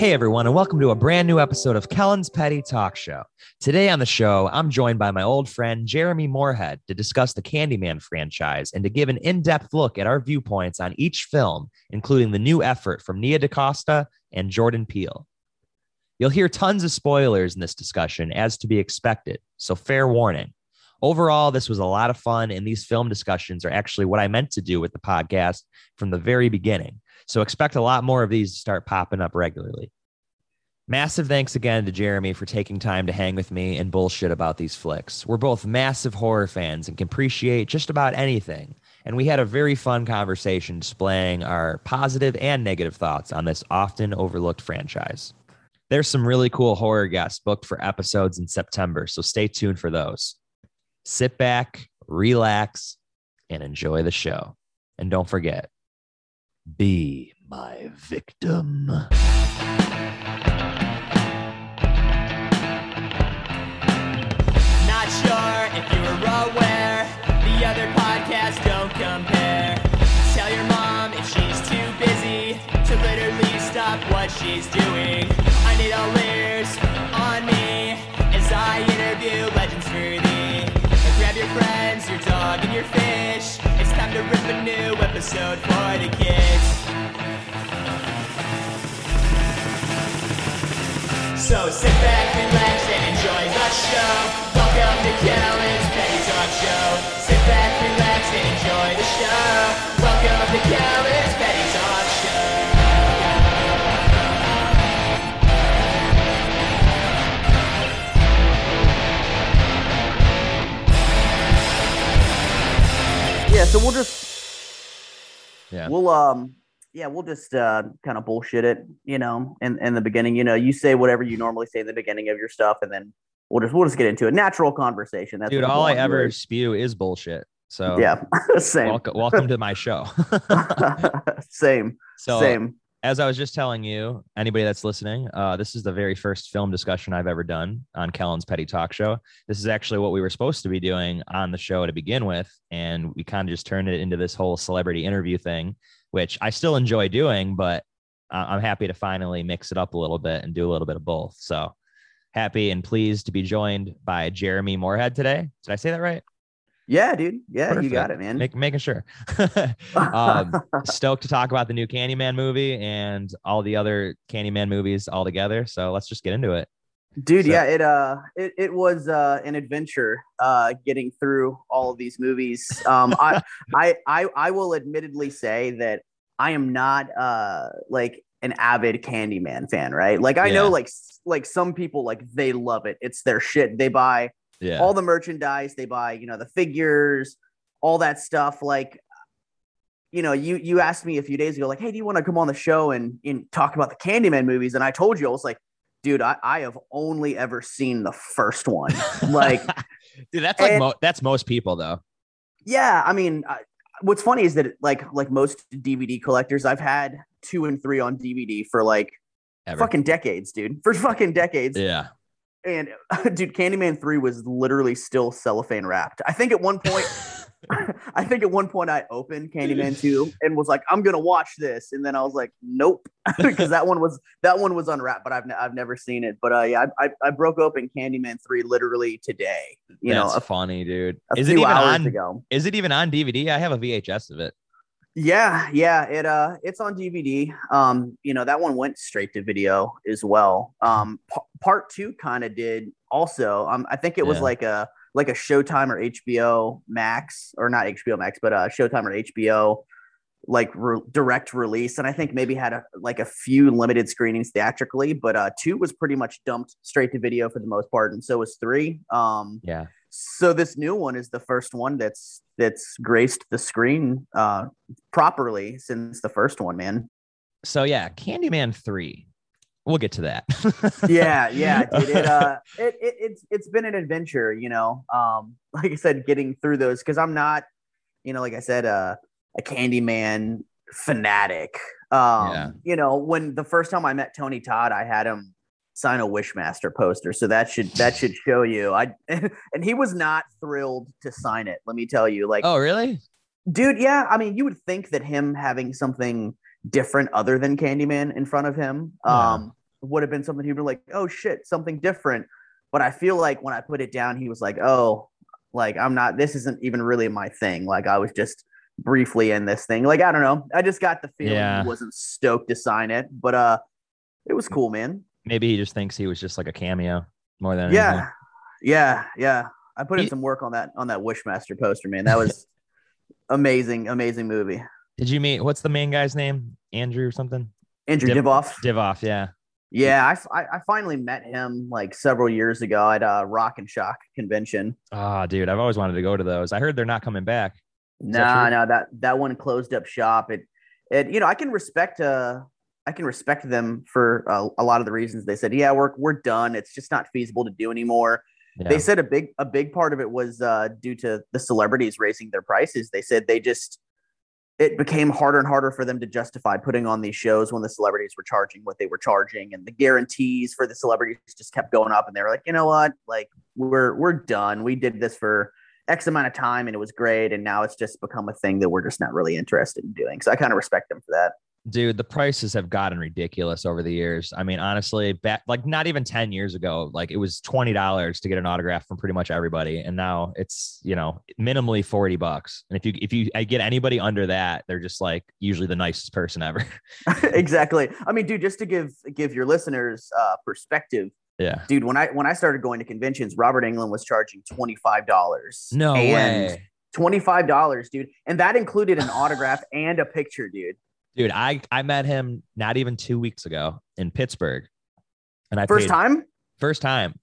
Hey, everyone, and welcome to a brand new episode of Kellen's Petty Talk Show. Today on the show, I'm joined by my old friend, Jeremy Moorhead, to discuss the Candyman franchise and to give an in-depth look at our viewpoints on each film, including the new effort from Nia DaCosta and Jordan Peele. You'll hear tons of spoilers in this discussion, as to be expected, so fair warning. Overall, this was a lot of fun, and these film discussions are actually what I meant to do with the podcast from the very beginning. So expect a lot more of these to start popping up regularly. Massive thanks again to Jeremy for taking time to hang with me and bullshit about these flicks. We're both massive horror fans and can appreciate just about anything. And we had a very fun conversation displaying our positive and negative thoughts on this often overlooked franchise. There's some really cool horror guests booked for episodes in September, so stay tuned for those. Sit back, relax, and enjoy the show. And don't forget, be my victim. Not sure if you were aware, the other podcasts don't compare. Tell your mom if she's too busy to literally stop what she's doing. I need all ears on me as I interview legends for thee. Grab your friends, your dog, and your fish. It's time to rip a new episode for the kids. So sit back, relax, and enjoy the show. Welcome to Kellen's Petty Talk Show. Sit back, relax, and enjoy the show. Welcome to Kellen's Petty Talk Show. Yeah, so we'll just kind of bullshit it, you know, in the beginning. You know, you say whatever you normally say in the beginning of your stuff, and then we'll just get into a natural conversation. That's all I ever spew is bullshit. So yeah, same. Welcome to my show. Same. As I was just telling you, anybody that's listening, this is the very first film discussion I've ever done on Kellen's Petty Talk Show. This is actually what we were supposed to be doing on the show to begin with, and we kind of just turned it into this whole celebrity interview thing, which I still enjoy doing, but I'm happy to finally mix it up a little bit and do a little bit of both. So happy and pleased to be joined by Jeremy Moorhead today. Did I say that right? Yeah, dude. Yeah, perfect. You got it, man. Making sure. Stoked to talk about the new Candyman movie and all the other Candyman movies all together. So let's just get into it. Dude, so. Yeah, it was an adventure getting through all of these movies. I will admittedly say that I am not like an avid Candyman fan, right? Like I know like some people, like they love it. It's their shit. They buy all the merchandise, they buy, you know, the figures, all that stuff. Like, you know, you asked me a few days ago, like, hey, do you want to come on the show and talk about the Candyman movies? And I told you, I was like, dude, I have only ever seen the first one. Like, dude, that's like that's most people, though. Yeah, I mean, what's funny is that like most DVD collectors, I've had 2 and 3 on DVD for like fucking decades, dude. For fucking decades. Yeah. And dude, Candyman 3 was literally still cellophane wrapped. I think at one point, I opened Candyman 2 and was like, I'm gonna watch this, and then I was like, nope, because that one was unwrapped. But I've never seen it. But yeah, I broke open Candyman 3 literally today. You know, that's funny, dude. Is it even on? Is it even on DVD? I have a VHS of it. Yeah, it's on DVD. You know, that one went straight to video as well. Part 2 kind of did also. I think it was like a Showtime or HBO Max, or not HBO Max, but Showtime or HBO like direct release, and I think maybe had a few limited screenings theatrically, but 2 was pretty much dumped straight to video for the most part, and so was 3. So this new one is the first one that's graced the screen properly since the first one, man. So yeah, Candyman 3. We'll get to that. yeah, dude. It's been an adventure, you know. Like I said, getting through those, because I'm not, you know, like I said, a Candyman fanatic. You know, when the first time I met Tony Todd, I had him sign a Wishmaster poster, so that should show you. And he was not thrilled to sign it, let me tell you. Like, oh really, dude? Yeah, I mean, you would think that him having something different other than Candyman in front of him would have been something he'd be like, oh shit, something different. But I feel like when I put it down, he was like, oh, like, I'm not, this isn't even really my thing. Like, I was just briefly in this thing. Like, I don't know. I just got the feeling he wasn't stoked to sign it, but it was cool, man. Maybe he just thinks he was just like a cameo more than anything. Yeah. I put in some work on that Wishmaster poster, man. That was amazing movie. Did you meet, what's the main guy's name? Andrew or something? Andrew Divoff, yeah. Yeah, I finally met him like several years ago at a Rock and Shock convention. Ah, oh, dude, I've always wanted to go to those. I heard they're not coming back. No, that one closed up shop. It you know, I can respect them for a lot of the reasons they said, yeah, we're done. It's just not feasible to do anymore. Yeah. They said a big part of it was due to the celebrities raising their prices. They said it became harder and harder for them to justify putting on these shows when the celebrities were charging what they were charging, and the guarantees for the celebrities just kept going up. And they were like, you know what? Like, we're done. We did this for X amount of time and it was great. And now it's just become a thing that we're just not really interested in doing. So I kind of respect them for that. Dude, the prices have gotten ridiculous over the years. I mean, honestly, back like not even 10 years ago, like it was $20 to get an autograph from pretty much everybody. And now it's, you know, minimally $40. And if you get anybody under that, they're just like usually the nicest person ever. Exactly. I mean, dude, just to give your listeners perspective. Yeah, dude, when I started going to conventions, Robert Englund was charging $25. No way. $25, dude. And that included an autograph and a picture, dude. Dude, I met him not even 2 weeks ago in Pittsburgh. And First time.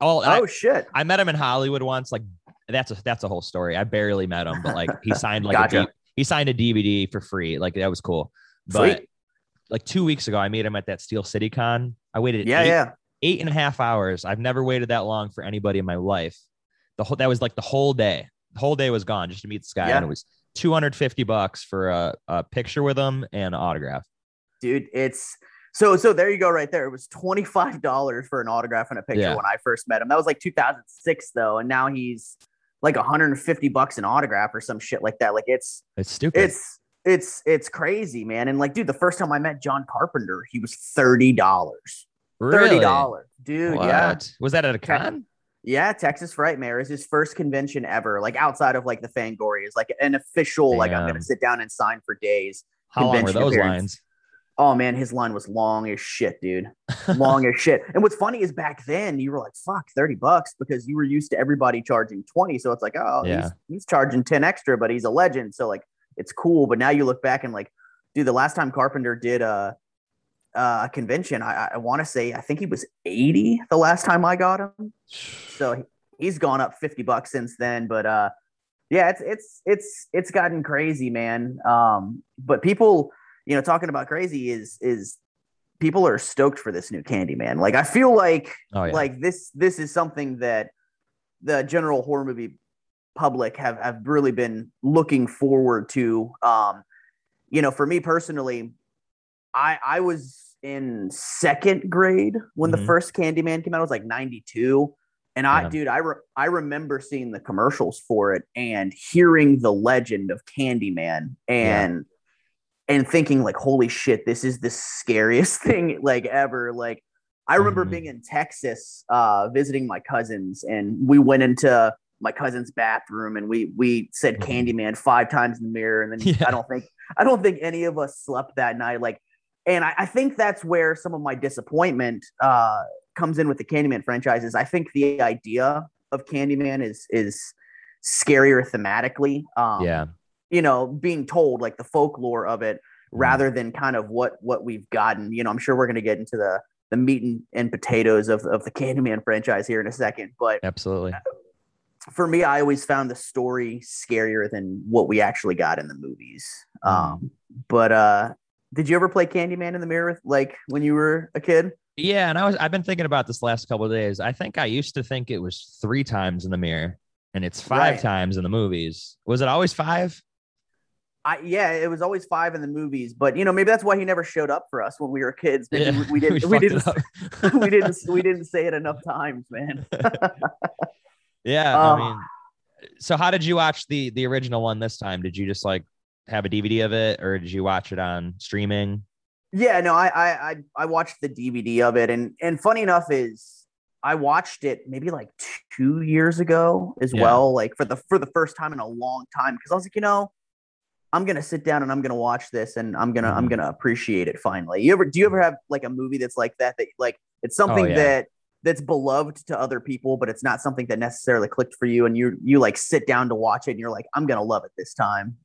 Oh, shit. I met him in Hollywood once. Like that's a whole story. I barely met him, but like he signed like gotcha. He signed a DVD for free. Like that was cool. But sweet. Like 2 weeks ago, I met him at that Steel City Con. I waited eight and a half hours. I've never waited that long for anybody in my life. That was like the whole day. The whole day was gone just to meet this guy, and it was $250 for a picture with him and an autograph. Dude, it's so there you go right there. It was $25 for an autograph and a picture when I first met him. That was like 2006 though, and now he's like $150 an autograph or some shit like that. Like it's stupid. It's crazy, man. And like, dude, the first time I met John Carpenter, he was $30. Really? $30. Dude, what? Yeah. Was that at a con? Yeah, Texas Frightmare is his first convention ever, like outside of like the Fangoria, is like an official, like I'm going to sit down and sign for days. How long were those lines? Oh man, his line was long as shit, dude. Long as shit. And what's funny is back then you were like, fuck, $30 because you were used to everybody charging 20. So it's like, oh, he's charging 10 extra, but he's a legend. So like, it's cool. But now you look back and like, dude, the last time Carpenter did a convention, I want to say, I think he was 80 the last time I got him. So he's gone up $50 since then, but yeah, it's gotten crazy, man. But people, you know, talking about crazy is people are stoked for this new Candyman. Like I feel like like this is something that the general horror movie public have really been looking forward to. You know, for me personally, I was in second grade when the first Candyman came out. It was like 92. And I remember seeing the commercials for it and hearing the legend of Candyman and thinking like, holy shit, this is the scariest thing like ever. Like I remember being in Texas, visiting my cousins, and we went into my cousin's bathroom and we said Candyman 5 times in the mirror. And then I don't think any of us slept that night. Like, and I think that's where some of my disappointment comes in with the Candyman franchises. I think the idea of Candyman is scarier thematically. You know, being told like the folklore of it rather than kind of what we've gotten. You know, I'm sure we're going to get into the meat and potatoes of the Candyman franchise here in a second. But absolutely, for me, I always found the story scarier than what we actually got in the movies. Did you ever play Candyman in the mirror with, like, when you were a kid? Yeah, and I've been thinking about this last couple of days. I think I used to think it was 3 times in the mirror, and it's 5 times in the movies. Was it always 5? Yeah, it was always 5 in the movies, but you know, maybe that's why he never showed up for us when we were kids. Maybe we didn't say it enough times, man. Yeah, I mean, so how did you watch the original one this time? Did you just like have a DVD of it, or did you watch it on streaming? Yeah, no, I watched the DVD of it, and funny enough is I watched it maybe like 2 years ago as well, like for the first time in a long time, because I was like, you know, I'm gonna sit down and I'm gonna watch this, and I'm gonna appreciate it finally. Do you ever have like a movie that's like that like it's something that's beloved to other people, but it's not something that necessarily clicked for you, and you like sit down to watch it and you're like, I'm gonna love it this time.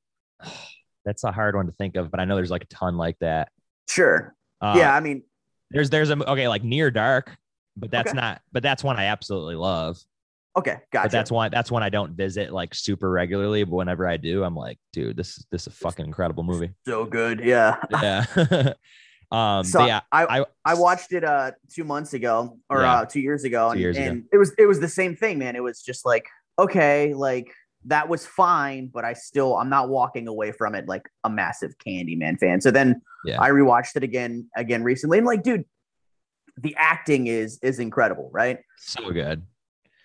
That's a hard one to think of, but I know there's like a ton like that. Sure. Yeah, I mean, there's like Near Dark, but that's that's one I absolutely love. Okay, gotcha. But that's one I don't visit like super regularly, but whenever I do, I'm like, dude, this is a fucking incredible movie. So good, yeah. Yeah. So yeah, I watched it 2 months ago or 2 years ago, and it was the same thing, man. It was just like, okay, like that was fine, but I'm not walking away from it like a massive Candyman fan. So then I rewatched it again recently, and like, dude, the acting is incredible, right? So good.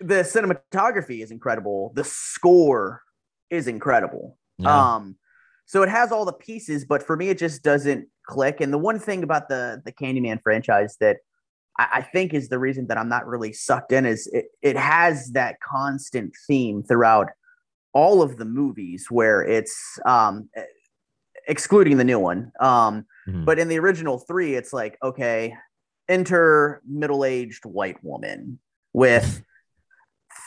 The cinematography is incredible. The score is incredible. Yeah. So it has all the pieces, but for me, it just doesn't click. And the one thing about the Candyman franchise that I think is the reason that I'm not really sucked in is it has that constant theme throughout all of the movies, where it's excluding the new one. But in the original three, it's like, okay, enter middle-aged white woman with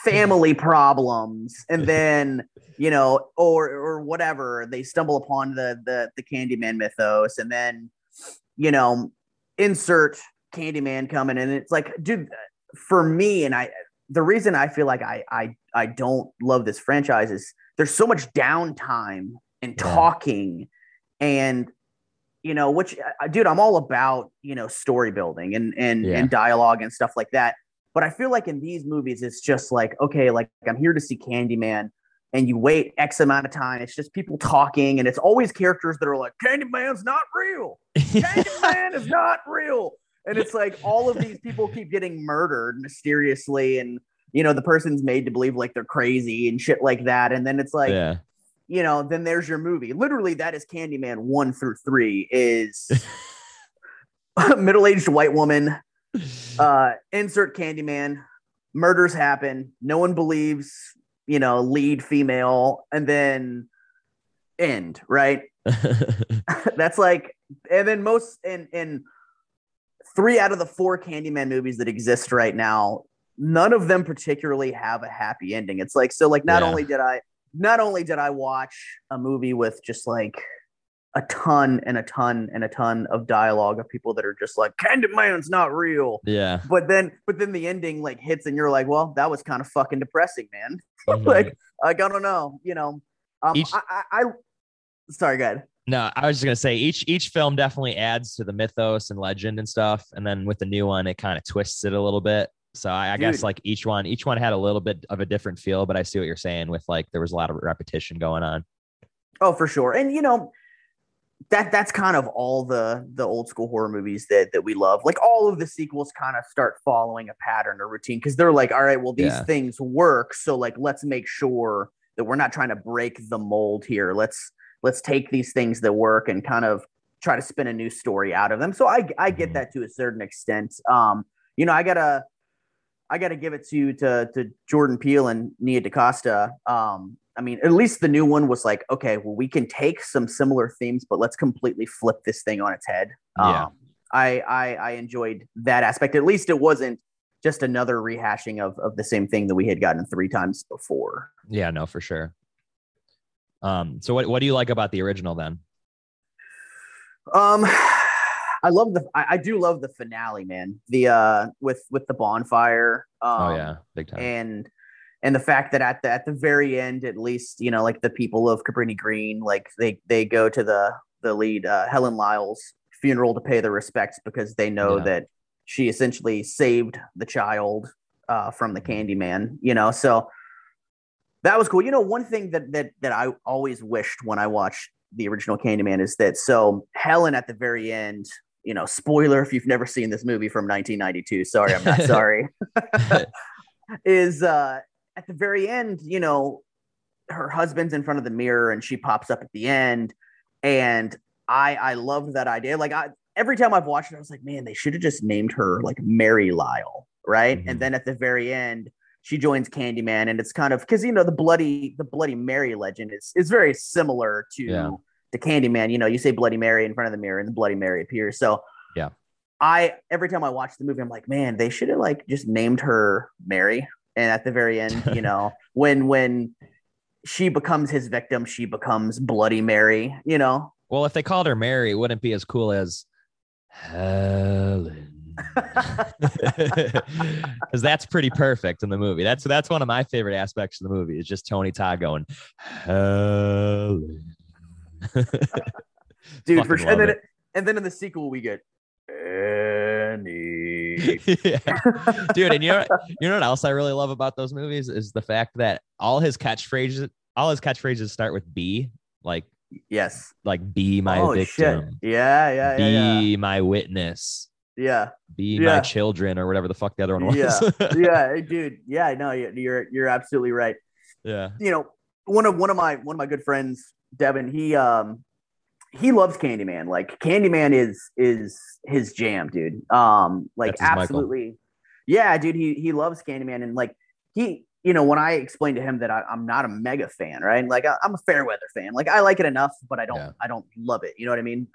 family problems, and then, you know, or whatever, they stumble upon the Candyman mythos, and then, you know, insert Candyman coming in. And it's like, dude, for me, and the reason I feel like I don't love this franchise is there's so much downtime and talking, and, you know, which, dude, I'm all about, you know, story building and dialogue and stuff like that. But I feel like in these movies, it's just like, okay, like I'm here to see Candyman, and you wait X amount of time. It's just people talking, and it's always characters that are like, Candyman's not real. Candyman is not real. And it's like all of these people keep getting murdered mysteriously, and, you know, the person's made to believe like they're crazy and shit like that. And then it's like, you know, then there's your movie. Literally, that is Candyman 1 through 3 is middle-aged white woman, insert Candyman, murders happen, no one believes, you know, lead female, and then end, right? That's like, and then most in 3 out of the 4 Candyman movies that exist right now, none of them particularly have a happy ending. It's like, so like, not only did I watch a movie with just like a ton and a ton and a ton of dialogue of people that are just like, Candyman's not real. Yeah. But then the ending like hits, and you're like, well, that was kind of fucking depressing, man. like, I don't know, you know, sorry, go ahead. No, I was just going to say each film definitely adds to the mythos and legend and stuff. And then with the new one, it kind of twists it a little bit. So I guess like each one had a little bit of a different feel, but I see what you're saying with like, there was a lot of repetition going on. Oh, for sure. And, you know, that's kind of all the old school horror movies that we love. Like all of the sequels kind of start following a pattern or routine, because they're like, all right, well, these things work, so like let's make sure that we're not trying to break the mold here. Let's take these things that work and kind of try to spin a new story out of them. So I get that to a certain extent. You know, I gotta give it to Jordan Peele and Nia DaCosta. I mean, at least the new one was like, okay, well, we can take some similar themes, but let's completely flip this thing on its head. I enjoyed that aspect. At least it wasn't just another rehashing of the same thing that we had gotten 3 times before. Yeah, no, for sure. So what do you like about the original then? I do love the finale, man. The with the bonfire. Big time. And the fact that at the very end, at least, you know, like the people of Cabrini Green, like they go to the lead Helen Lyle's funeral to pay their respects, because they know that she essentially saved the child from the Candyman, you know. So that was cool. You know, one thing that I always wished when I watched the original Candyman is that, so Helen at the very end, you know, spoiler if you've never seen this movie from 1992, sorry, I'm not sorry, is at the very end, you know, her husband's in front of the mirror and she pops up at the end. And I love that idea. Like every time I've watched it, I was like, man, they should have just named her like Mary Lyle, right? Mm-hmm. And then at the very end, she joins Candyman, and it's kind of because, you know, the Bloody Mary legend is very similar to the Candyman. You know, you say Bloody Mary in front of the mirror, and the Bloody Mary appears. So yeah, every time I watch the movie, I'm like, man, they should have like just named her Mary. And at the very end, you know, when she becomes his victim, she becomes Bloody Mary. You know, well, if they called her Mary, it wouldn't be as cool as Helen. Because that's pretty perfect in the movie. That's one of my favorite aspects of the movie, is just Tony Todd going Helen. Dude, for sure. And then in the sequel we get Annie. Yeah. Dude, and you know what else I really love about those movies is the fact that all his catchphrases start with B, like yes, like be my victim. Shit. Yeah. Be my witness. Yeah. Be my children, or whatever the fuck the other one was. Yeah, dude. Yeah, no, you're absolutely right. Yeah. You know, one of my good friends, Devin, he loves Candyman. Like Candyman is his jam, dude. Like absolutely. Michael. Yeah, dude, he loves Candyman, and like he, you know, when I explained to him that I'm not a mega fan, right? Like I'm a fair weather fan. Like I like it enough, but I don't love it. You know what I mean?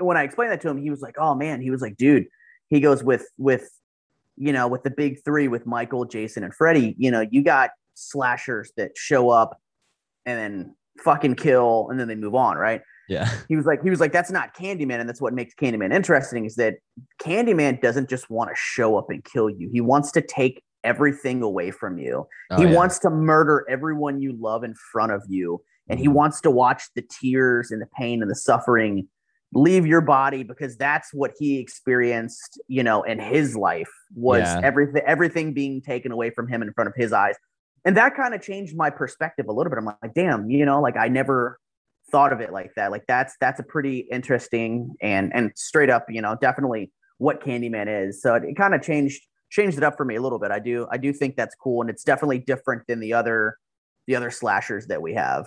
When I explained that to him, he was like, oh man, he was like, dude, he goes with, you know, with the big three, with Michael, Jason, and Freddy, you know, you got slashers that show up and then fucking kill, and then they move on. Right. Yeah. He was like, that's not Candyman. And that's what makes Candyman interesting, is that Candyman doesn't just want to show up and kill you. He wants to take everything away from you. He wants to murder everyone you love in front of you. And he wants to watch the tears and the pain and the suffering leave your body, because that's what he experienced, you know, in his life, was everything being taken away from him in front of his eyes. And that kind of changed my perspective a little bit. I'm like, damn, you know, like I never thought of it like that. Like that's a pretty interesting and straight up, you know, definitely what Candyman is. So it kind of changed it up for me a little bit. I do think that's cool. And it's definitely different than the other slashers that we have.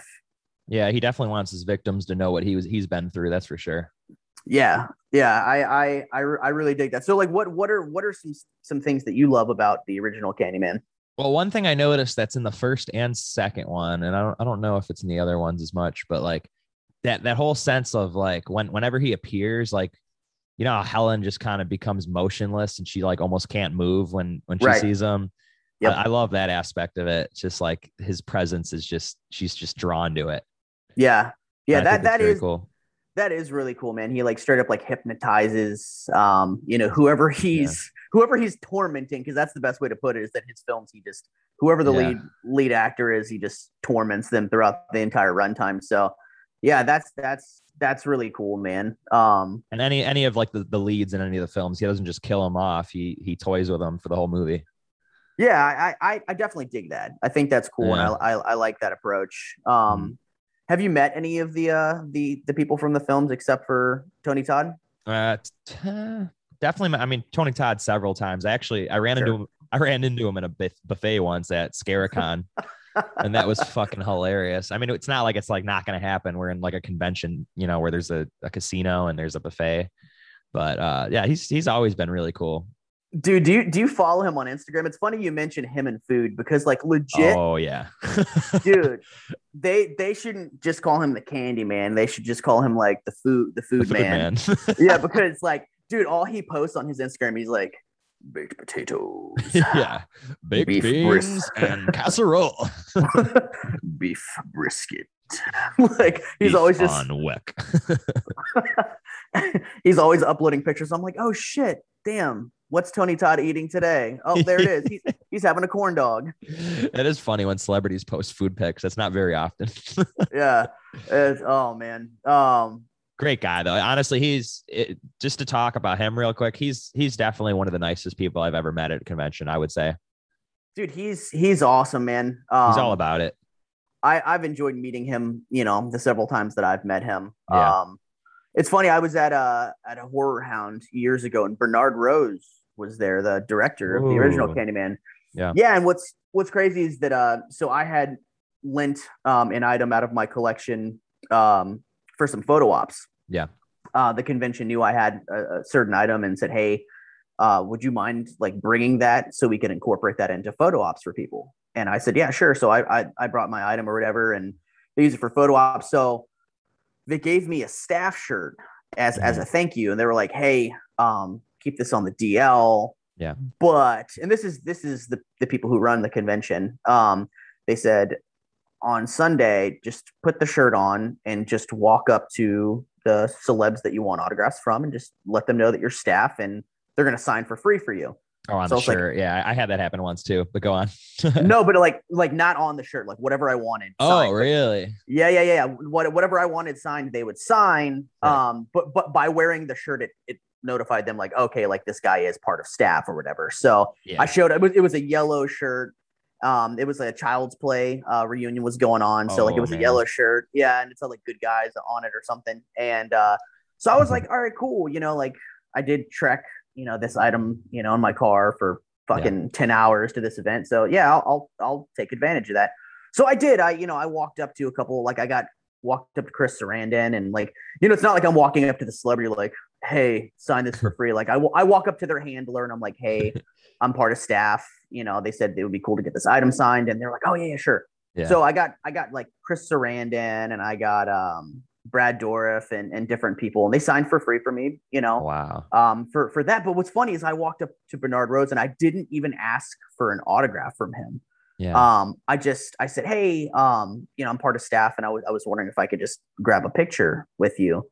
Yeah, he definitely wants his victims to know what he's been through. That's for sure. Yeah, I really dig that. So, like, what are some things that you love about the original Candyman? Well, one thing I noticed that's in the first and second one, and I don't know if it's in the other ones as much, but like that whole sense of like whenever he appears, like, you know, Helen just kind of becomes motionless and she like almost can't move when she sees him. Yep. I love that aspect of it. Just like his presence is just, she's just drawn to it. Yeah, that is really cool, man. He like straight up like hypnotizes, you know, whoever he's tormenting, because that's the best way to put it, is that his films, he just, whoever the lead actor is, he just torments them throughout the entire runtime. So yeah, that's really cool, man. And any of like the leads in any of the films, he doesn't just kill them off. He toys with them for the whole movie. Yeah, I definitely dig that. I think that's cool, and I like that approach. Have you met any of the people from the films except for Tony Todd? Definitely. I mean, Tony Todd several times. Actually, I ran into him at a buffet once at Scarecon, and that was fucking hilarious. I mean, it's not like it's like not going to happen. We're in like a convention, you know, where there's a casino and there's a buffet, but yeah, he's always been really cool. Dude, do you follow him on Instagram? It's funny you mention him and food, because like legit. Oh yeah. Dude, they shouldn't just call him the Candyman. They should just call him like the food man. Yeah, because like, dude, all he posts on his Instagram, he's like baked potatoes. Yeah. Baked beans and casserole. Beef brisket. Like he's beef always just on weck. He's always uploading pictures. I'm like, oh shit, damn. What's Tony Todd eating today? Oh, there it is. He's having a corn dog. That is funny when celebrities post food pics. That's not very often. Yeah. Oh man. Great guy though. Honestly, just to talk about him real quick, he's definitely one of the nicest people I've ever met at a convention, I would say. Dude, he's awesome, man. He's all about it. I've enjoyed meeting him, you know, the several times that I've met him. Yeah. It's funny. I was at a Horror Hound years ago, and Bernard Rose was there, the director of the original Candyman. Yeah. And what's crazy is that so I had lent an item out of my collection for some photo ops. Yeah. the convention knew I had a certain item and said, hey, would you mind like bringing that so we can incorporate that into photo ops for people? And I said, yeah, sure. So I brought my item or whatever, and they use it for photo ops. So they gave me a staff shirt as a thank you. And they were like, hey, keep this on the DL. Yeah. But, and this is the people who run the convention. They said on Sunday, just put the shirt on and just walk up to the celebs that you want autographs from and just let them know that you're staff, and they're going to sign for free for you. Oh, on so the shirt. Like, yeah. I had that happen once too, but go on. No, but like not on the shirt, like whatever I wanted. Oh, signed. Really? Like, yeah. Whatever I wanted signed, they would sign. Right. But by wearing the shirt, it notified them like, okay, like this guy is part of staff or whatever. So yeah. I showed up. It was a yellow shirt. It was like a Child's Play reunion was going on. So like it was a yellow shirt. Yeah. And it's like good guys on it or something. And so I was like, all right, cool. You know, like I did trek, you know, this item, you know, in my car for fucking 10 hours to this event. So yeah, I'll take advantage of that. So I did, I walked up to a couple, like I walked up to Chris Sarandon, and like, you know, it's not like I'm walking up to the celebrity, like, hey, sign this for free. Like I walk up to their handler and I'm like, hey, I'm part of staff. You know, they said it would be cool to get this item signed. And they're like, oh yeah, sure. Yeah. So I got like Chris Sarandon, and I got, Brad Dourif and different people, and they signed for free for me, you know. Wow. For that. But what's funny is I walked up to Bernard Rose and I didn't even ask for an autograph from him. Yeah. I said, hey, you know, I'm part of staff, and I was wondering if I could just grab a picture with you.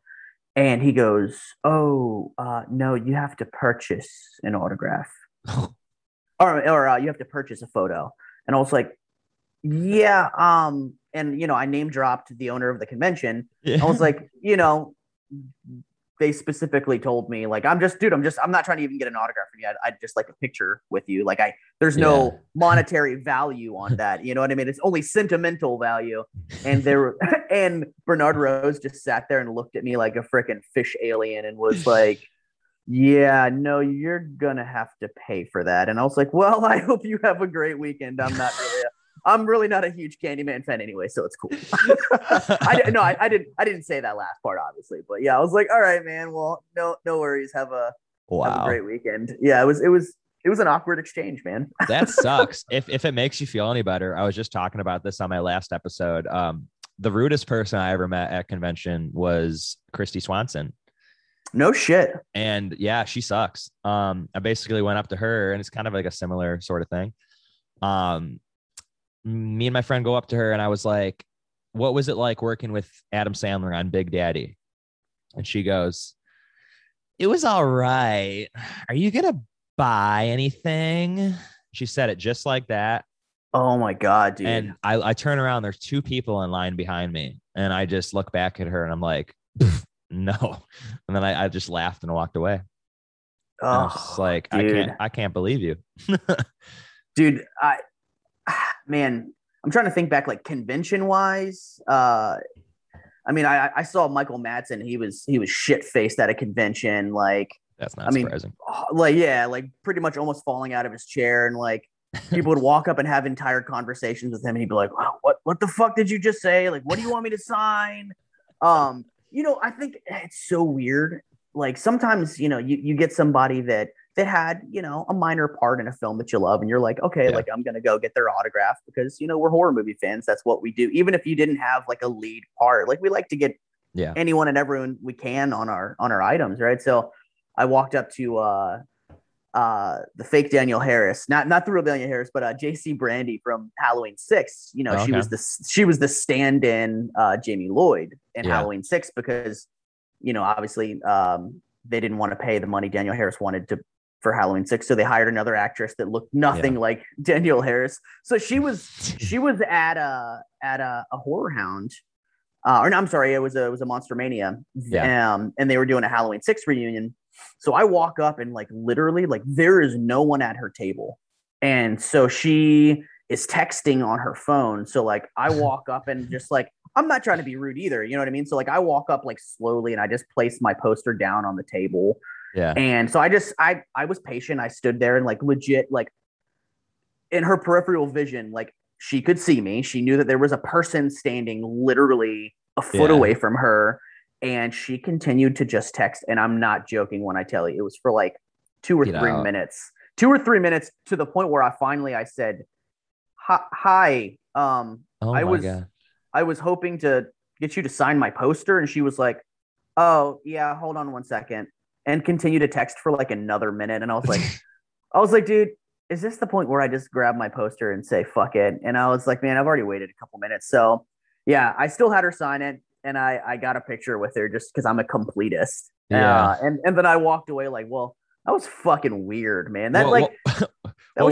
And he goes, oh, no, you have to purchase an autograph. or you have to purchase a photo. And I was like, yeah. And, you know, I name dropped the owner of the convention. Yeah. I was like, you know, they specifically told me, like, I'm not trying to even get an autograph from you. I'd just like a picture with you. Like there's no monetary value on that. You know what I mean? It's only sentimental value. And and Bernard Rose just sat there and looked at me like a freaking fish alien and was like, yeah, no, you're going to have to pay for that. And I was like, well, I hope you have a great weekend. I'm really not a huge Candyman fan anyway, so it's cool. I didn't say that last part, obviously, but yeah, I was like, all right, man. Well, no worries. Have a great weekend. Yeah, it was an awkward exchange, man. That sucks. If it makes you feel any better, I was just talking about this on my last episode. The rudest person I ever met at convention was Christy Swanson. No shit. And yeah, she sucks. I basically went up to her, and it's kind of like a similar sort of thing. Me and my friend go up to her, and I was like, what was it like working with Adam Sandler on Big Daddy? And she goes, it was all right. Are you going to buy anything? She said it just like that. Oh my God, dude. And I turn around, there's two people in line behind me, and I just look back at her and I'm like, no. And then I just laughed and walked away. Oh, and I was just like, dude. I can't believe you. Dude, man, I'm trying to think back, like convention wise. I mean, I saw Michael Madsen. He was shit faced at a convention. Like, that's not surprising. Like, yeah, like pretty much almost falling out of his chair, and like people would walk up and have entire conversations with him, and he'd be like, wow, what the fuck did you just say? Like, what do you want me to sign? You know, I think it's so weird. Like sometimes, you know, you get somebody that had, you know, a minor part in a film that you love, and you're like, okay, like I'm going to go get their autograph because, you know, we're horror movie fans. That's what we do. Even if you didn't have like a lead part, like we like to get anyone and everyone we can on our items. Right. So I walked up to, the fake Daniel Harris, not the real Daniel Harris, but JC Brandy from Halloween 6, you know, she was the stand-in, Jamie Lloyd in Halloween 6, because, you know, obviously, they didn't want to pay the money Daniel Harris wanted for Halloween 6. So they hired another actress that looked nothing like Daniel Harris. So she was at a Horror Hound, or no, I'm sorry, it was a Monster Mania. Yeah. And they were doing a Halloween 6 reunion. So I walk up, and like literally like there is no one at her table. And so she is texting on her phone. So like I walk up and just like, I'm not trying to be rude either. You know what I mean? So like I walk up like slowly, and I just place my poster down on the table. Yeah. And so I was patient. I stood there, and like legit, like in her peripheral vision, like she could see me. She knew that there was a person standing literally a foot away from her. And she continued to just text. And I'm not joking when I tell you, it was for like two or three minutes to the point where I finally said, hi, I was hoping to get you to sign my poster. And she was like, oh yeah, hold on one second, and continue to text for like another minute. And I was like, dude, is this the point where I just grab my poster and say, fuck it? And I was like, man, I've already waited a couple minutes. So yeah, I still had her sign it. And I got a picture with her just because I'm a completist. Yeah. And then I walked away like, well, that was fucking weird, man. That was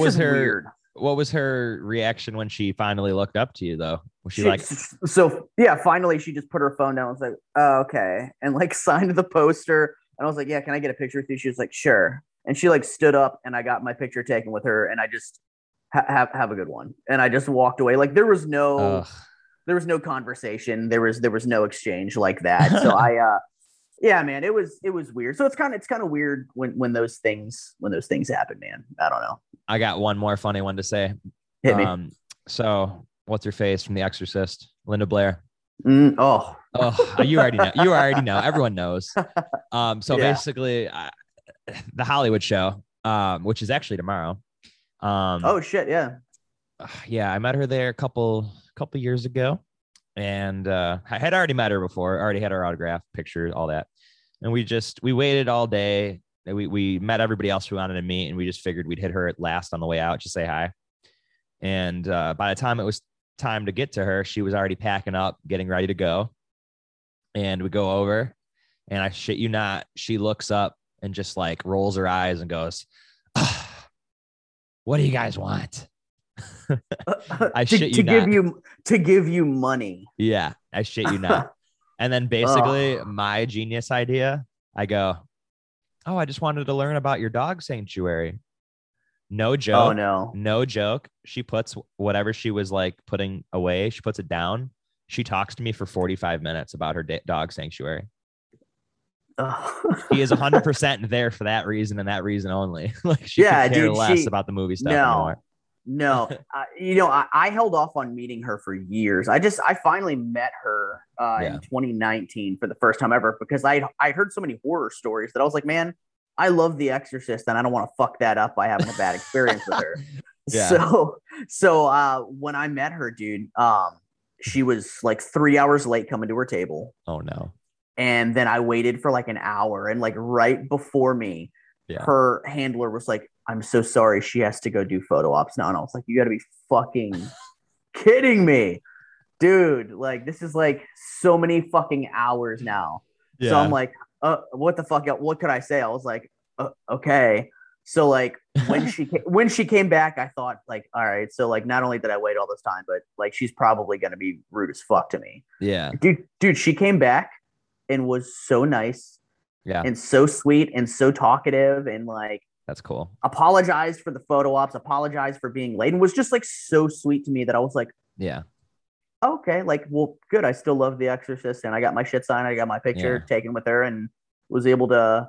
just weird. What was her reaction when she finally looked up to you, though? Was she like... So, yeah, finally, she just put her phone down and was like, oh, okay. And, like, signed the poster. And I was like, yeah, can I get a picture with you? She was like, sure. And she, like, stood up, and I got my picture taken with her, and I just, have a good one. And I just walked away. Like, there was no conversation. There was no exchange like that. So yeah, man, it was weird. So it's kind of weird when those things happen, man. I don't know. I got one more funny one to say. Hit me. So what's her face from The Exorcist? Linda Blair. Oh, you already know. Everyone knows. Basically, the Hollywood show, which is actually tomorrow. Oh shit. Yeah. Yeah. I met her there a couple years ago, and I had already met her before. I already had her autograph, picture, all that. And we waited all day. We met everybody else we wanted to meet, and we just figured we'd hit her at last on the way out, just say hi. And by the time it was time to get to her, she was already packing up, getting ready to go. And we go over, and I shit you not, she looks up and just like rolls her eyes and goes, oh, what do you guys want? to give you money. Yeah, I shit you not. And then basically my genius idea, I go, oh, I just wanted to learn about your dog sanctuary. No joke. Oh no. No joke. She puts whatever she was like putting away, she puts it down. She talks to me for 45 minutes about her dog sanctuary. He is 100% there for that reason and that reason only. Like she could care less about the movie stuff anymore. No, I held off on meeting her for years. I finally met her in 2019 for the first time ever, because I heard so many horror stories that I was like, man, I love The Exorcist, and I don't want to fuck that up by having a bad experience with her. Yeah. So when I met her, dude, she was like 3 hours late coming to her table. Oh no. And then I waited for like an hour, and like right before me, her handler was like, I'm so sorry, she has to go do photo ops now. And I was like, you got to be fucking kidding me, dude. Like, this is like so many fucking hours now. Yeah. So I'm like, what the fuck? What could I say? I was like, okay. So like when she came back, I thought like, all right. So like, not only did I wait all this time, but like, she's probably going to be rude as fuck to me. Yeah. Dude, she came back and was so nice. Yeah. And so sweet and so talkative, and like, that's cool. Apologized for the photo ops, apologized for being late, and was just like so sweet to me that I was like, yeah, okay, like, well, good. I still love The Exorcist, and I got my shit signed. I got my picture taken with her, and was able to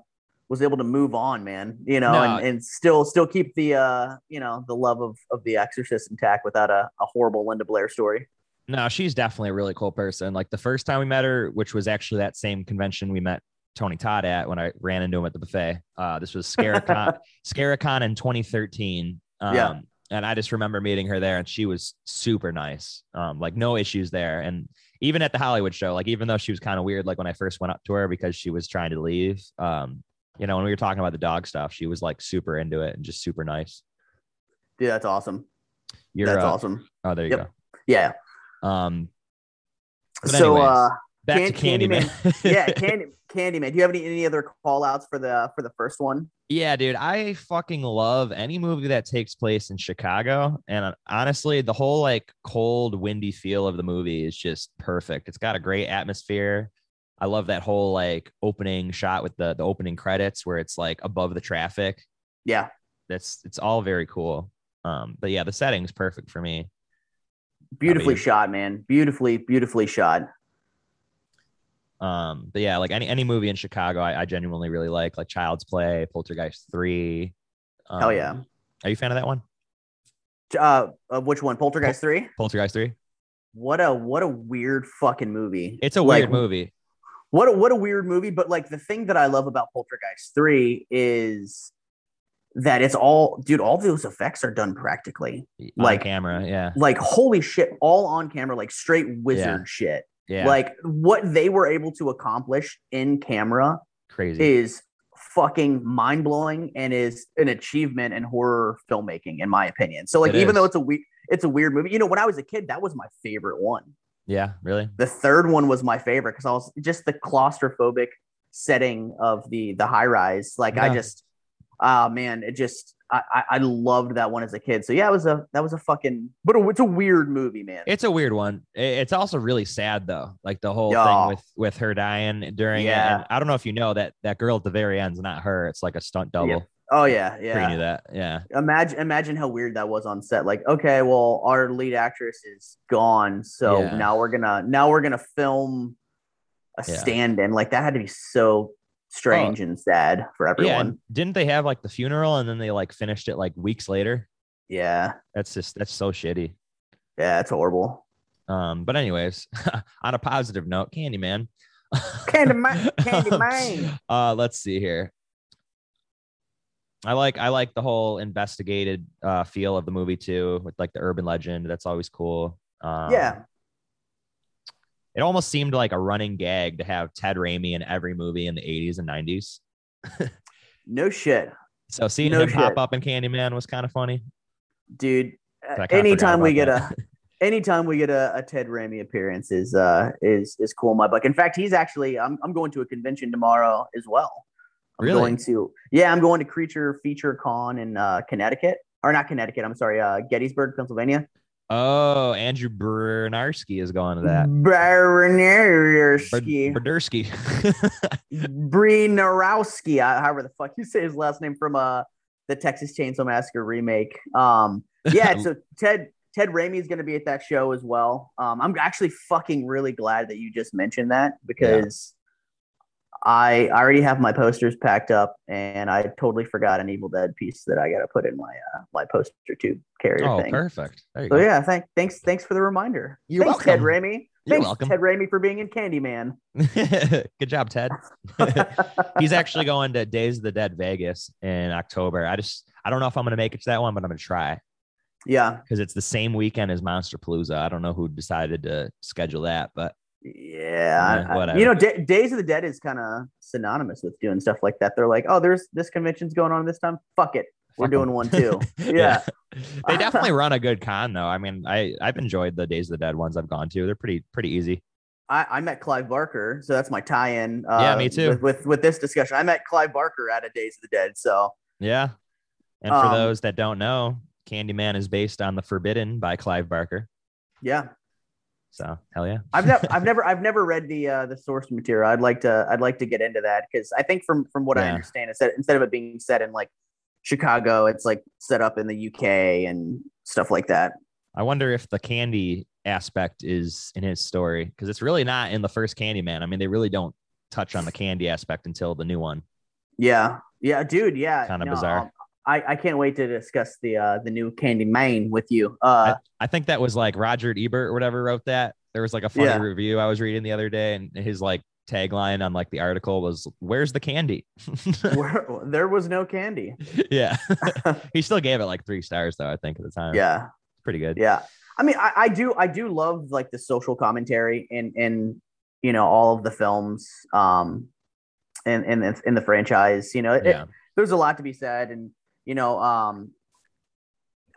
move on, man, you know, and still keep the, the love of The Exorcist intact without a horrible Linda Blair story. No, she's definitely a really cool person. Like the first time we met her, which was actually that same convention we met Tony Todd at, when I ran into him at the buffet. This was Scarecon in 2013. And I just remember meeting her there, and she was super nice. Like no issues there. And even at the Hollywood show, like even though she was kind of weird, like when I first went up to her because she was trying to leave, when we were talking about the dog stuff, she was like super into it and just super nice. Dude, that's awesome. That's awesome. Oh, there you go. Yeah. Back to Candyman. Yeah, Candyman. Do you have any other call outs for the first one? Yeah, dude, I fucking love any movie that takes place in Chicago. And honestly, the whole like cold, windy feel of the movie is just perfect. It's got a great atmosphere. I love that whole like opening shot with the opening credits where it's like above the traffic. Yeah. It's all very cool. But yeah, the setting's perfect for me. Beautifully shot, man. Beautifully shot. But yeah, like any movie in Chicago, I genuinely really like Child's Play, Poltergeist 3. Hell yeah. Are you a fan of that one? Which one? Poltergeist 3? Poltergeist 3. What a weird fucking movie. It's a weird movie. What a weird movie. But like the thing that I love about Poltergeist 3 is that it's all, dude, all those effects are done practically. Like on camera, yeah. Like, holy shit, all on camera, like straight wizard shit. Yeah. Like what they were able to accomplish in camera crazy is fucking mind-blowing and is an achievement in horror filmmaking, in my opinion. So like, even though it's a weird movie, you know, when I was a kid, that was my favorite one. Yeah, really? The third one was my favorite because I was just the claustrophobic setting of the high rise. Like yeah. I just, man, it just, I loved that one as a kid. So yeah, that was a fucking, but it's a weird movie, man. It's a weird one. It's also really sad though. Like the whole thing with her dying during it. And I don't know if you know that girl at the very end's not her. It's like a stunt double. Yeah. Oh yeah, yeah. Pretty knew that. Yeah. Imagine how weird that was on set. Like, okay, well, our lead actress is gone, so now we're gonna film a stand-in. Like that had to be so strange and sad for everyone. Yeah, and didn't they have like the funeral and then they like finished it like weeks later? Yeah. That's so shitty. Yeah, it's horrible. But anyways, on a positive note, Candyman. Candyman. Let's see here. I like the whole investigated feel of the movie too, with like the urban legend. That's always cool. It almost seemed like a running gag to have Ted Raimi in every movie in the 80s and 90s. No shit. So seeing him pop up in Candyman was kind of funny, dude. Anytime we get a Ted Raimi appearance is cool in my book. In fact, he's actually I'm going to a convention tomorrow as well. I'm going to Creature Feature Con in Connecticut, or not Connecticut. I'm sorry, Gettysburg, Pennsylvania. Oh, Andrew Bryniarski is going to that. Bryniarski, however the fuck you say his last name, from the Texas Chainsaw Massacre remake. So Ted Raimi is going to be at that show as well. I'm actually fucking really glad that you just mentioned that, because. Yeah. I already have my posters packed up, and I totally forgot an Evil Dead piece that I got to put in my my poster tube carrier thing. Oh, perfect. There you go. Yeah, thanks for the reminder. Thanks, welcome. Ted Raimi. You're welcome. Ted Raimi, for being in Candyman. Good job, Ted. He's actually going to Days of the Dead Vegas in October. I don't know if I'm going to make it to that one, but I'm going to try. Yeah. Because it's the same weekend as Monsterpalooza. I don't know who decided to schedule that, but. You know, Days of the Dead is kind of synonymous with doing stuff like that. They're like, oh, there's this convention's going on this time. Fuck it. We're doing one too. Yeah. They definitely run a good con though. I mean, I've enjoyed the Days of the Dead ones I've gone to. They're pretty easy. I met Clive Barker. So that's my tie-in. Me too. With this discussion, I met Clive Barker out of Days of the Dead. So yeah. And for those that don't know, Candyman is based on The Forbidden by Clive Barker. Yeah. So hell yeah. I've never read the source material. I'd like to get into that, because I think from what I understand, it's that instead of it being set in like Chicago, it's like set up in the UK and stuff like that. I wonder if the candy aspect is in his story, because it's really not in the first Candyman. I mean, they really don't touch on the candy aspect until the new one. Yeah. Yeah, dude. Yeah. Kind of bizarre. I can't wait to discuss the new Candyman with you. I think that was like Roger Ebert or whatever wrote that. There was like a funny review I was reading the other day, and his like tagline on like the article was, "Where's the candy?" There was no candy. Yeah. He still gave it like 3 stars though, I think, at the time. Yeah. It's pretty good. Yeah. I mean, I do love like the social commentary in you know, all of the films and in the franchise, you know. There's a lot to be said, and you know,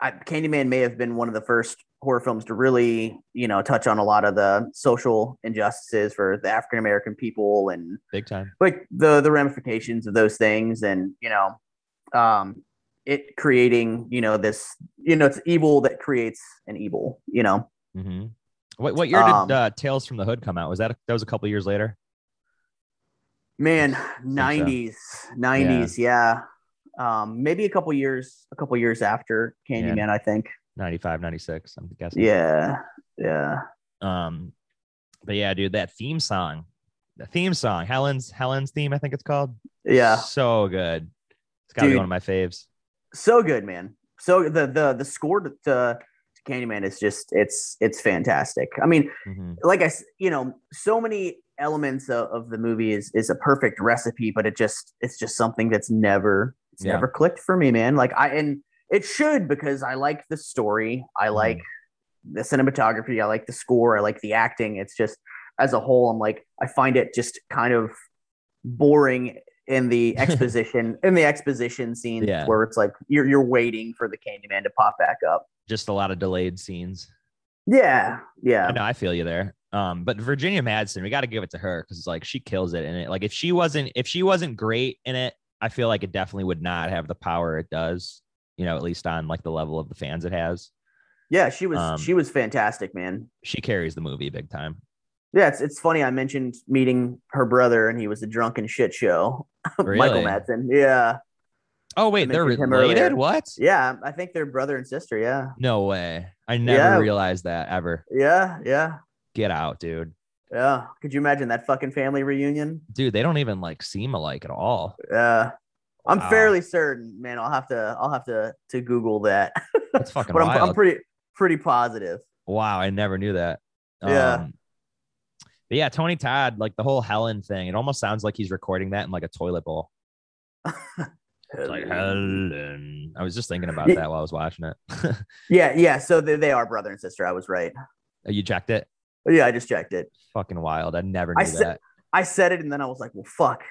Candyman may have been one of the first horror films to really, you know, touch on a lot of the social injustices for the African American people, and big time, like the ramifications of those things, and you know, it creating, you know, this, you know, it's evil that creates an evil, you know. Mm-hmm. What year did Tales from the Hood come out? Was that was a couple years later? Man, 90s, yeah. Maybe a couple years after Candyman, I think 95, 96, I'm guessing. Yeah. But yeah, dude, that theme song, Helen's theme, I think it's called. Yeah. So good. It's gotta be one of my faves. So good, man. So the score to Candyman is just, it's fantastic. I mean, like I, you know, so many elements of the movie is a perfect recipe, but it's just something that's never clicked for me, man. Like and it should, because I like the story, I like the cinematography, I like the score, I like the acting. It's just as a whole, I'm like, I find it just kind of boring in the exposition scenes where it's like you're waiting for the Candyman to pop back up. Just a lot of delayed scenes. Yeah. No, I feel you there. But Virginia Madsen, we got to give it to her, because like she kills it in it. Like if she wasn't great in it, I feel like it definitely would not have the power it does. You know, at least on like the level of the fans it has. Yeah, she was fantastic, man. She carries the movie big time. Yeah, it's funny. I mentioned meeting her brother, and he was a drunken shit show. Really? Michael Madsen. Yeah. Oh wait, they're related? What? Yeah, I think they're brother and sister. Yeah. No way. I never realized that ever. Yeah. Get out, dude. Yeah. Could you imagine that fucking family reunion? Dude, they don't even like seem alike at all. Yeah. I'm fairly certain, man. I'll have to Google that. That's fucking but wild. I'm pretty positive. Wow, I never knew that. Yeah. But yeah, Tony Todd, like the whole Helen thing, it almost sounds like he's recording that in like a toilet bowl. It's like Helen. I was just thinking about that while I was watching it. Yeah. So they are brother and sister. I was right. You checked it? Yeah, I just checked it. Fucking wild. I never knew that. I said it, and then I was like, well, fuck.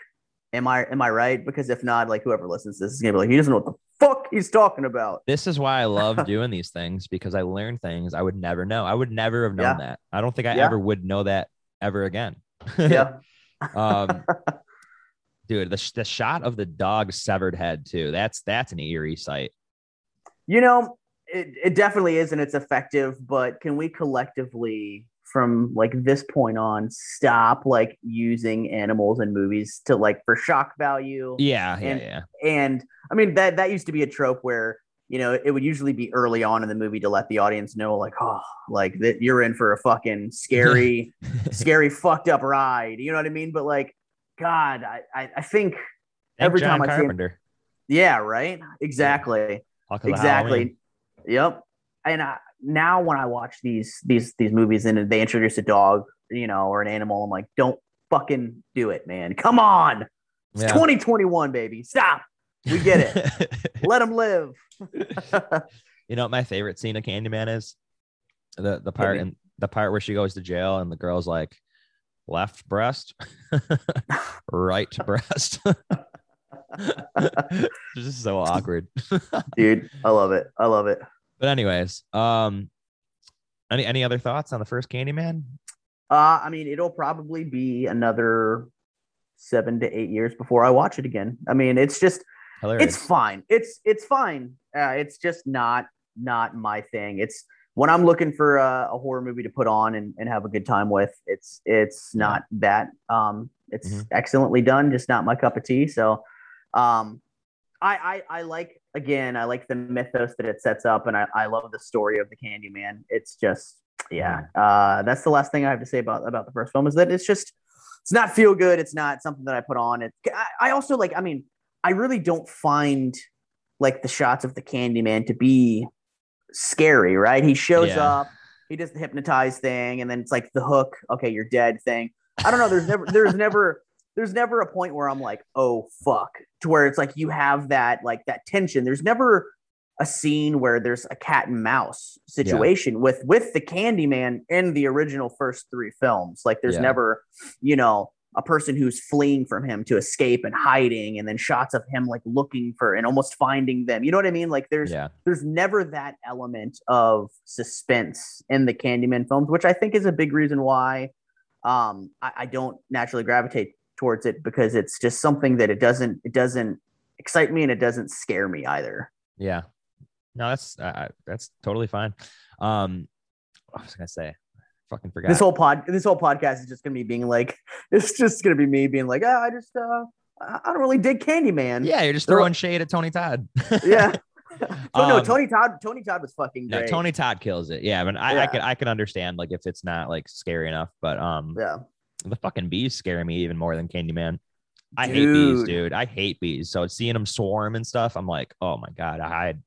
Am I right? Because if not, like whoever listens to this is gonna be like, he doesn't know what the fuck he's talking about. This is why I love doing these things, because I learn things I would never know. I would never have known that. I don't think I ever would know that ever again. Yeah. Dude, the shot of the dog's severed head too. That's an eerie sight. You know, it definitely is, and it's effective. But can we collectively, from like this point on, stop like using animals in movies to like for shock value? And I mean that used to be a trope where, you know, it would usually be early on in the movie to let the audience know like, oh, like that you're in for a fucking scary fucked up ride, you know what I mean? But like, God, I think every John time Carpenter. I see him, yeah, right, exactly, yeah. Exactly, yep. And now when I watch these movies and they introduce a dog, you know, or an animal, I'm like, don't fucking do it, man. Come on. It's 2021, baby. Stop. We get it. Let them live. You know what my favorite scene of Candyman is? The part where she goes to jail and the girl's like, left breast, right breast. This is so awkward. Dude, I love it. But anyways, any other thoughts on the first Candyman? I mean, it'll probably be another 7 to 8 years before I watch it again. I mean, it's just hilarious. It's fine. It's fine. It's just not my thing. It's when I'm looking for a horror movie to put on and have a good time with. It's not that. It's excellently done, just not my cup of tea. So, I like. Again, I like the mythos that it sets up, and I love the story of the Candyman. It's just, that's the last thing I have to say about the first film, is that it's just, it's not feel good. It's not something that I put on. I also like, I mean, I really don't find like the shots of the Candyman to be scary, right? He shows up, he does the hypnotize thing, and then it's like the hook, okay, you're dead thing. I don't know. There's never a point where I'm like, oh, fuck, to where it's like you have that tension. There's never a scene where there's a cat and mouse situation with the Candyman in the original first three films. Like there's never, you know, a person who's fleeing from him to escape and hiding, and then shots of him like looking for and almost finding them. You know what I mean? Like there's never that element of suspense in the Candyman films, which I think is a big reason why I don't naturally gravitate towards it, because it's just something that it doesn't excite me, and it doesn't scare me either. Yeah, no, that's totally fine. I was gonna say, I fucking forgot. This whole podcast is just gonna be being like, it's just gonna be me being like, oh, I don't really dig Candyman. Yeah, you're just throwing shade at Tony Todd. Yeah. No, Tony Todd was fucking great. No, Tony Todd kills it. Yeah, I mean, I can understand like if it's not like scary enough, but the fucking bees scare me even more than Candyman. I hate bees. So seeing them swarm and stuff, I'm like, oh my God, I hide.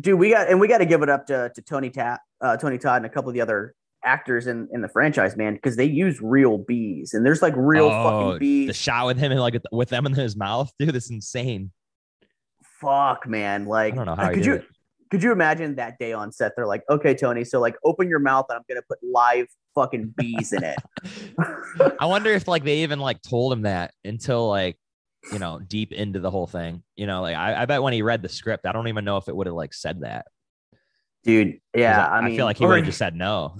Dude, we got to give it up to Tony Todd and a couple of the other actors in the franchise, man, because they use real bees, and there's like real fucking bees. The shot with him and like with them in his mouth, dude, that's insane. Fuck, man, like I don't know how could you. Could you imagine that day on set? They're like, okay, Tony, so like open your mouth and I'm going to put live fucking bees in it. I wonder if like they even like told him that until like, you know, deep into the whole thing, you know, like I bet when he read the script, I don't even know if it would have like said that. Dude. Yeah. I mean, I feel like he would have just said no.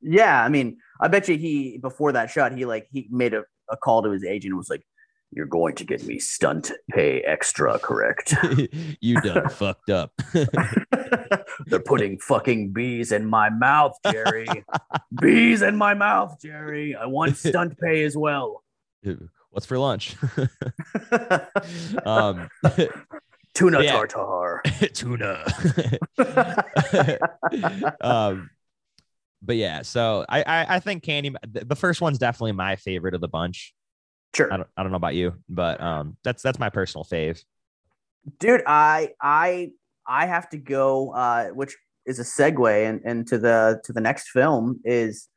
Yeah. I mean, I bet you before that shot, he made a call to his agent and was like, "You're going to get me stunt pay extra, correct?" You done fucked up. They're putting fucking bees in my mouth, Jerry. Bees in my mouth, Jerry. I want stunt pay as well. What's for lunch? Tuna tartare. Tuna. But yeah, so I think Candyman, the first one's definitely my favorite of the bunch. Sure. I don't know about you, but that's my personal fave. Dude, I have to go, which is a segue into the next film. Is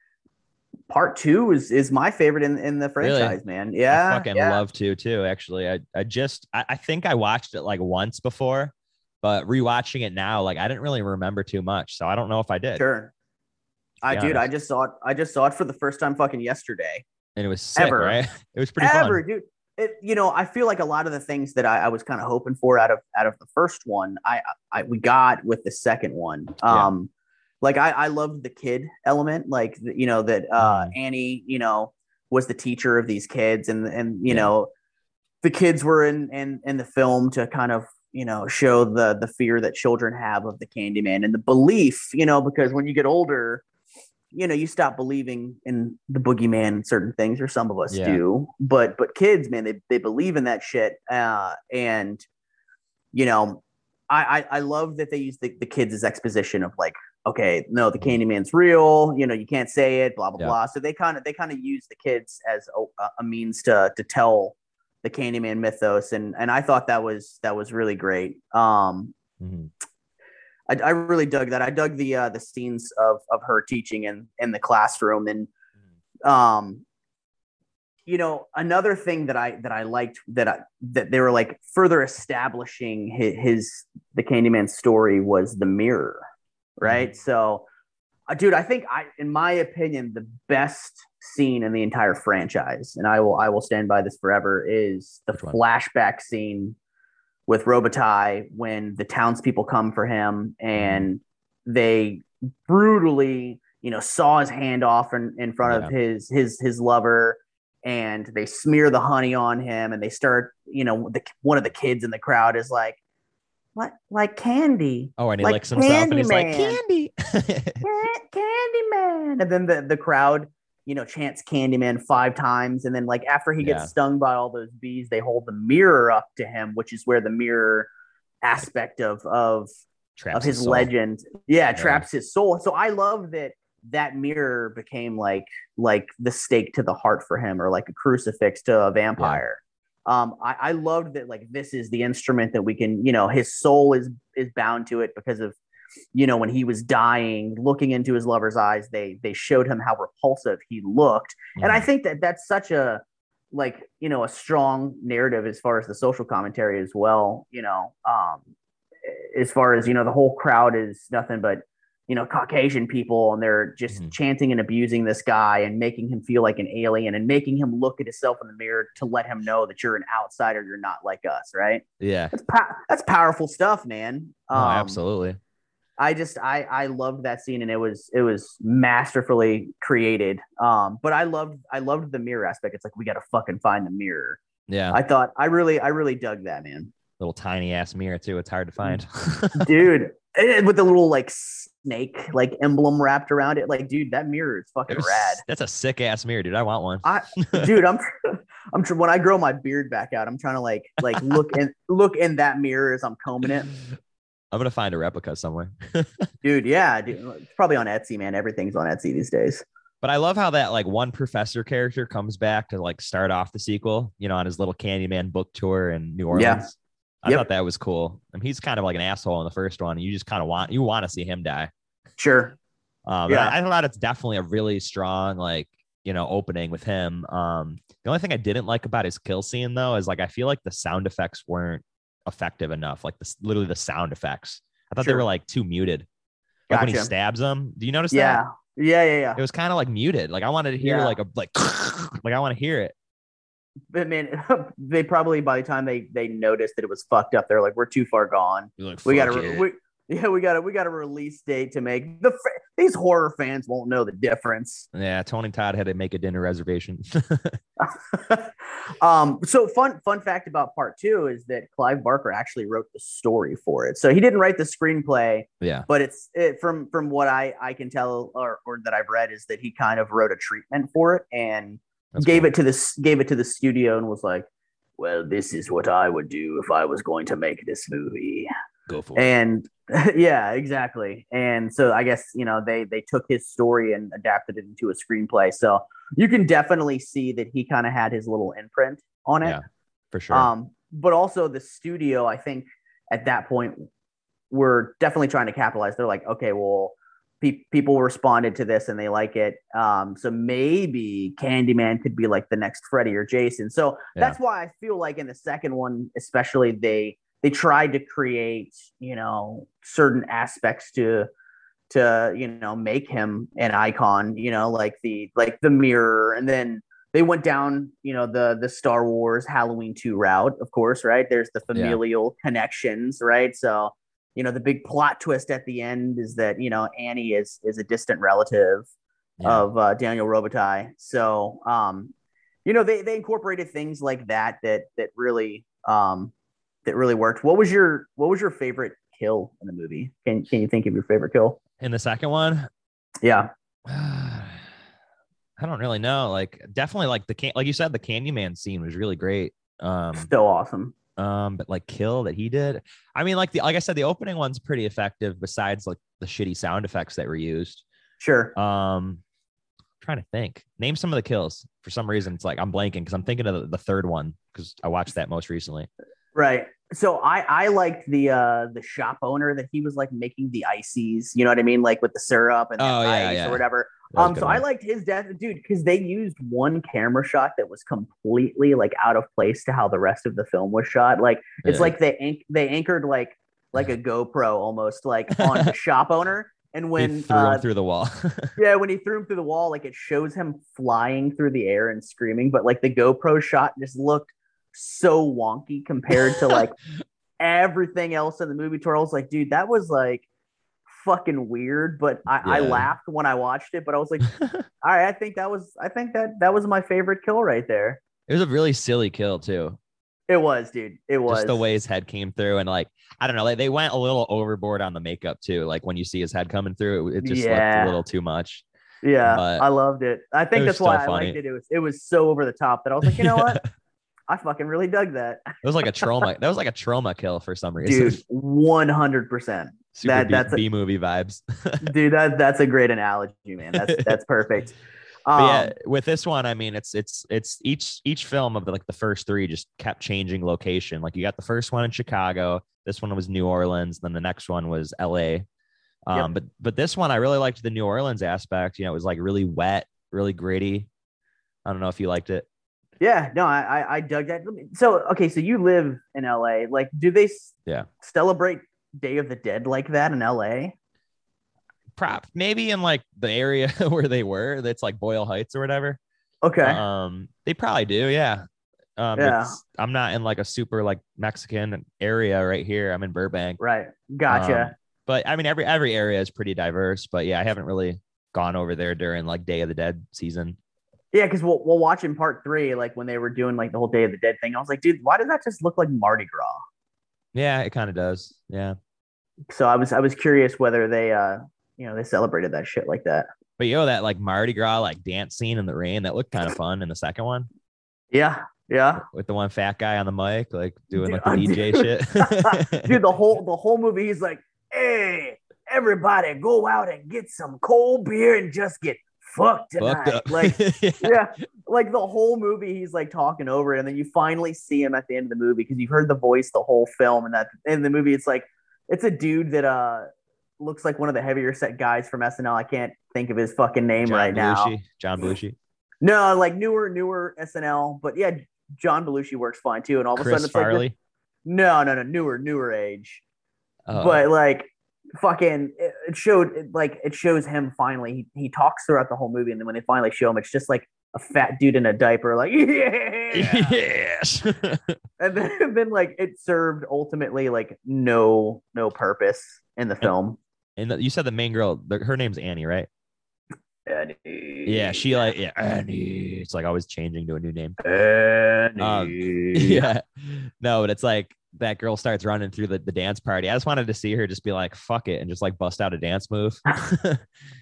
part two is my favorite in the franchise, really? Man. Yeah. I fucking love two too, actually. I think I watched it like once before, but rewatching it now, like I didn't really remember too much. So I don't know if I did. Sure. I just saw it for the first time fucking yesterday. And it was sick, right? It was pretty fun. Dude. You know, I feel like a lot of the things that I was kind of hoping for out of the first one, we got with the second one. Like I loved the kid element, like you know that Annie, you know, was the teacher of these kids, and you know, the kids were in the film to kind of, you know, show the fear that children have of the Candyman and the belief, you know, because when you get older, you know, you stop believing in the boogeyman and certain things, or some of us do, but kids, man, they believe in that shit. And you know, I love that they use the kids as exposition of like, okay, no, the Candyman's real, you know, you can't say it, blah, blah, blah. So they kind of use the kids as a means to tell the Candyman mythos. And I thought that was really great. I really dug that. I dug the scenes of her teaching in the classroom, and you know, another thing that I liked that they were like further establishing the Candyman story was the mirror, right? Mm-hmm. So, dude, I think in my opinion, the best scene in the entire franchise, and I will stand by this forever, is the flashback scene with Robitaille when the townspeople come for him and they brutally, you know, saw his hand off in front of his lover, and they smear the honey on him, and they start, you know, one of the kids in the crowd is like, "What? Like candy?" Oh, and he licks himself, and he's like, "Candy, Candyman!" And then the crowd, you know, chants Candyman 5 times. And then like after he gets stung by all those bees, they hold the mirror up to him, which is where the mirror aspect of his legend. Yeah. Traps his soul. So I love that mirror became like the stake to the heart for him, or like a crucifix to a vampire. Yeah. I loved that. Like, this is the instrument that we can, you know, his soul is bound to it because of, you know, when he was dying, looking into his lover's eyes, they showed him how repulsive he looked. And I think that's such a, like, you know, a strong narrative as far as the social commentary as well, you know, as far as, you know, the whole crowd is nothing but, you know, Caucasian people, and they're just chanting and abusing this guy and making him feel like an alien and making him look at himself in the mirror to let him know that you're an outsider, you're not like us, right? Yeah. That's powerful stuff, man. Oh, absolutely. I just I loved that scene, and it was masterfully created. But I loved the mirror aspect. It's like, we got to fucking find the mirror. Yeah, I really dug that, man. Little tiny ass mirror too. It's hard to find, dude. With the little like snake like emblem wrapped around it, like, dude, that mirror is fucking rad. That's a sick ass mirror, dude. I want one. I'm when I grow my beard back out, I'm trying to like look in that mirror as I'm combing it. I'm going to find a replica somewhere. Dude, yeah. Dude. It's probably on Etsy, man. Everything's on Etsy these days. But I love how that like one professor character comes back to like start off the sequel, you know, on his little Candyman book tour in New Orleans. Yeah. I thought that was cool. I mean, he's kind of like an asshole in the first one. You just kind of you want to see him die. Sure. Yeah. I thought it's definitely a really strong, like, you know, opening with him. The only thing I didn't like about his kill scene, though, is like, I feel like the sound effects weren't effective enough. Like literally the sound effects. I thought they were like too muted. Like when he stabs him. Do you notice that? Yeah. It was kind of like muted. Like I wanted to hear like I want to hear it. But man, they probably, by the time they noticed that it was fucked up, they're like, we're too far gone. Like, we got a release date to make. These horror fans won't know the difference. Yeah, Tony Todd had to make a dinner reservation. So fun fact about part two is that Clive Barker actually wrote the story for it. So he didn't write the screenplay. Yeah, but it's from what I can tell or that I've read is that he kind of wrote a treatment for it and gave it to the studio and was like, well, this is what I would do if I was going to make this movie. Go for it. And yeah, exactly. And so I guess, you know, they took his story and adapted it into a screenplay. So you can definitely see that he kind of had his little imprint on it. Yeah, for sure. But also the studio, I think at that point, were definitely trying to capitalize. They're like, okay, well, people responded to this and they like it. So maybe Candyman could be like the next Freddy or Jason. So that's why I feel like in the second one, especially they tried to create, you know, certain aspects to, you know, make him an icon, you know, like the mirror. And then they went down, you know, the Star Wars Halloween 2 route, of course, right? There's the familial connections, right? So, you know, the big plot twist at the end is that, you know, Annie is a distant relative of Daniel Robitaille. So, you know, they incorporated things like that really worked. What was your favorite kill in the movie? Can you think of your favorite kill in the second one? Yeah. I don't really know. Like, definitely like you said, the Candyman scene was really great. Still awesome. But like kill that he did. I mean, like I said, the opening one's pretty effective besides like the shitty sound effects that were used. Sure. I'm trying to think, name some of the kills. For some reason, it's like, I'm blanking because I'm thinking of the third one because I watched that most recently. Right. So I liked the shop owner that he was like making the ices, you know what I mean? Like with the syrup and ice or whatever. So I liked his death, dude, because they used one camera shot that was completely like out of place to how the rest of the film was shot. Like it's like they anchored like a GoPro almost like on the shop owner. And when he threw him through the wall. When he threw him through the wall, like it shows him flying through the air and screaming, but like the GoPro shot just looked so wonky compared to like everything else in the movie. Turtles, like, dude, that was like fucking weird, but I laughed when I watched it, but I was like, all right, I think that was my favorite kill right there. It was a really silly kill too. It was, dude. It was just the way his head came through, and like, I don't know, like they went a little overboard on the makeup too. Like when you see his head coming through, it just looked a little too much. Yeah, but I loved it. I think that's why I liked it. It was so over the top that I was like, you know what? I fucking really dug that. It was like a trauma. That was like a trauma kill for some reason. Dude, 100%. That's B-movie vibes. Dude, that's a great analogy, man. That's perfect. Yeah, with this one, I mean, it's each film of the first three just kept changing location. Like you got the first one in Chicago, this one was New Orleans, then the next one was LA. But this one I really liked the New Orleans aspect. You know, it was like really wet, really gritty. I don't know if you liked it. Yeah, no, I dug that. So, okay, so you live in LA. Like, do they celebrate Day of the Dead like that in LA? Maybe in like the area where they were. That's like Boyle Heights or whatever. Okay. They probably do. Yeah. I'm not in like a super like Mexican area right here. I'm in Burbank. Right. Gotcha. But I mean, every area is pretty diverse. But yeah, I haven't really gone over there during like Day of the Dead season. Yeah, because we'll watch in part three, like when they were doing like the whole Day of the Dead thing. I was like, dude, why does that just look like Mardi Gras? Yeah, it kind of does. Yeah. So I was curious whether they, you know, they celebrated that shit like that. But yo, that like Mardi Gras like dance scene in the rain, that looked kind of fun in the second one. Yeah, yeah. With the one fat guy on the mic, like doing like the DJ shit. Dude, the whole movie, he's like, hey, everybody, go out and get some cold beer and just get fucked up. Like like the whole movie he's like talking over it, and then you finally see him at the end of the movie because you've heard the voice the whole film, and that in the movie it's like it's a dude that looks like one of the heavier set guys from SNL. I can't think of his fucking name now. John Belushi. No, like newer SNL, but yeah, John Belushi works fine too. And all of Chris a sudden, it's Farley? Like no, newer age. But like, fucking, it shows him finally. He talks throughout the whole movie, and then when they finally show him, it's just like a fat dude in a diaper, like yes. and then like it served ultimately like no purpose in the film. And you said the main girl, her name's Annie, right? Annie. Yeah, she like Annie. It's like always changing to a new name. Annie. Yeah. No, but it's like that girl starts running through the dance party. I just wanted to see her just be like, fuck it, and just like bust out a dance move.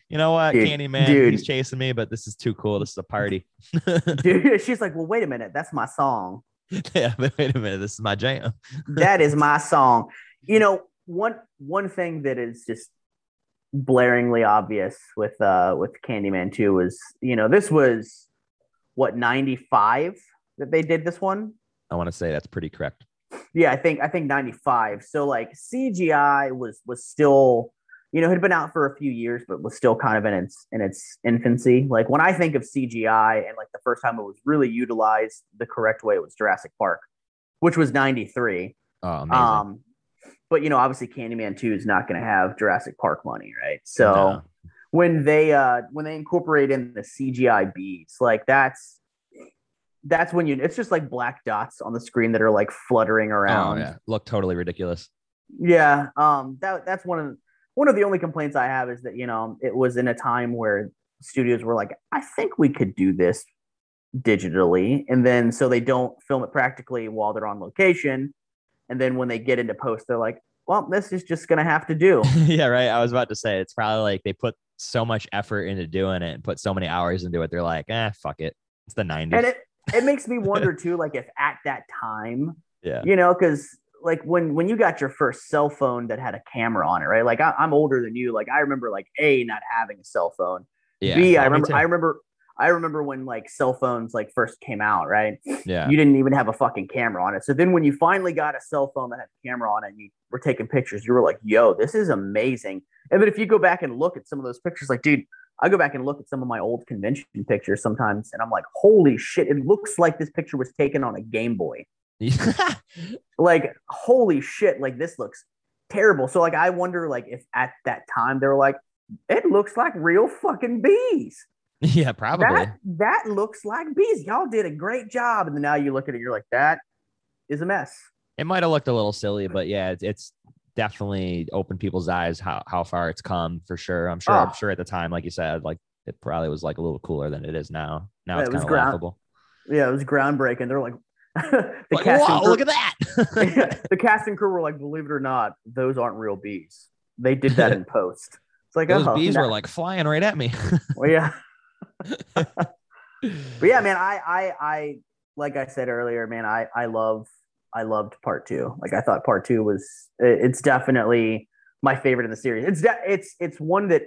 You know what, Candyman, he's chasing me, but this is too cool. This is a party. Dude, she's like, well, wait a minute, that's my song. Yeah, but wait a minute, this is my jam. That is my song. You know, one thing that is just blaringly obvious with Candyman 2 was, you know, this was what, 95 that they did this one? I want to say that's pretty correct. Yeah, I think 95. So like CGI was still, you know, had been out for a few years, but was still kind of in its infancy. Like when I think of CGI and like the first time it was really utilized the correct way, it was Jurassic Park, which was 93. Oh, amazing. But you know, obviously Candyman 2 is not going to have Jurassic Park money, right? So no. when they incorporate in the CGI beats, like that's when it's just like black dots on the screen that are like fluttering around. Oh, yeah. Look totally ridiculous. Yeah. That's one of the only complaints I have is that, you know, it was in a time where studios were like, I think we could do this digitally. And then, so they don't film it practically while they're on location. And then when they get into post, they're like, well, this is just going to have to do. Yeah. Right. I was about to say, it's probably like they put so much effort into doing it and put so many hours into it. They're like, fuck it. It's the 90s. And it makes me wonder too, like if at that time, yeah, you know, because like when you got your first cell phone that had a camera on it, right? Like I'm older than you. Like I remember like A, not having a cell phone. Yeah, B, I remember when like cell phones like first came out, right? Yeah. You didn't even have a fucking camera on it. So then when you finally got a cell phone that had a camera on it and you were taking pictures, you were like, yo, this is amazing. And then if you go back and look at some of those pictures, like, dude, I go back and look at some of my old convention pictures sometimes, and I'm like, holy shit, it looks like this picture was taken on a Game Boy. Like, holy shit, like, this looks terrible. So, like, I wonder, like, if at that time they were like, it looks like real fucking bees. Yeah, probably. That looks like bees. Y'all did a great job. And then now you look at it, you're like, that is a mess. It might have looked a little silly, but yeah, it's definitely opened people's eyes how far it's come, for sure. I'm sure at the time, like you said, like it probably was like a little cooler than it is now. Now it's kind of laughable. Yeah, it was groundbreaking. They're like, whoa, look at that. Yeah, the casting crew were like, believe it or not, those aren't real bees. They did that in post. It's like those bees were like flying right at me. Well, yeah. But yeah, man, I like I said earlier, man, I loved part two. Like I thought part two was, it's definitely my favorite in the series. It's one that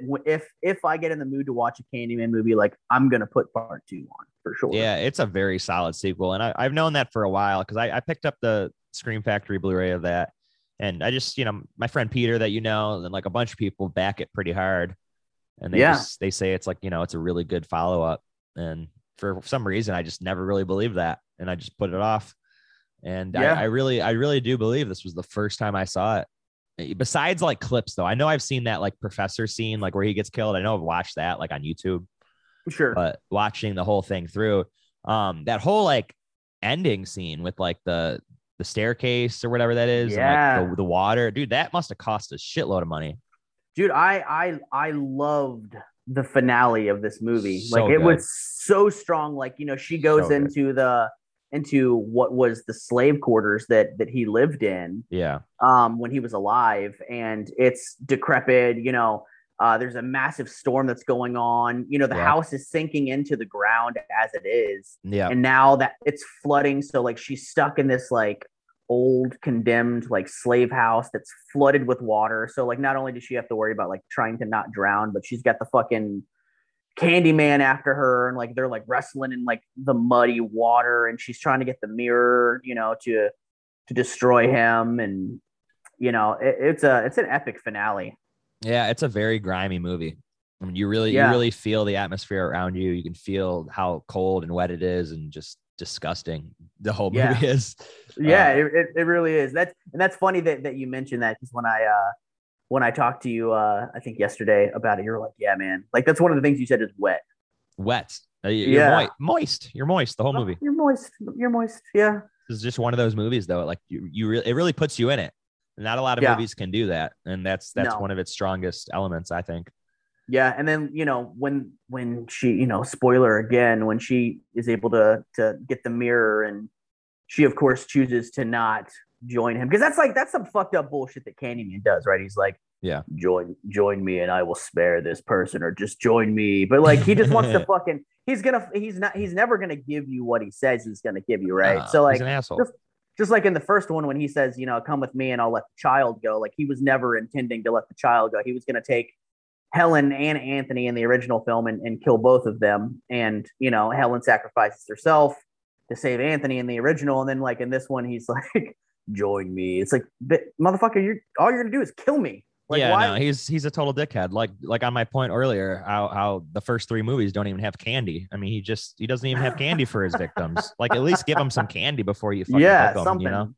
if I get in the mood to watch a Candyman movie, like I'm going to put part two on for sure. Yeah. It's a very solid sequel. And I've known that for a while. Cause I picked up the Scream Factory Blu-ray of that. And I just, you know, my friend Peter that, you know, and like a bunch of people back it pretty hard. And they say it's like, you know, it's a really good follow-up. And for some reason, I just never really believed that. And I just put it off. And yeah. I really do believe this was the first time I saw it. Besides like clips, though, I know I've seen that like professor scene, like where he gets killed. I know I've watched that like on YouTube. Sure. But watching the whole thing through, that whole like ending scene with like the staircase or whatever that is, yeah, and, like, the water, dude, that must have cost a shitload of money. Dude, I loved the finale of this movie. So like it was so strong. Like, you know, she goes into what was the slave quarters that he lived in, yeah, when he was alive, and it's decrepit, you know, there's a massive storm that's going on, you know, the house is sinking into the ground as it is, yeah, and now that it's flooding, so like she's stuck in this like old condemned like slave house that's flooded with water, so like not only does she have to worry about like trying to not drown, but she's got the fucking Candyman after her, and like they're like wrestling in like the muddy water, and she's trying to get the mirror, you know, to destroy him, and you know it's an epic finale. Yeah, it's a very grimy movie. I mean, you really feel the atmosphere around you. You can feel how cold and wet it is, and just disgusting the whole movie is. Yeah, it really is. That's funny that you mentioned that, because when I talked to you, I think yesterday about it, you were like, "Yeah, man," like that's one of the things you said is wet. You're moist. You're moist the whole movie. You're moist. Yeah. It's just one of those movies, though. Like it really puts you in it. Not a lot of movies can do that, and that's one of its strongest elements, I think. Yeah, and then when she, spoiler again, when she is able to get the mirror, and she of course chooses to not join him, because that's some fucked up bullshit that Candyman does, right? He's like, yeah, join me and I will spare this person, or just join me. But like he just wants to fucking he's never gonna give you what he says he's gonna give you, right? So like he's an asshole. Just like in the first one when he says, come with me and I'll let the child go. Like he was never intending to let the child go. He was gonna take Helen and Anthony in the original film and kill both of them. And, Helen sacrifices herself to save Anthony in the original. And then like in this one, he's like, join me. It's like, motherfucker, all you're going to do is kill me. Like, yeah, why? No, he's a total dickhead. Like on my point earlier, how the first three movies don't even have candy. I mean, he doesn't even have candy for his victims. Like at least give him some candy before you fucking kill him, something.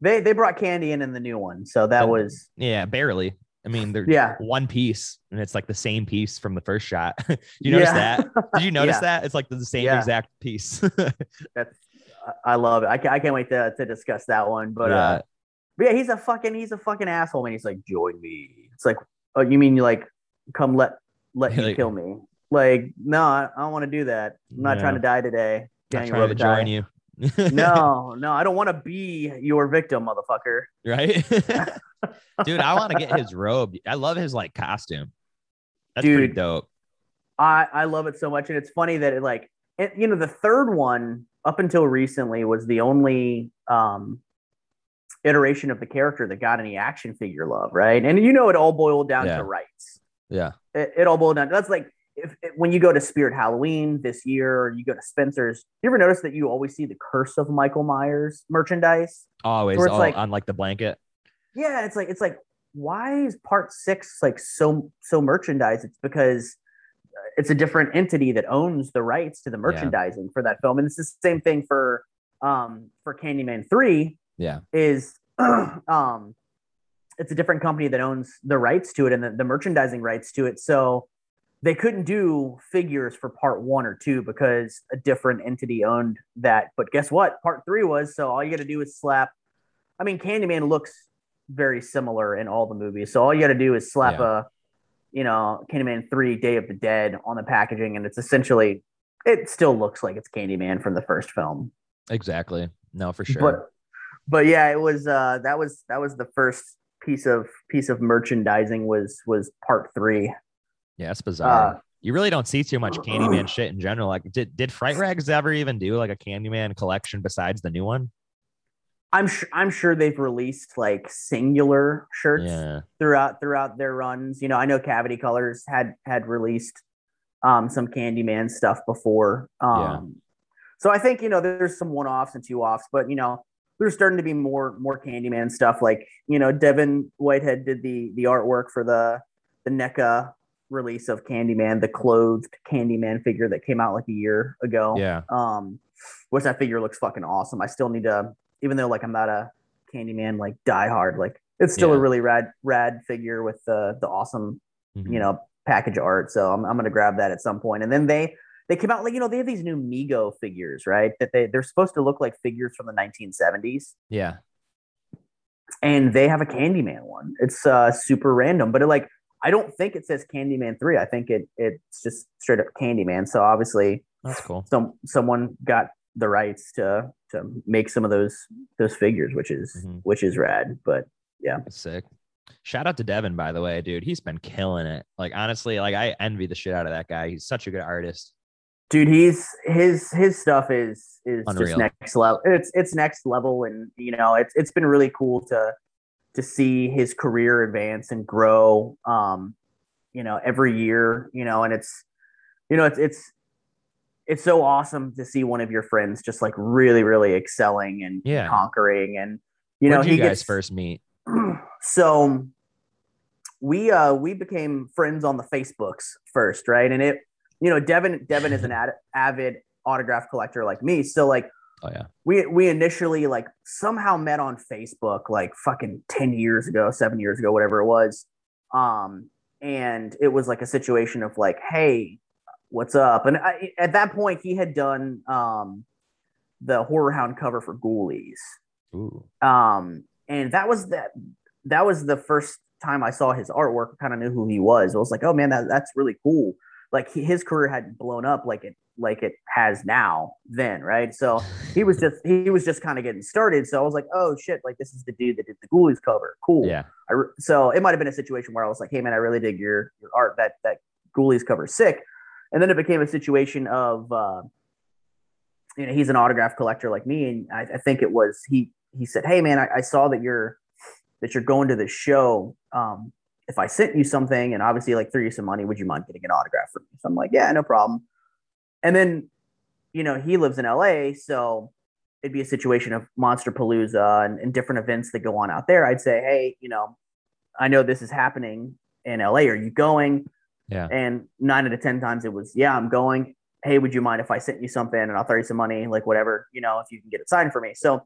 They brought candy in the new one. So barely. I mean, they're one piece, and it's like the same piece from the first shot. You notice that? Did you notice that? It's like the same exact piece. I love it. I can't wait to discuss that one. But but he's a fucking asshole, and he's like, join me. It's like, oh, you mean you like come let you kill me? Like, no, I don't want to do that. I'm not trying to die today. I'm trying to join you. No, I don't want to be your victim, motherfucker. Right. Dude, I want to get his robe. I love his like costume. That's pretty dope. I love it so much. And it's funny that the third one up until recently was the only iteration of the character that got any action figure love. Right. And it all boiled down to rights. Yeah. It all boiled down. That's like, when you go to Spirit Halloween this year, or you go to Spencer's, you ever notice that you always see the Curse of Michael Myers merchandise? Always. It's on like the blanket. Yeah, it's like why is Part 6 like so merchandise? It's because it's a different entity that owns the rights to the merchandising for that film, and it's the same thing for Candyman 3. Yeah, is it's a different company that owns the rights to it and the merchandising rights to it. So they couldn't do figures for Part 1 or 2 because a different entity owned that. But guess what? Part 3 was, so all you got to do is slap. I mean, Candyman looks very similar in all the movies, so all you got to do is slap a Candyman 3 Day of the Dead on the packaging, and it's essentially, it still looks like it's Candyman from the first film. Exactly. No, for sure. But yeah, it was that was the first piece of merchandising was Part 3. Yeah, that's bizarre. You really don't see too much Candyman shit in general. Like did Fright Rags ever even do like a Candyman collection besides the new one? I'm sure they've released like singular shirts throughout their runs. I know Cavity Colors had released some Candyman stuff before. So I think there's some one-offs and two-offs, but there's starting to be more Candyman stuff. Like Devin Whitehead did the artwork for the NECA release of Candyman, the clothed Candyman figure that came out like a year ago. Which that figure looks fucking awesome. I still need to. Even though I'm not a Candyman diehard, it's still a really rad figure with the awesome package art. So I'm gonna grab that at some point. And then they came out they have these new Mego figures, right? That they're supposed to look like figures from the 1970s. Yeah. And they have a Candyman one. It's super random, but I don't think it says Candyman 3. I think it's just straight up Candyman. So obviously that's cool. Someone got the rights to make some of those figures, which is rad. But yeah, that's sick. Shout out to Devin, by the way, dude. He's been killing it. Honestly, I envy the shit out of that guy. He's such a good artist, dude. He's his stuff is unreal. Just next level. It's next level, and it's been really cool to see his career advance and grow. Every year, and it's so awesome to see one of your friends just really, really excelling and conquering. And, where'd you guys first meet? So we became friends on the Facebooks first, right? And it, you know, Devin is an avid autograph collector like me, so like, oh yeah, we initially like somehow met on Facebook like fucking 7 years ago, whatever it was. And it was like a situation of like, hey, what's up? And at that point, he had done the Horror Hound cover for Ghoulies. Ooh. And that was the first time I saw his artwork. I kind of knew who he was. I was like, oh man, that's really cool. Like his career hadn't blown up like it has now then, right? So he was just kind of getting started. So I was like, oh shit, like this is the dude that did the Ghoulies cover. Cool. Yeah. So it might've been a situation where I was like, hey man, I really dig your art, that Ghoulies cover is sick. And then it became a situation of, you know, he's an autograph collector like me. And I think it was, he said, hey man, I saw that you're going to this show. If I sent you something and obviously like threw you some money, would you mind getting an autograph for me? So I'm like, yeah, no problem. And then, you know, he lives in LA, so it'd be a situation of Monsterpalooza and different events that go on out there. I'd say, hey, you know, I know this is happening in LA. Are you going? Yeah. And 9 out of 10 times it was, yeah, I'm going. Hey, would you mind if I sent you something and I'll throw you some money, like whatever, you know, if you can get it signed for me. So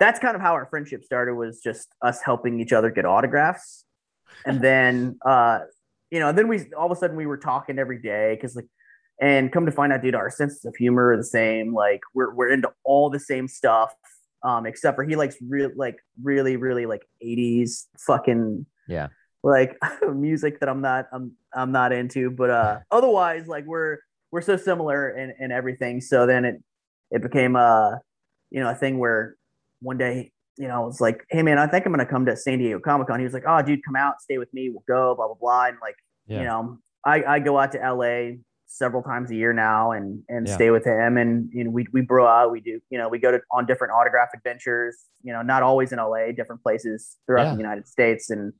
that's kind of how our friendship started, was just us helping each other get autographs. And then, you know, then we all of a sudden we were talking every day because like, and come to find out, dude, our senses of humor are the same. Like we're into all the same stuff, except for he likes really like 80s fucking, yeah, like music that I'm not into. But otherwise, like we're so similar in everything. So then it became you know, a thing where one day, you know, I was like, hey man, I think I'm gonna come to San Diego Comic-Con. He was like, oh dude, come out, stay with me, we'll go, blah blah blah. And like, yeah, you know, I go out to LA several times a year now and yeah, stay with him, and you know, we bro out, we do, you know, we go to on different autograph adventures, you know, not always in LA, different places throughout, yeah, the United States. And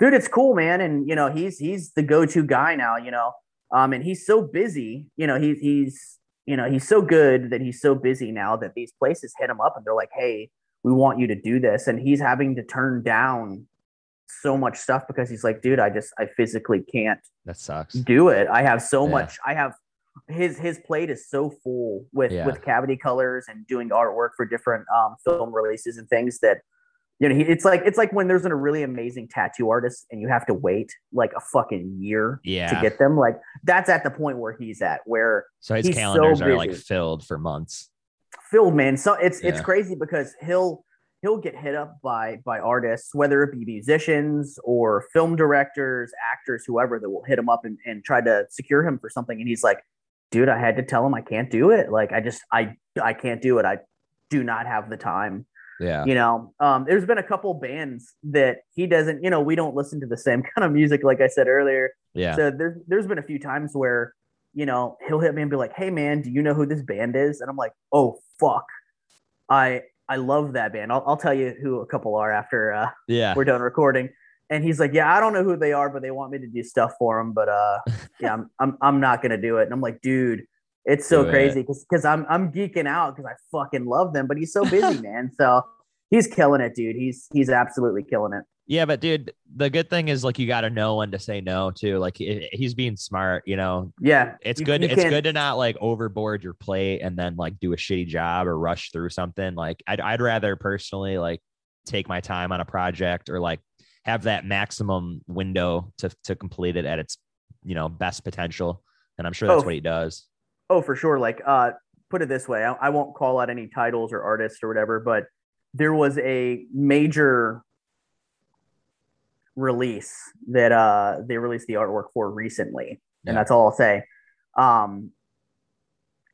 dude, it's cool, man. And you know, he's the go-to guy now, you know. And he's so busy, you know, he's you know, he's so good that he's so busy now that these places hit him up and they're like, hey, we want you to do this. And he's having to turn down so much stuff because he's like, dude, I physically can't, that sucks, do it. I have so, yeah, much. I have his plate is so full with, yeah, with cavity colors and doing artwork for different film releases and things that, you know, it's like when there's a really amazing tattoo artist and you have to wait like a fucking year, yeah, to get them. Like that's at the point where he's at, where so his calendars are like filled for months. Filled, man. So it's, yeah, it's crazy because he'll get hit up by artists, whether it be musicians or film directors, actors, whoever, that will hit him up and try to secure him for something. And he's like, dude, I had to tell him I can't do it. Like I can't do it. I do not have the time. Yeah. You know, there's been a couple bands that he doesn't, you know, we don't listen to the same kind of music, like I said earlier. Yeah. So there's been a few times where, you know, he'll hit me and be like, hey man, do you know who this band is? And I'm like, oh fuck, I love that band. I'll tell you who a couple are after yeah, we're done recording. And he's like, yeah, I don't know who they are, but they want me to do stuff for them. But yeah, I'm not gonna do it. And I'm like, dude, it's so crazy because I'm geeking out because I fucking love them. But he's so busy, man. So he's killing it, dude. He's absolutely killing it. Yeah, but dude, the good thing is like you got to know when to say no too. Like he's being smart, you know. Yeah, it's good. It's good to not like overboard your plate and then like do a shitty job or rush through something. Like I'd rather personally like take my time on a project or like have that maximum window to complete it at its, you know, best potential. And I'm sure that's what he does. Oh, for sure. Like put it this way, I won't call out any titles or artists or whatever, but there was a major release that they released the artwork for recently, yeah, and that's all I'll say,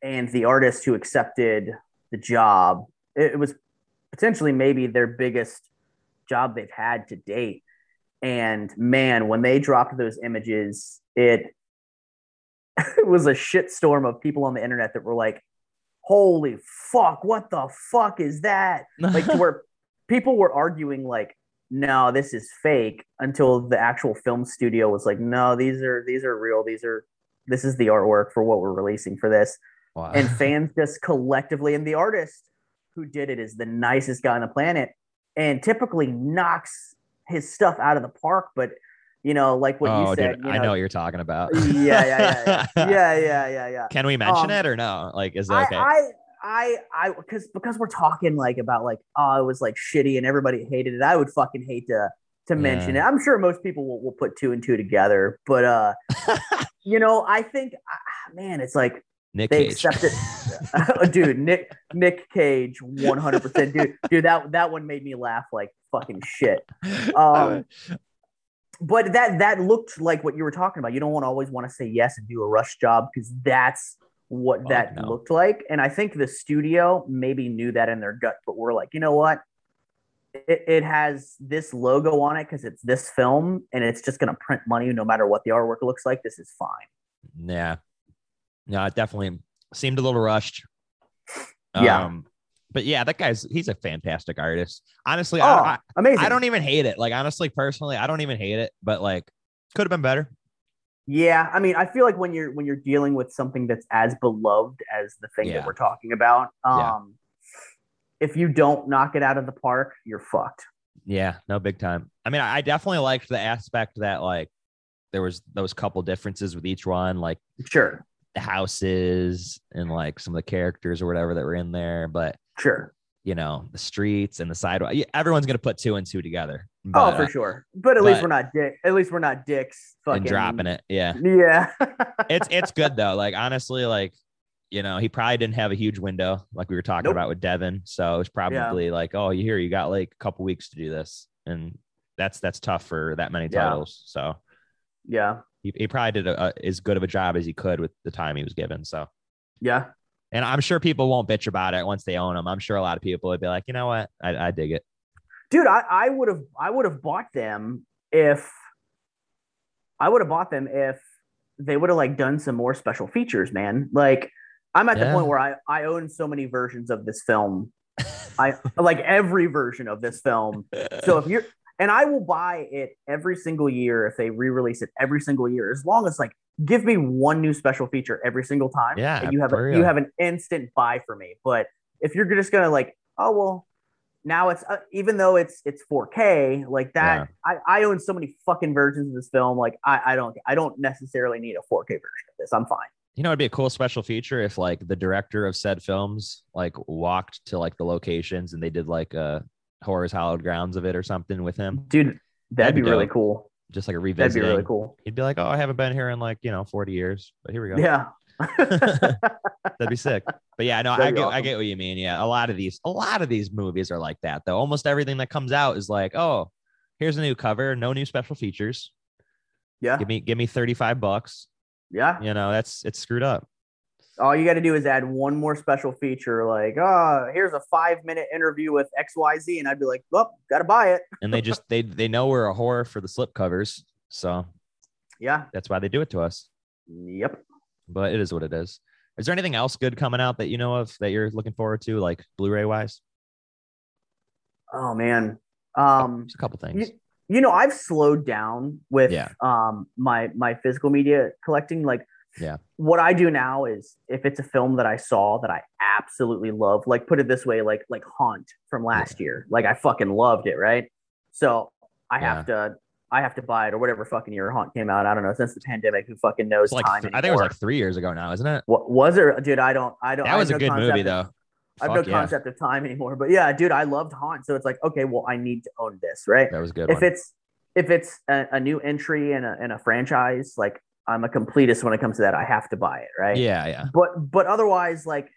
and the artist who accepted the job, it was potentially maybe their biggest job they've had to date. And man, when they dropped those images, it was a shitstorm of people on the internet that were like, holy fuck, what the fuck is that? Like, to where people were arguing like, no, this is fake, until the actual film studio was like, no, these are real. This is the artwork for what we're releasing for this. Wow. And fans just collectively, and the artist who did it is the nicest guy on the planet and typically knocks his stuff out of the park. But you know, like what you said. Dude, you know, I know what you're talking about. Yeah. Can we mention it or no? Like, is that okay? Because we're talking like about like, oh, it was like shitty and everybody hated it. I would fucking hate to mention it. I'm sure most people will put two and two together, but you know, I think, man, it's like Nick they Cage. Accepted, dude. Nick Cage, 100%, dude. That one made me laugh like fucking shit. But that looked like what you were talking about. You don't always want to say yes and do a rush job because that's what looked like. And I think the studio maybe knew that in their gut, but we're like, you know what? It has this logo on it because it's this film and it's just going to print money no matter what the artwork looks like. This is fine. Yeah. No, it definitely seemed a little rushed. Yeah. But yeah, he's a fantastic artist. Honestly, amazing. I don't even hate it. Like, honestly, personally, I don't even hate it, but like, could have been better. Yeah. I mean, I feel like when you're dealing with something that's as beloved as the thing that we're talking about, if you don't knock it out of the park, you're fucked. Yeah, no, big time. I mean, I definitely liked the aspect that like there was those couple differences with each one, like sure the houses and like some of the characters or whatever that were in there, but sure, you know, the streets and the sidewalk. Everyone's gonna put two and two together. But, for sure. But at least we're not dicks. At least we're not dicks. Fucking dropping it. Yeah. Yeah. It's good though. Like honestly, like, you know, he probably didn't have a huge window like we were talking about with Devin. So it was probably like, oh, you got like a couple weeks to do this. And that's tough for that many titles. So yeah, he probably did as good of a job as he could with the time he was given. So yeah. And I'm sure people won't bitch about it once they own them. I'm sure a lot of people would be like, you know what? I dig it. Dude, I would have bought them if they would have like done some more special features, man. Like I'm at the point where I own so many versions of this film. I like every version of this film. So I will buy it every single year if they re-release it every single year, as long as like give me one new special feature every single time. Yeah, and you have an instant buy for me. But if you're just gonna like, oh well, now it's even though it's 4K like that. Yeah. I own so many fucking versions of this film. Like I don't necessarily need a 4K version of this. I'm fine. You know, it'd be a cool special feature if like the director of said films like walked to like the locations and they did like a Horror's Hallowed Grounds of it or something with him. Dude, that'd be really cool. Just like a revisit. That'd be really cool. He'd be like, oh, I haven't been here in like, you know, 40 years, but here we go. Yeah. That'd be sick. But yeah, no, I get what you mean. Yeah. A lot of these movies are like that though. Almost everything that comes out is like, oh, here's a new cover. No new special features. Yeah. Give me $35. Yeah. You know, it's screwed up. All you got to do is add one more special feature, like, oh, here's a 5-minute interview with XYZ, and I'd be like, well, gotta buy it. And they just they know we're a whore for the slip covers, so yeah, that's why they do it to us. Yep. But it is what it is. Is there anything else good coming out that you know of that you're looking forward to, like Blu-ray wise? Oh man, just a couple things. You know, I've slowed down with my physical media collecting, like. Yeah. What I do now is if it's a film that I saw that I absolutely love, like put it this way, like Haunt from last year. Like I fucking loved it, right? So I have to buy it or whatever fucking year Haunt came out. I don't know, since the pandemic, who fucking knows like time. I think it was like 3 years ago now, isn't it? What was it? Dude, I don't That was a good movie though. I have no concept of time anymore. But yeah, dude, I loved Haunt. So it's like, okay, well, I need to own this, right? That was a good. If it's a new entry in a franchise, like I'm a completist when it comes to that. I have to buy it, right? Yeah, yeah. But otherwise, like,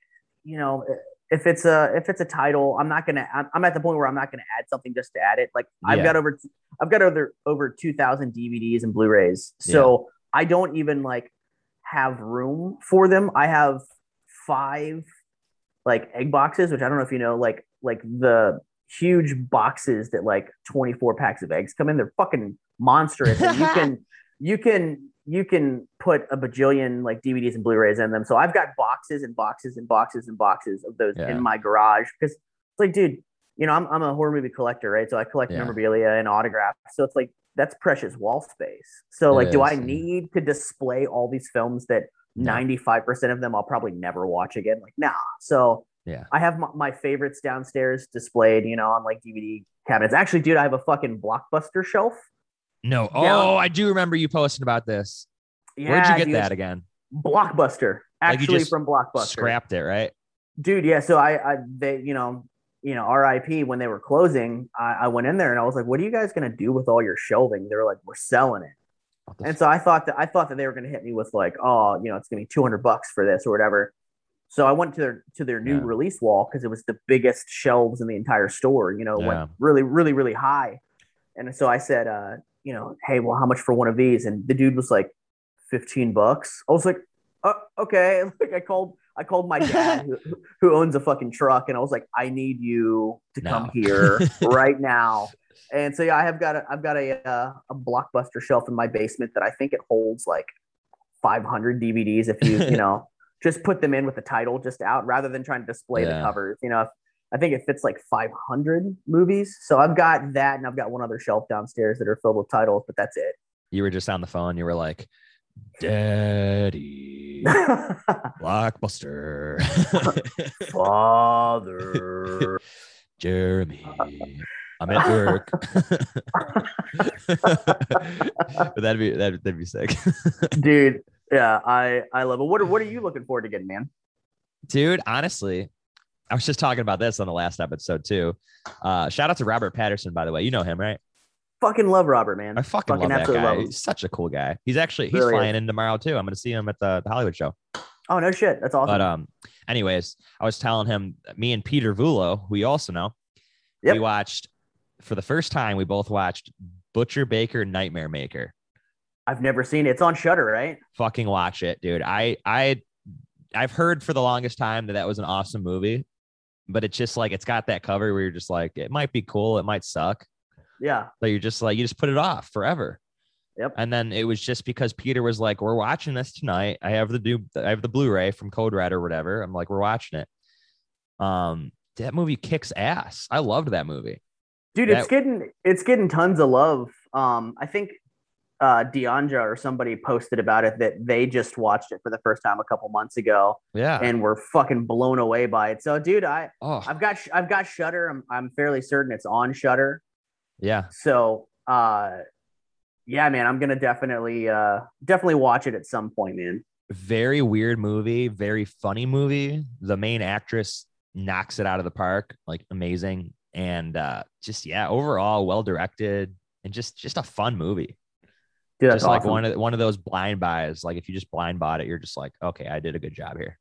you know, if it's a title, I'm not gonna. I'm at the point where I'm not gonna add something just to add it. Like I've got over 2,000 DVDs and Blu-rays, so I don't even like have room for them. I have 5 like egg boxes, which I don't know if you know, like the huge boxes that like 24 packs of eggs come in. They're fucking monstrous, and you can put a bajillion like DVDs and Blu-rays in them. So I've got boxes and boxes and boxes and boxes of those in my garage. Because it's like, dude, you know, I'm a horror movie collector, right? So I collect memorabilia and autographs. So it's like, that's precious wall space. So like, do I need to display all these films that 95% of them I'll probably never watch again? Like, nah. So I have my favorites downstairs displayed, you know, on like DVD cabinets. Actually, dude, I have a fucking Blockbuster shelf No. Oh, yeah. I do remember you posting about this. Yeah, where'd you get that again? Blockbuster. Actually, like from Blockbuster. Scrapped it, right? Dude, yeah. So they, you know, RIP, when they were closing, I went in there and I was like, what are you guys going to do with all your shelving? They were like, we're selling it. And so I thought that they were going to hit me with like, oh, you know, it's going to be $200 for this or whatever. So I went to their new release wall, because it was the biggest shelves in the entire store, you know, went really, really, really high. And so I said, you know, hey, well, how much for one of these? And the dude was like, $15. I was like, oh, okay. Like I called my dad who owns a fucking truck, and I was like, I need you to come here right now. And so yeah, I've got a Blockbuster shelf in my basement that I think it holds like 500 DVDs if you know, just put them in with the title just out rather than trying to display the covers. You know, I think it fits like 500 movies. So I've got that, and I've got one other shelf downstairs that are filled with titles, but that's it. You were just on the phone. You were like, Daddy, Blockbuster, Father, Jeremy, I'm at work. But that'd be sick, dude. Yeah, I love it. What are you looking forward to getting, man? Dude, honestly, I was just talking about this on the last episode too. Shout out to Robert Patterson, by the way. You know him, right? Fucking love Robert, man. I fucking love that guy. He's such a cool guy. He's really flying in tomorrow too. I'm gonna see him at the Hollywood show. Oh no shit, that's awesome. But anyways, I was telling him, me and Peter Vulo, who you also know, we watched for the first time. We both watched Butcher Baker Nightmare Maker. I've never seen it. It's on Shudder, right? Fucking watch it, dude. I've heard for the longest time that was an awesome movie, but it's just like, it's got that cover where you're just like, it might be cool, it might suck. Yeah. So you're just like, you just put it off forever. Yep. And then it was just because Peter was like, we're watching this tonight. I have the Blu-ray from Code Red or whatever. I'm like, we're watching it. That movie kicks ass. I loved that movie. Dude, it's getting tons of love. I think Deandra or somebody posted about it that they just watched it for the first time a couple months ago. Yeah. And were fucking blown away by it. So dude, I've got Shudder. I'm fairly certain it's on Shudder. Yeah. So, yeah, man, I'm going to definitely watch it at some point, man. Very weird movie. Very funny movie. The main actress knocks it out of the park. Like, amazing. And just, yeah, overall well-directed and just a fun movie. Dude, that's just awesome. Like one of those blind buys. Like if you just blind bought it, you're just like, okay, I did a good job here.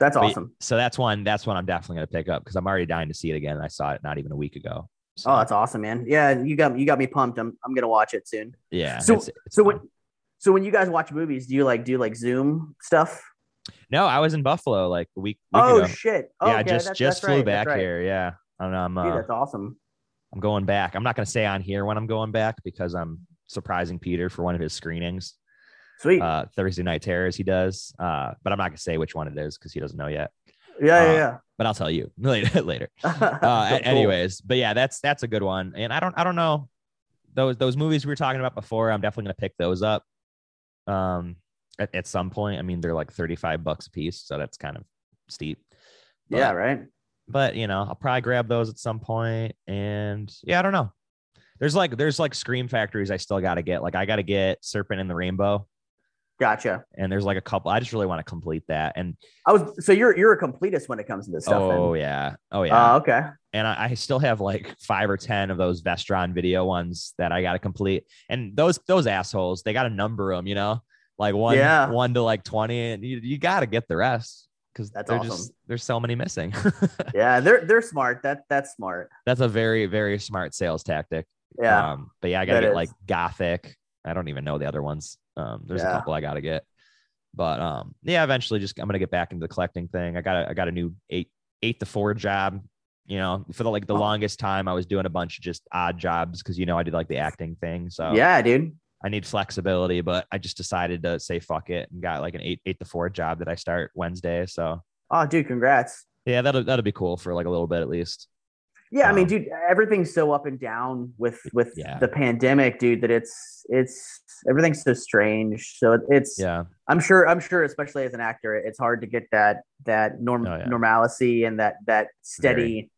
That's awesome. So that's one I'm definitely going to pick up, because I'm already dying to see it again. I saw it not even a week ago. So. Oh, that's awesome, man! Yeah, you got me pumped. I'm gonna watch it soon. Yeah. So when you guys watch movies, do you like Zoom stuff? No, I was in Buffalo like a week ago. Shit! Oh, yeah, okay. I just flew back here. Yeah, I don't know. Dude, that's awesome. I'm going back. I'm not gonna say on here when I'm going back, because I'm surprising Peter for one of his screenings. Sweet. Thursday Night Terrors he does, but I'm not gonna say which one it is because he doesn't know yet. Yeah. But I'll tell you later. So cool. Anyways, but yeah, that's a good one. And I don't know, those movies we were talking about before, I'm definitely going to pick those up at some point. I mean, they're like $35 a piece, so that's kind of steep. But, yeah, right. But, you know, I'll probably grab those at some point. And yeah, I don't know. There's like Scream Factories I still got to get. Like I got to get Serpent in the Rainbow. Gotcha. And there's like a couple. I just really want to complete that. And you're a completist when it comes to this stuff. Oh yeah. Okay. And I still have like 5 or 10 of those Vestron video ones that I got to complete. And those assholes, they got to number them, you know, like one to like 20, and you got to get the rest, because that's awesome. There's so many missing. Yeah, they're smart. That's smart. That's a very, very smart sales tactic. Yeah. But yeah, I got to get like Gothic. I don't even know the other ones. There's a couple I gotta get, but yeah, eventually just I'm gonna get back into the collecting thing. I got a new 8 to 4 job, you know, for the longest time I was doing a bunch of just odd jobs, because you know I did like the acting thing. So yeah, dude, I need flexibility, but I just decided to say fuck it and got like an 8 to 4 job that I start Wednesday. So oh dude, congrats. Yeah, that'll be cool for like a little bit at least. Yeah, I mean, dude, everything's so up and down with the pandemic, dude, that it's everything's so strange. So it's I'm sure, especially as an actor, it's hard to get that normalcy and that steady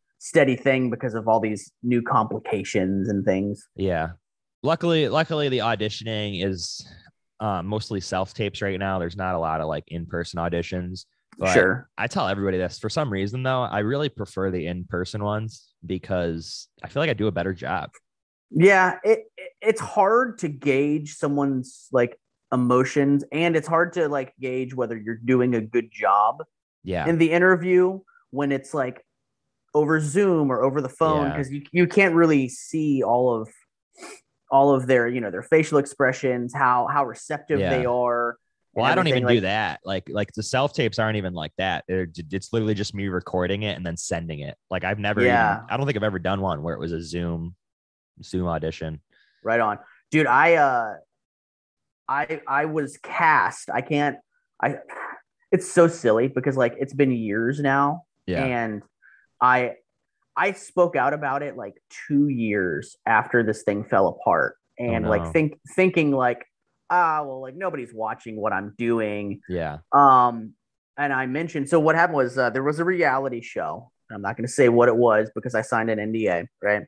thing because of all these new complications and things. Yeah. Luckily, the auditioning is mostly self-tapes right now. There's not a lot of like in-person auditions. But sure. I tell everybody this. For some reason, though, I really prefer the in-person ones because I feel like I do a better job. Yeah, it's hard to gauge someone's like emotions, and it's hard to like gauge whether you're doing a good job. Yeah. In the interview when it's like over Zoom or over the phone, because you can't really see all of their, you know, their facial expressions, how receptive they are. Well, I don't even do that. Like the self tapes aren't even like that. It's literally just me recording it and then sending it. Like I've never, I don't think I've ever done one where it was a Zoom audition. Right on, dude. I was cast. It's so silly because like it's been years now. Yeah. And I spoke out about it like 2 years after this thing fell apart, and like thinking like, well, like nobody's watching what I'm doing. Yeah. And I mentioned, so what happened was there was a reality show. I'm not going to say what it was because I signed an NDA, right?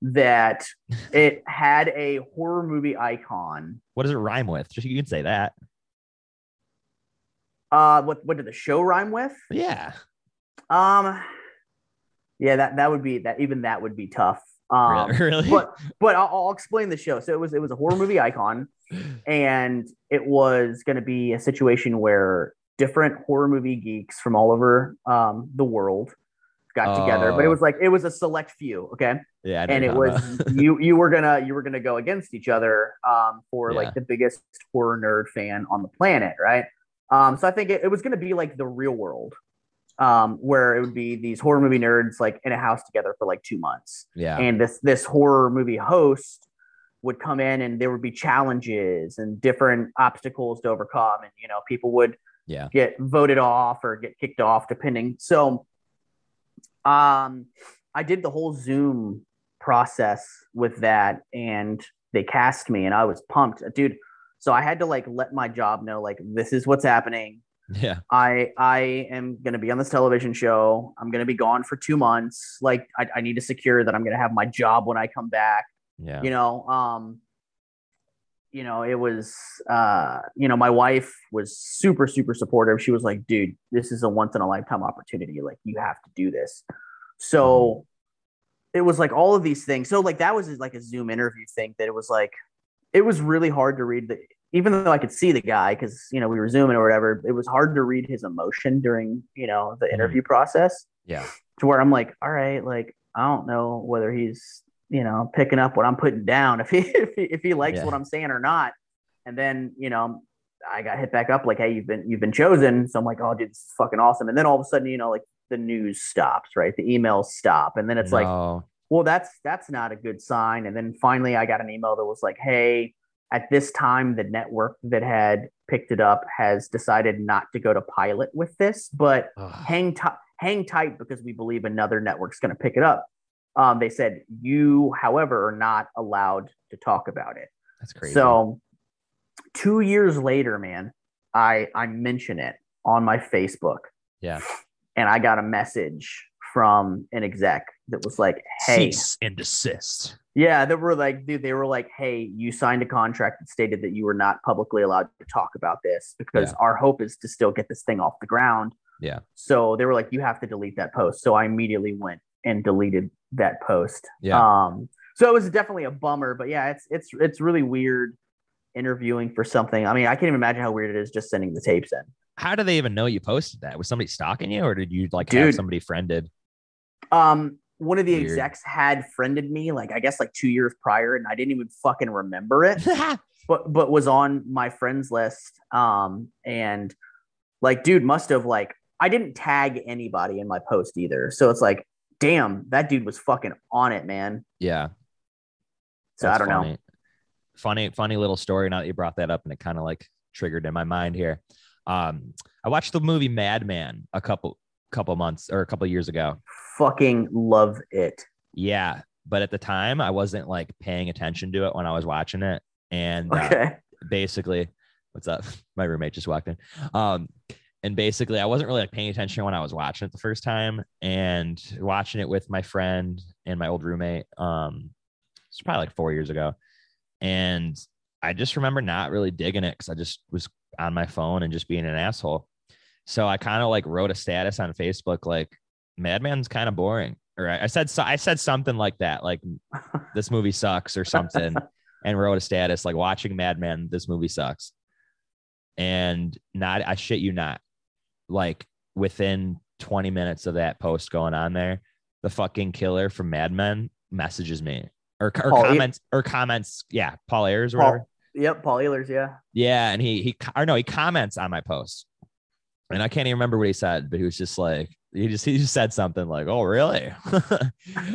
That it had a horror movie icon. What does it rhyme with? Just you can say that. What did the show rhyme with? Yeah. Yeah, that would be tough. Really? But I'll explain the show. So it was a horror movie icon, and it was going to be a situation where different horror movie geeks from all over the world got together. But it was a select few, okay? Yeah. And it was you were gonna go against each other for like the biggest horror nerd fan on the planet, right? So I think it was going to be like the real world. Where it would be these horror movie nerds like in a house together for like 2 months. Yeah. And this horror movie host would come in, and there would be challenges and different obstacles to overcome. And, you know, people would get voted off or get kicked off depending. So I did the whole Zoom process with that, and they cast me, and I was pumped, dude. So I had to like let my job know, like, this is what's happening. Yeah, I am going to be on this television show. I'm going to be gone for 2 months. Like I need to secure that I'm going to have my job when I come back. Yeah, it was, my wife was super, super supportive. She was like, dude, this is a once in a lifetime opportunity. Like you have to do this. So it was like all of these things. So like, that was like a Zoom interview thing that it was like, it was really hard to read even though I could see the guy because, you know, we were Zooming or whatever, it was hard to read his emotion during, you know, the interview process. Yeah. To where I'm like, all right, like, I don't know whether he's, you know, picking up what I'm putting down, if he likes what I'm saying or not. And then, you know, I got hit back up like, hey, you've been chosen. So I'm like, oh, dude, this is fucking awesome. And then all of a sudden, you know, like the news stops, right? The emails stop. And then it's like, well, that's not a good sign. And then finally I got an email that was like, hey, at this time, the network that had picked it up has decided not to go to pilot with this, but hang tight because we believe another network's going to pick it up. They said, you, however, are not allowed to talk about it. That's crazy. So 2 years later, man, I mention it on my Facebook. Yeah. And I got a message from an exec that was like, hey. Cease and desist. Yeah, they were like, hey, you signed a contract that stated that you were not publicly allowed to talk about this because our hope is to still get this thing off the ground. Yeah. So they were like, you have to delete that post. So I immediately went and deleted that post. Yeah. So it was definitely a bummer, but yeah, it's really weird interviewing for something. I mean, I can't even imagine how weird it is just sending the tapes in. How do they even know you posted that? Was somebody stalking you, or did you like have somebody friended? One of the execs had friended me, like, I guess like 2 years prior, and I didn't even fucking remember it, but was on my friends list. And like, dude must have like, I didn't tag anybody in my post either. So it's like, damn, that dude was fucking on it, man. Yeah. So I don't know. Funny little story. Now that you brought that up, and it kind of like triggered in my mind here. I watched the movie Madman a couple years ago. Fucking love it. Yeah, but at the time I wasn't like paying attention to it when I was watching it, and basically, what's up? My roommate just walked in. And basically, I wasn't really like paying attention when I was watching it the first time, and watching it with my friend and my old roommate. It's probably like 4 years ago, And I just remember not really digging it because I just was on my phone and just being an asshole. So I kind of like wrote a status on Facebook, like Madman's kind of boring. Or I said something like that, like this movie sucks or something, and wrote a status like watching Madman, this movie sucks. And not, I shit you not, like within 20 minutes of that post going on there, the fucking killer from Mad Men messages me or comments. Yeah. Paul Ayers or whatever. Yep. Paul Ehlers. Yeah. Yeah. And he comments on my post, and I can't even remember what he said, but he was just like, he just said something like, oh, really?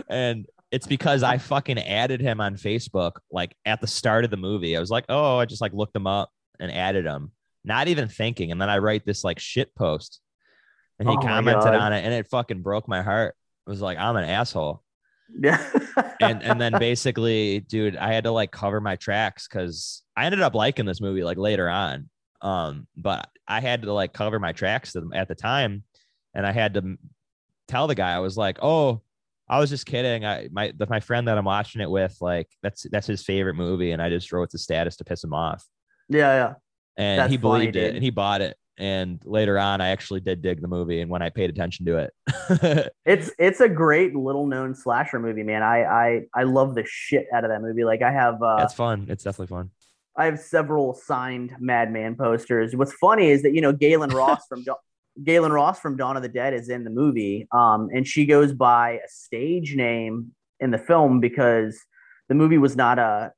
And it's because I fucking added him on Facebook, like at the start of the movie. I was like, oh, I just like looked him up and added him, not even thinking. And then I write this like shit post, and he commented on it, and it fucking broke my heart. It was like, I'm an asshole. Yeah. and then basically, dude, I had to like cover my tracks because I ended up liking this movie like later on. But I had to like cover my tracks at the time. And I had to tell the guy, I was like, oh, I was just kidding. My friend that I'm watching it with, like, that's his favorite movie. And I just wrote the status to piss him off. Yeah. Yeah. And that's he believed funny, it dude. And he bought it. And later on, I actually did dig the movie. And when I paid attention to it, it's a great little known slasher movie, man. I love the shit out of that movie. Like I have, it's fun. It's definitely fun. I have several signed Madman posters. What's funny is that, you know, Galen Ross from Dawn of the Dead is in the movie, and she goes by a stage name in the film because the movie was not a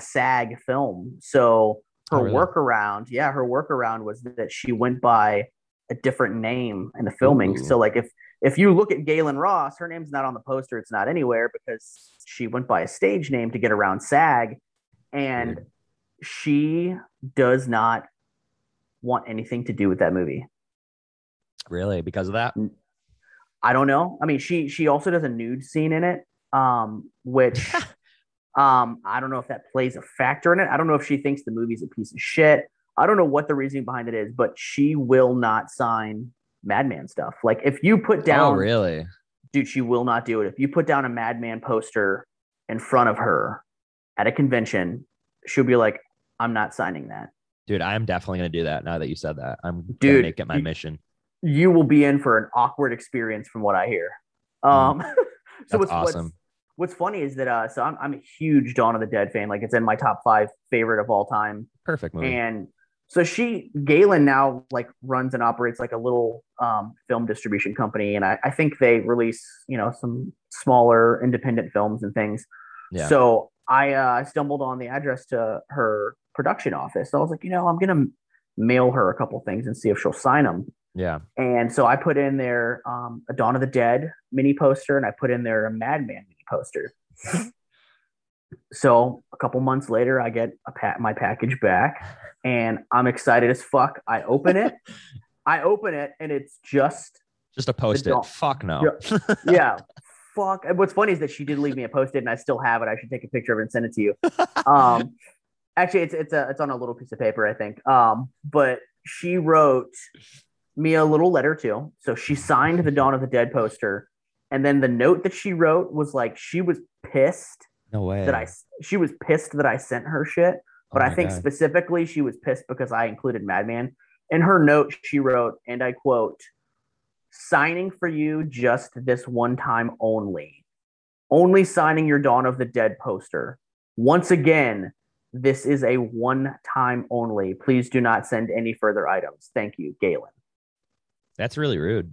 SAG film. So her workaround was that she went by a different name in the filming. Ooh. So like if you look at Galen Ross, her name's not on the poster, it's not anywhere because she went by a stage name to get around SAG, and she does not want anything to do with that movie. Really? Because of that? I don't know. I mean, she also does a nude scene in it, which I don't know if that plays a factor in it. I don't know if she thinks the movie's a piece of shit. I don't know what the reasoning behind it is, but she will not sign Madman stuff. Like if you put down, oh, really? Dude, she will not do it. If you put down a Madman poster in front of her at a convention, she'll be like, I'm not signing that. Dude, I'm definitely going to do that now that you said that. I'm going to make it my mission. You will be in for an awkward experience from what I hear. So what's awesome. What's funny is that, so I'm a huge Dawn of the Dead fan. Like it's in my top 5 favorite of all time. Perfect movie. And so Galen now like runs and operates like a little film distribution company. And I think they release, you know, some smaller independent films and things. Yeah. So I stumbled on the address to her production office. So I was like, you know, I'm going to mail her a couple things and see if she'll sign them. Yeah. And so I put in there a Dawn of the Dead mini poster, and I put in there a Madman mini poster. So a couple months later, I get my package back, and I'm excited as fuck. I open it. And it's just a post-it. Fuck no. Yeah. Fuck. And what's funny is that she did leave me a post-it, and I still have it. I should take a picture of it and send it to you. Actually, it's on a little piece of paper, I think. But she wrote me a little letter too. So she signed the Dawn of the Dead poster, and then the note that she wrote was like she was pissed. No way. She was pissed that I sent her shit, but I think specifically she was pissed because I included Madman. In her note, she wrote, and I quote, "Signing for you just this one time only. Only signing your Dawn of the Dead poster. Once again, this is a one time only. Please do not send any further items. Thank you, Galen." That's really rude,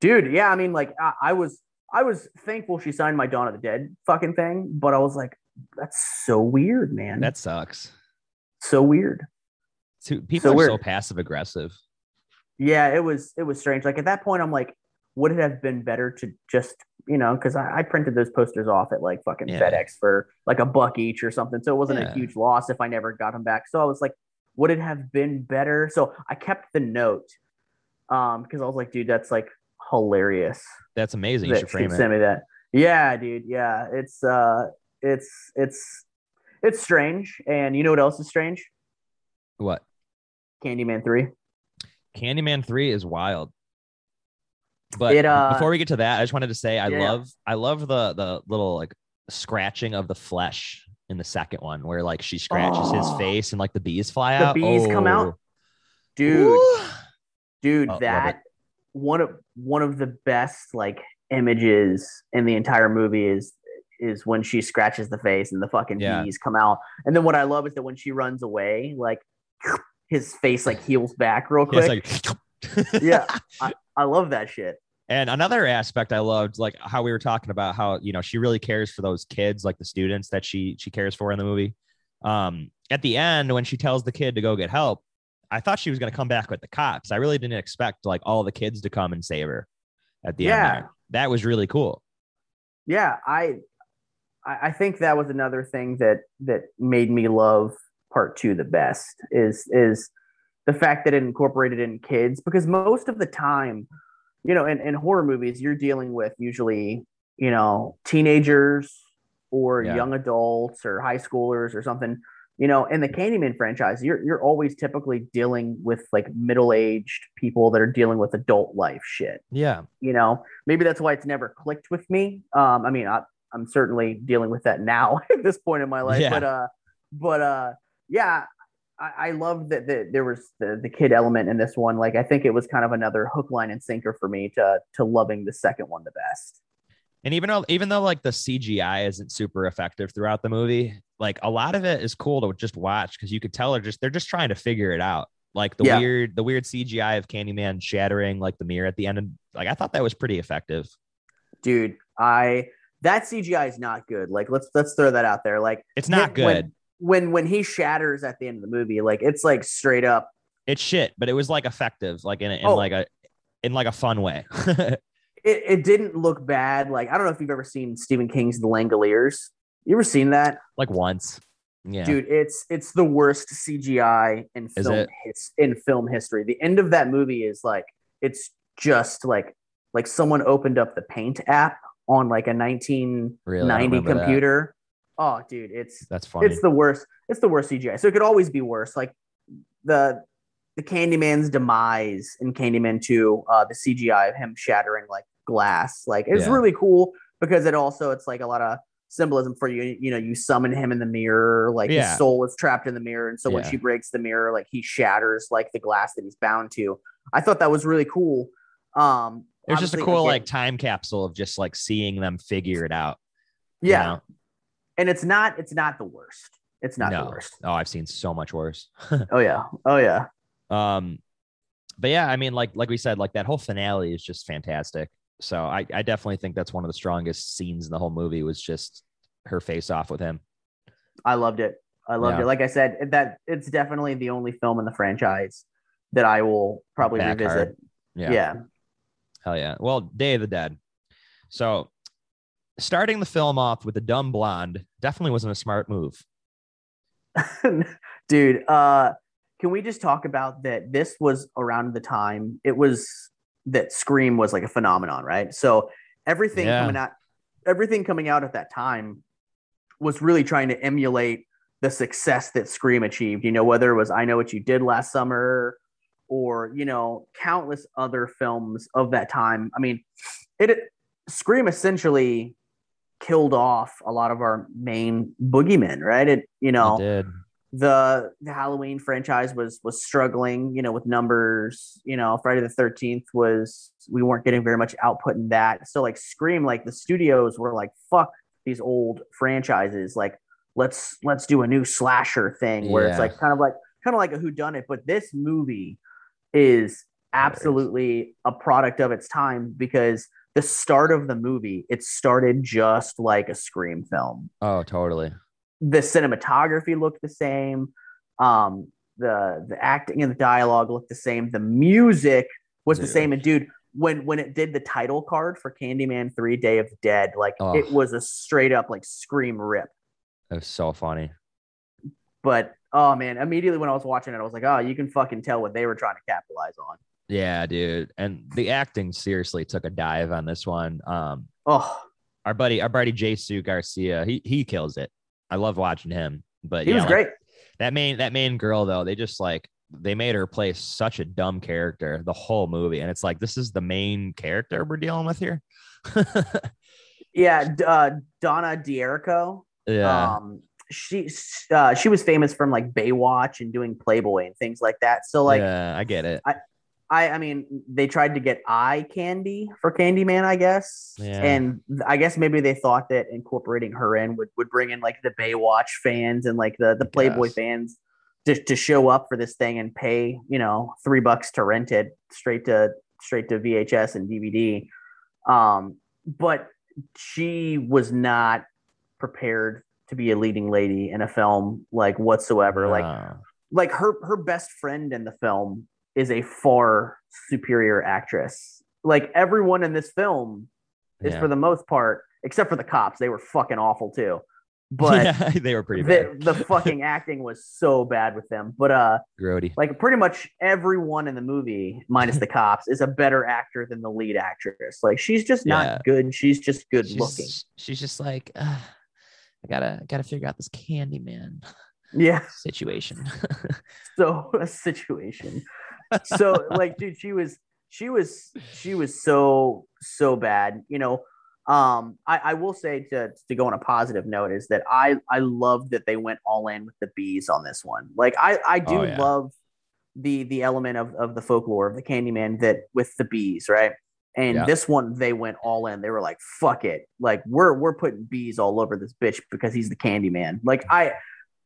dude. Yeah, I mean, like I was thankful she signed my Dawn of the Dead fucking thing, but I was like, that's so weird, man. That sucks. So weird. People are so passive aggressive. Yeah, it was strange. Like at that point, I'm like, would it have been better to just, you know, because I printed those posters off at like fucking FedEx for like $1 each or something, so it wasn't a huge loss if I never got them back. So I was like, would it have been better? So I kept the note. Because I was like, dude, that's like hilarious. That's amazing. You should frame it. Send me that. Yeah, dude. Yeah. It's strange. And you know what else is strange? What? Candyman 3. Candyman 3 is wild. But before we get to that, I just wanted to say I love the little like scratching of the flesh in the second one where like she scratches his face and like the bees fly out. The bees come out. Dude. Ooh. Dude, that one of the best like images in the entire movie is when she scratches the face and the fucking bees come out. And then what I love is that when she runs away, like his face like heals back real quick. Like, yeah. I love that shit. And another aspect I loved, like how we were talking about how, you know, she really cares for those kids, like the students that she cares for in the movie. At the end, when she tells the kid to go get help, I thought she was going to come back with the cops. I really didn't expect like all the kids to come and save her at the end. There. That was really cool. Yeah. I think that was another thing that made me love part two the best is the fact that it incorporated in kids, because most of the time, you know, in horror movies, you're dealing with usually, you know, teenagers or young adults or high schoolers or something. You know, in the Candyman franchise, you're always typically dealing with like middle-aged people that are dealing with adult life shit. Yeah. You know, maybe that's why it's never clicked with me. I mean, I'm certainly dealing with that now at this point in my life. Yeah. But yeah, I love that there was the kid element in this one. Like, I think it was kind of another hook, line, and sinker for me to loving the second one the best. And even though like the CGI isn't super effective throughout the movie, like a lot of it is cool to just watch because you could tell they're just trying to figure it out. Like the weird CGI of Candyman shattering like the mirror at the end, and like I thought that was pretty effective. Dude, that CGI is not good. Like let's throw that out there. Like it's not good. When he shatters at the end of the movie, like it's like straight up, it's shit. But it was like effective, like in like a fun way. it didn't look bad. Like I don't know if you've ever seen Stephen King's The Langoliers. You ever seen that? Like once, yeah. Dude, it's the worst CGI in film history. The end of that movie is like it's just like someone opened up the Paint app on like a 1990 computer. That. Oh, dude, that's funny. It's the worst CGI. So it could always be worse. Like the Candyman's demise in Candyman 2, the CGI of him shattering like glass. Like it's really cool because it's like a lot of symbolism for you. You know, you summon him in the mirror, like his soul is trapped in the mirror, and so when she breaks the mirror, like he shatters like the glass that he's bound to. I thought that was really cool. It was just a cool like time capsule of just like seeing them figure it out. Yeah. You know? And it's not the worst. It's not the worst. Oh, I've seen so much worse. Oh yeah. But yeah, I mean, like we said, like that whole finale is just fantastic. So I definitely think that's one of the strongest scenes in the whole movie was just her face off with him. I loved it. I loved it. Like I said, that it's definitely the only film in the franchise that I will probably revisit. Yeah. Hell yeah. Well, Day of the Dead. So starting the film off with a dumb blonde definitely wasn't a smart move. Dude, can we just talk about that? This was around the time it was that Scream was like a phenomenon, right? So everything coming out at that time was really trying to emulate the success that Scream achieved. You know, whether it was I Know What You Did Last Summer or, you know, countless other films of that time. I mean, Scream essentially killed off a lot of our main boogeymen, right? The Halloween franchise was struggling, you know, with numbers. You know, Friday the 13th we weren't getting very much output in that. So like Scream, like the studios were like, fuck these old franchises. Like let's do a new slasher thing where it's like kind of like a whodunit. But this movie is absolutely a product of its time because the start of the movie, it started just like a Scream film. Oh, totally. The cinematography looked the same. The acting and the dialogue looked the same. The music was the same. And dude, when it did the title card for Candyman 3 Day of the Dead, like it was a straight up like Scream rip. It was so funny. But oh man, immediately when I was watching it, I was like, oh, you can fucking tell what they were trying to capitalize on. Yeah, dude. And the acting seriously took a dive on this one. Our buddy Jesu Garcia, he kills it. I love watching him. But he was great. That main girl though, they made her play such a dumb character the whole movie. And it's like, this is the main character we're dealing with here. Donna D'Errico. she was famous from like Baywatch and doing Playboy and things like that. So like, yeah, I get it. I mean, they tried to get eye candy for Candyman, I guess. Yeah. And I guess maybe they thought that incorporating her in would bring in like the Baywatch fans and like the Playboy fans to show up for this thing and pay, you know, $3 to rent it straight to VHS and DVD. But she was not prepared to be a leading lady in a film like whatsoever. Like her best friend in the film is a far superior actress. Like everyone in this film is for the most part, except for the cops. They were fucking awful too, but they were pretty bad. The fucking acting was so bad with them. But grody. Like pretty much everyone in the movie, minus the cops, is a better actor than the lead actress. Like she's just not good. She's just good looking. She's just like, I gotta figure out this Candyman situation. So like, dude, she was so bad, you know. I will say to go on a positive note is that I love that they went all in with the bees on this one. Like I do love the element of the folklore of the Candyman that with the bees, right? And this one they went all in. They were like, fuck it. Like we're putting bees all over this bitch because he's the Candyman. Like I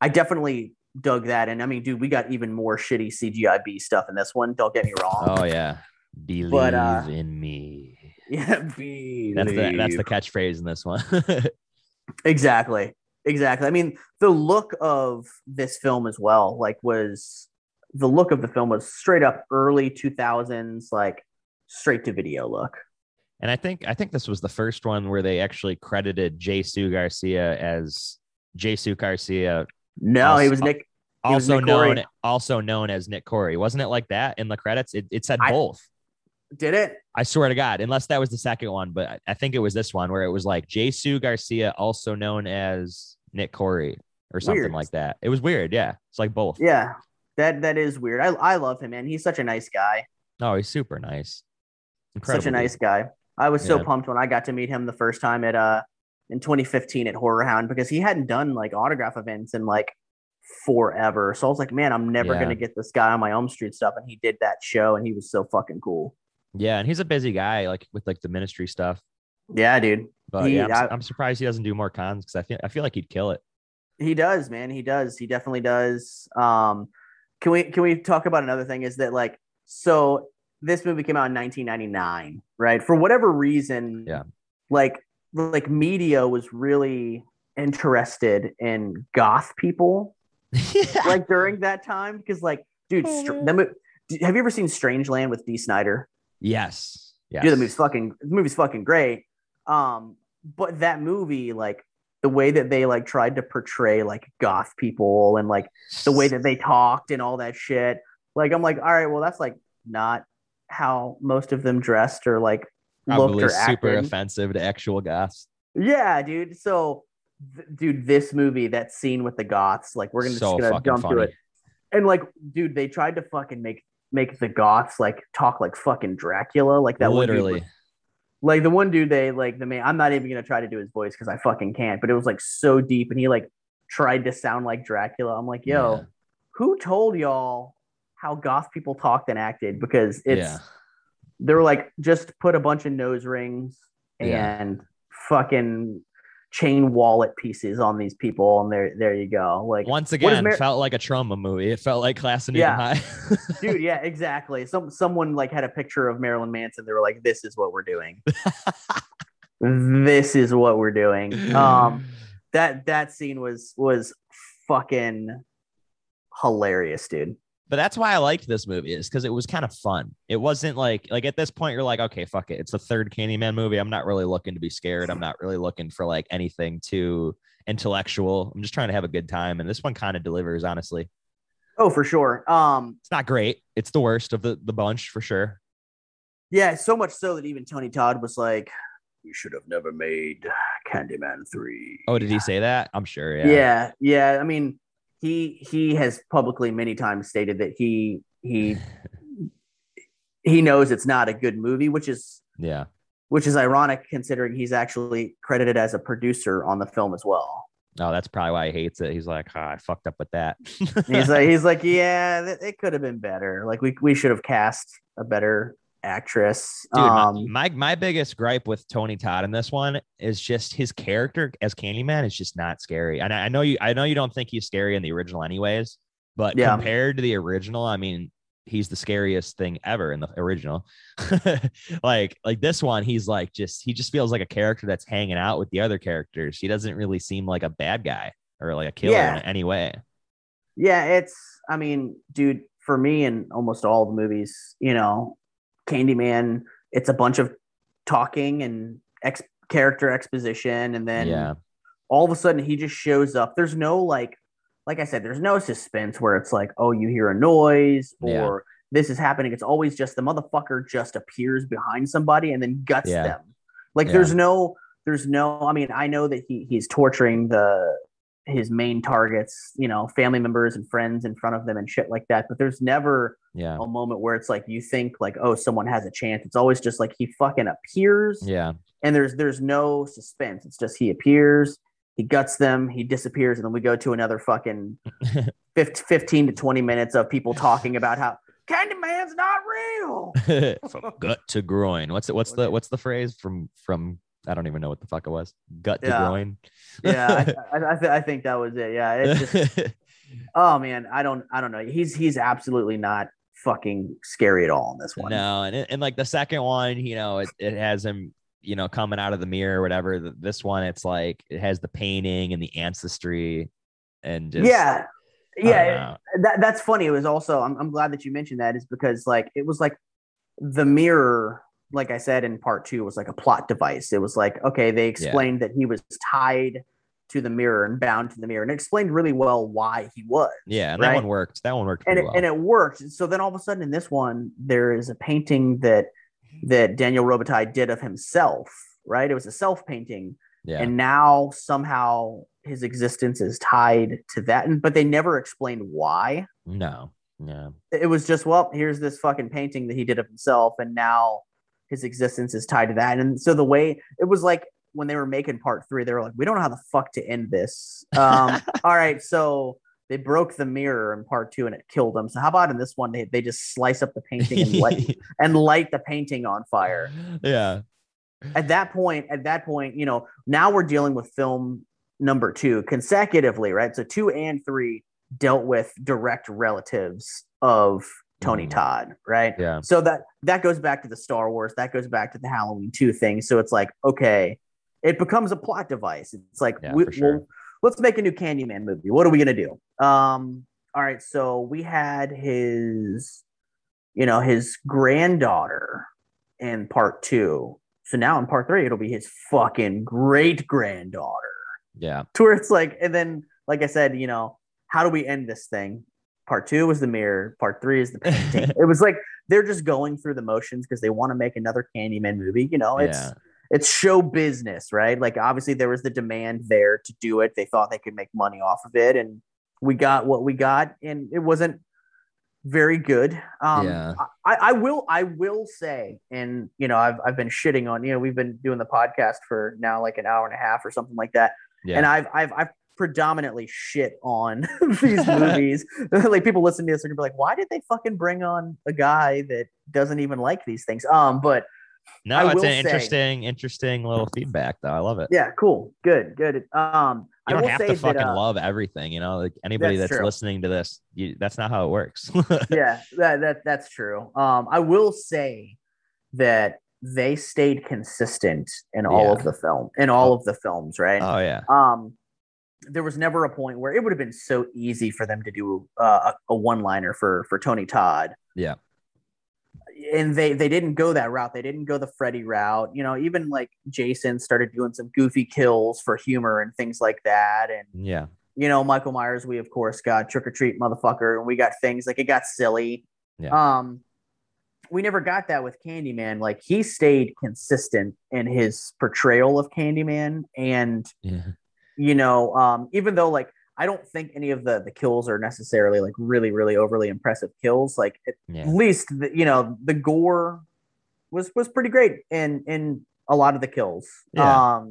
definitely dug that. And I mean, dude, we got even more shitty CGI bee stuff in this one. Don't get me wrong. Oh yeah. Believe in me. Yeah, believe. That's the catchphrase in this one. Exactly. I mean, the look of this film as well, like was straight up early 2000s, like straight to video look. And I think this was the first one where they actually credited J.Sue Garcia as J.Sue Garcia. No, also, he was Nick. Also known as Nick Corey. Wasn't it like that in the credits? It said both. Did it? I swear to God, unless that was the second one, but I think it was this one where it was like J.Sue Garcia, also known as Nick Corey or something like that. It was weird. Yeah. It's like both. Yeah. That is weird. I love him, man. He's such a nice guy. Oh, he's super nice. Incredible. Such a nice guy. I was so pumped when I got to meet him the first time at in 2015 at Horror Hound, because he hadn't done like autograph events in like forever. So I was like, man, I'm never going to get this guy on my Elm Street stuff. And he did that show and he was so fucking cool. Yeah. And he's a busy guy, like with like the ministry stuff. Yeah, dude. But I'm surprised he doesn't do more cons, because I feel like he'd kill it. He does, man. He does. He definitely does. Can we talk about another thing is that like, so this movie came out in 1999, right? For whatever reason, like media was really interested in goth people, like during that time, because like, dude, have you ever seen Strangeland with Dee Snider? Yes. Dude, the movie's fucking great. But that movie, like the way that they like tried to portray like goth people and like the way that they talked and all that shit, like I'm like, all right, well that's like not how most of them dressed or like probably looked or super acted. Offensive to actual goths. Yeah, dude. So, dude, this movie, that scene with the goths, like we're just gonna jump through it. And like, dude, they tried to fucking make the goths like talk like fucking Dracula, like that. Literally, one dude, like the one dude they like the main. I'm not even gonna try to do his voice because I fucking can't. But it was like so deep, and he like tried to sound like Dracula. I'm like, yo, who told y'all how goth people talked and acted? Because it's they were like, just put a bunch of nose rings and fucking chain wallet pieces on these people, and there you go. Like once again, felt like a trauma movie. It felt like Class of Newton High. Dude, yeah, exactly. Someone like had a picture of Marilyn Manson. They were like, this is what we're doing. This is what we're doing. That scene was fucking hilarious, dude. But that's why I liked this movie, is because it was kind of fun. It wasn't like at this point, you're like, okay, fuck it. It's the third Candyman movie. I'm not really looking to be scared. I'm not really looking for like anything too intellectual. I'm just trying to have a good time. And this one kind of delivers, honestly. Oh, for sure. It's not great. It's the worst of the bunch, for sure. Yeah, so much so that even Tony Todd was like, you should have never made Candyman 3. Oh, did he say that? I'm sure, yeah. Yeah, yeah. I mean, He has publicly many times stated that he knows it's not a good movie, which is ironic considering he's actually credited as a producer on the film as well. Oh, that's probably why he hates it. He's like, oh, I fucked up with that. he's like, yeah, it could have been better. Like we should have cast a better actress. Dude, my biggest gripe with Tony Todd in this one is just his character as Candyman is just not scary. And I know you don't think he's scary in the original anyways, but yeah, compared to the original, I mean, he's the scariest thing ever in the original. like this one, he's like, he just feels like a character that's hanging out with the other characters. He doesn't really seem like a bad guy or like a killer in any way. Yeah. Dude, for me in almost all the movies, you know, Candyman, it's a bunch of talking and character exposition. And then all of a sudden he just shows up. There's no like I said, there's no suspense where it's like, oh, you hear a noise or this is happening. It's always just the motherfucker just appears behind somebody and then guts them. Like there's no, I mean, I know that he's torturing his main targets, you know, family members and friends in front of them and shit like that. But there's never a moment where it's like, you think like, oh, someone has a chance. It's always just like he fucking appears. Yeah. And there's no suspense. It's just, he appears, he guts them, he disappears, and then we go to another fucking 15 to 20 minutes of people talking about how Candyman's not real. From gut to groin. What's the phrase from I don't even know what the fuck it was. Gut to groin. I think that was it. Yeah, it's just, oh man, I don't know. He's absolutely not fucking scary at all in this one. No, and like the second one, you know, it has him, you know, coming out of the mirror or whatever. This one, it's like it has the painting and the ancestry and just, that's funny. It was also, I'm glad that you mentioned that, is because like it was like the mirror, like I said in part two, was like a plot device. It was like, okay, they explained that he was tied to the mirror and bound to the mirror, and it explained really well why he was. Yeah, and right? That one worked and well. And it worked. So then all of a sudden in this one, there is a painting that Daniel Robitaille did of himself, right? It was a self-painting. Yeah. And now somehow his existence is tied to that. But they never explained why. No. Yeah. It was just, well, here's this fucking painting that he did of himself, and now his existence is tied to that. And so the way it was, like when they were making part three, they were like, we don't know how the fuck to end this. All right. So they broke the mirror in part two and it killed them. So how about in this one, they just slice up the painting and light the painting on fire. Yeah. At that point, you know, now we're dealing with film number two consecutively, right? So 2 and 3 dealt with direct relatives of Tony Todd, right? Yeah. So that goes back to the Star Wars, that goes back to the Halloween 2 thing. So it's like, okay, it becomes a plot device. It's like, let's make a new Candyman movie. What are we going to do? All right. So we had his granddaughter in part two. So now in part three, it'll be his fucking great granddaughter. Yeah. To where it's like, and then, like I said, you know, how do we end this thing? Part two was the mirror. Part three is the painting. It was like, they're just going through the motions because they want to make another Candyman movie. You know, it's show business, right? Like, obviously there was the demand there to do it. They thought they could make money off of it, and we got what we got, and it wasn't very good. I will say, and you know, I've been shitting on, you know, we've been doing the podcast for now like an hour and a half or something like that. Yeah. And I've predominantly shit on these movies. Like, people listen to this and be like, why did they fucking bring on a guy that doesn't even like these things? But no, it's an interesting little feedback, though. I love it. Yeah, cool, good. You don't have to fucking love everything, you know. Like, anybody that's listening to this, that's not how it works. Yeah, that's true. I will say that they stayed consistent in all of the films, right? Oh yeah. There was never a point where it would have been so easy for them to do a one-liner for Tony Todd. Yeah. And they didn't go that route. They didn't go the Freddy route. You know, even like Jason started doing some goofy kills for humor and things like that. And you know, Michael Myers, we of course got Trick or Treat, motherfucker, and we got things like, it got silly. Yeah. We never got that with Candyman. Like, he stayed consistent in his portrayal of Candyman, and you know, even though, like, I don't think any of the kills are necessarily like really, really overly impressive kills. Like, at least, you know, the gore was pretty great in a lot of the kills. Yeah.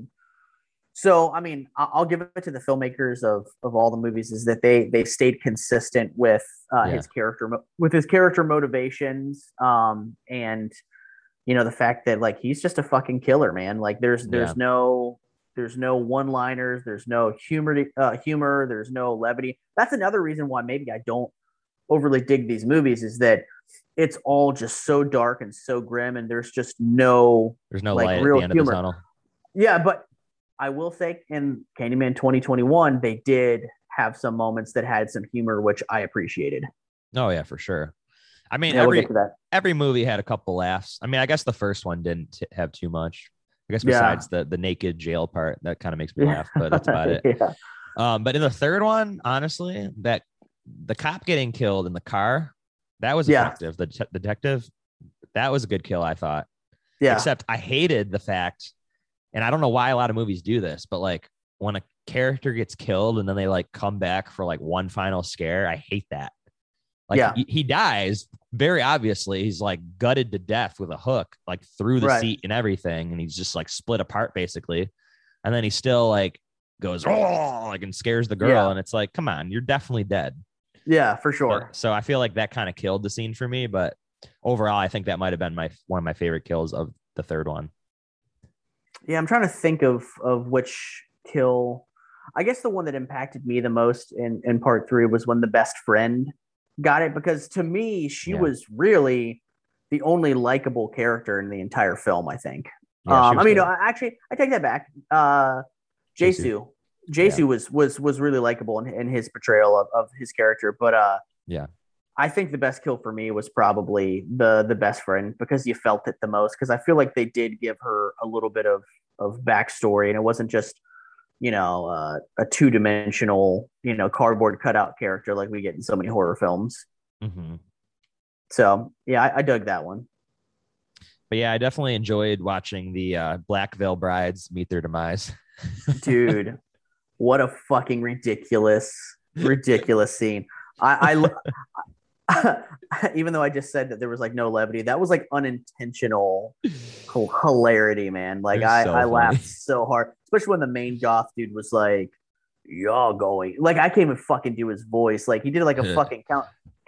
So, I mean, I'll give it to the filmmakers of all the movies is that they stayed consistent with his character motivations, and you know the fact that like he's just a fucking killer, man. Like there's no one-liners, there's no humor, there's no levity. That's another reason why maybe I don't overly dig these movies is that it's all just so dark and so grim, and there's no like light real at the end humor. Of the tunnel. Yeah, but I will say in Candyman 2021, they did have some moments that had some humor, which I appreciated. Oh yeah, for sure. I mean, every movie had a couple laughs. I mean, I guess the first one didn't have too much. I guess besides the naked jail part, that kind of makes me laugh, but that's about it. But in the third one, honestly, that the cop getting killed in the car, that was effective. The detective, that was a good kill, I thought. Yeah. Except I hated the fact, and I don't know why a lot of movies do this, but like when a character gets killed and then they like come back for like one final scare, I hate that. Like he dies very obviously. He's like gutted to death with a hook, like through the seat and everything. And he's just like split apart basically. And then he still like goes, oh, like and scares the girl. Yeah. And it's like, come on, you're definitely dead. Yeah, for sure. So I feel like that kind of killed the scene for me. But overall, I think that might have been one of my favorite kills of the third one. Yeah, I'm trying to think of which kill. I guess the one that impacted me the most in part three was when the best friend got it, because to me, she was really the only likable character in the entire film, I think. Yeah, I mean, actually, I take that back. Jasu was really likable in his portrayal of his character. But I think the best kill for me was probably the best friend, because you felt it the most, because I feel like they did give her a little bit of backstory, and it wasn't just, you know, a two-dimensional, you know, cardboard cutout character like we get in so many horror films. Mm-hmm. So, yeah, I dug that one. But, yeah, I definitely enjoyed watching the Black Veil Brides meet their demise. Dude, what a fucking ridiculous scene. Even though I just said that there was like no levity, that was like unintentional hilarity, man. Like I laughed so hard, especially when the main goth dude was like, "Y'all going?" Like I can't even fucking do his voice. Like he did like a fucking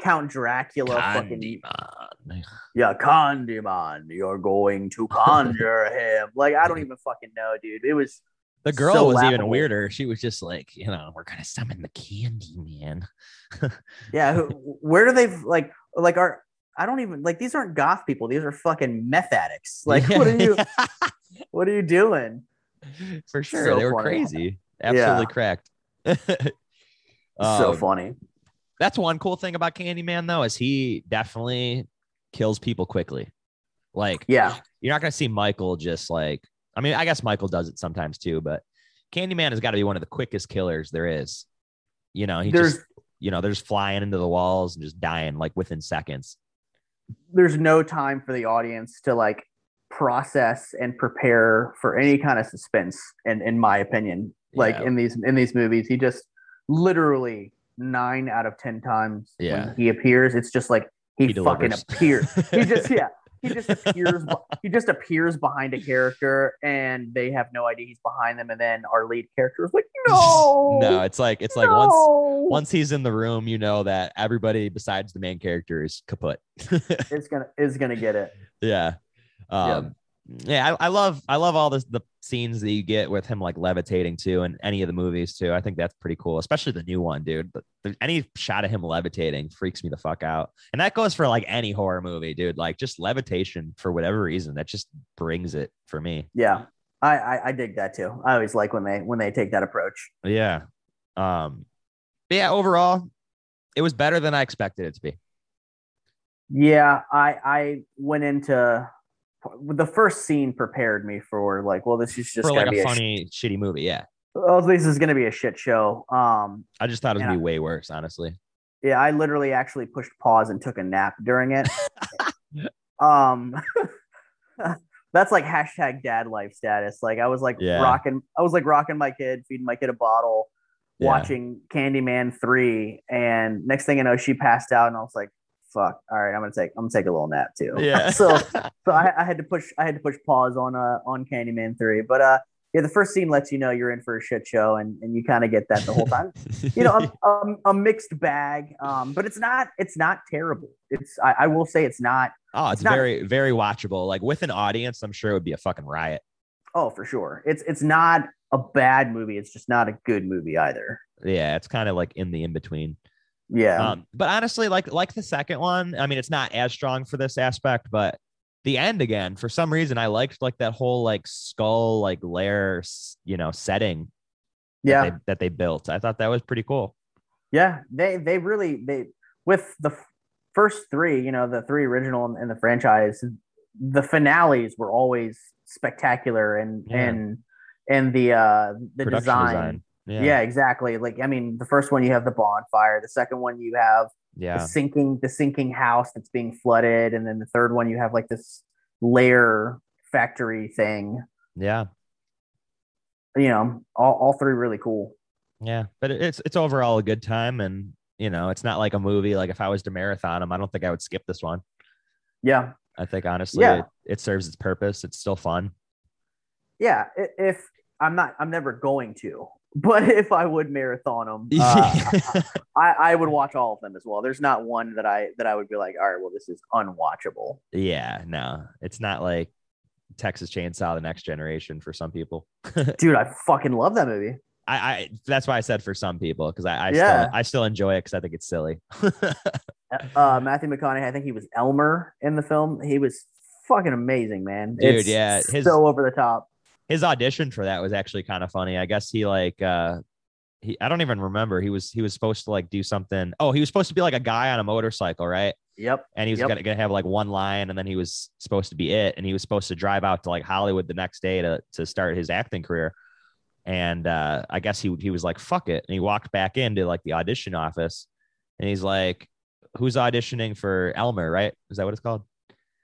Count Dracula, Candyman. Fucking yeah, Candyman. You're going to conjure him. Like I don't even fucking know, dude. It was. The girl was laughable. Even weirder. She was just like, you know, we're going to summon the Candyman. Yeah. Where do they like are, I don't even like, these aren't goth people. These are fucking meth addicts. Like, what are you doing? For sure. So they were crazy. Absolutely cracked. So funny. That's one cool thing about Candyman though, is he definitely kills people quickly. Like, you're not going to see Michael just like, I mean, I guess Michael does it sometimes too, but Candyman has got to be one of the quickest killers there is. You know, they're just flying into the walls and just dying like within seconds. There's no time for the audience to like process and prepare for any kind of suspense. In my opinion, in these movies, he just literally 9 out of 10 times when he appears, it's just like he fucking appears. He just He just appears behind a character, and they have no idea he's behind them. And then our lead character is like, no, it's like once he's in the room, you know that everybody besides the main character is kaput. It's gonna get it. Yeah, I love all the scenes that you get with him like levitating too, and any of the movies too. I think that's pretty cool, especially the new one, dude. But any shot of him levitating freaks me the fuck out, and that goes for like any horror movie, dude. Like just levitation for whatever reason, that just brings it for me. Yeah, I dig that too. I always like when they take that approach. Yeah, overall, it was better than I expected it to be. Yeah, I went into. The first scene prepared me for like, well, this is just like a funny, shitty movie. Yeah. Oh, this is going to be a shit show. I just thought it was going to be way worse, honestly. Yeah. I literally actually pushed pause and took a nap during it. That's like hashtag dad life status. Like I was like rocking my kid, feeding my kid a bottle, watching Candyman 3. And next thing I know, she passed out and I was like, fuck. All right, I'm gonna take a little nap too. Yeah. So I had to push pause on Candyman 3, but yeah, the first scene lets you know you're in for a shit show, and you kind of get that the whole time. You know, a mixed bag, but it's not terrible. I will say it's not. Oh, it's very, very watchable. Like with an audience, I'm sure it would be a fucking riot. Oh, for sure. It's not a bad movie. It's just not a good movie either. Yeah, it's kind of like in between. Yeah. But honestly, like the second one, I mean, it's not as strong for this aspect, but the end again, for some reason, I liked like that whole like skull, like lair, you know, setting. Yeah. That they built. I thought that was pretty cool. Yeah. They really with the first three, you know, the three original in the franchise, the finales were always spectacular and the design. Yeah, exactly. Like, I mean, the first one, you have the bonfire. The second one, you have the sinking house that's being flooded. And then the third one, you have like this lair factory thing. Yeah. You know, all three really cool. Yeah, but it's overall a good time. And, you know, it's not like a movie. Like if I was to marathon them, I don't think I would skip this one. Yeah. I think honestly, it serves its purpose. It's still fun. Yeah. If I'm never going to. But if I would marathon them, I would watch all of them as well. There's not one that I would be like, all right, well, this is unwatchable. Yeah, no, it's not like Texas Chainsaw: The Next Generation for some people. Dude, I fucking love that movie. I that's why I said for some people, because I still enjoy it because I think it's silly. Matthew McConaughey, I think he was Elmer in the film. He was fucking amazing, man. Dude, so over the top. His audition for that was actually kind of funny. I guess he like I don't even remember. He was supposed to like do something. Oh, he was supposed to be like a guy on a motorcycle, right? Yep. And he was gonna have like one line, and then he was supposed to be it. And he was supposed to drive out to like Hollywood the next day to start his acting career. And I guess he was like, fuck it. And he walked back into like the audition office, and he's like, who's auditioning for Elmer, right? Is that what it's called?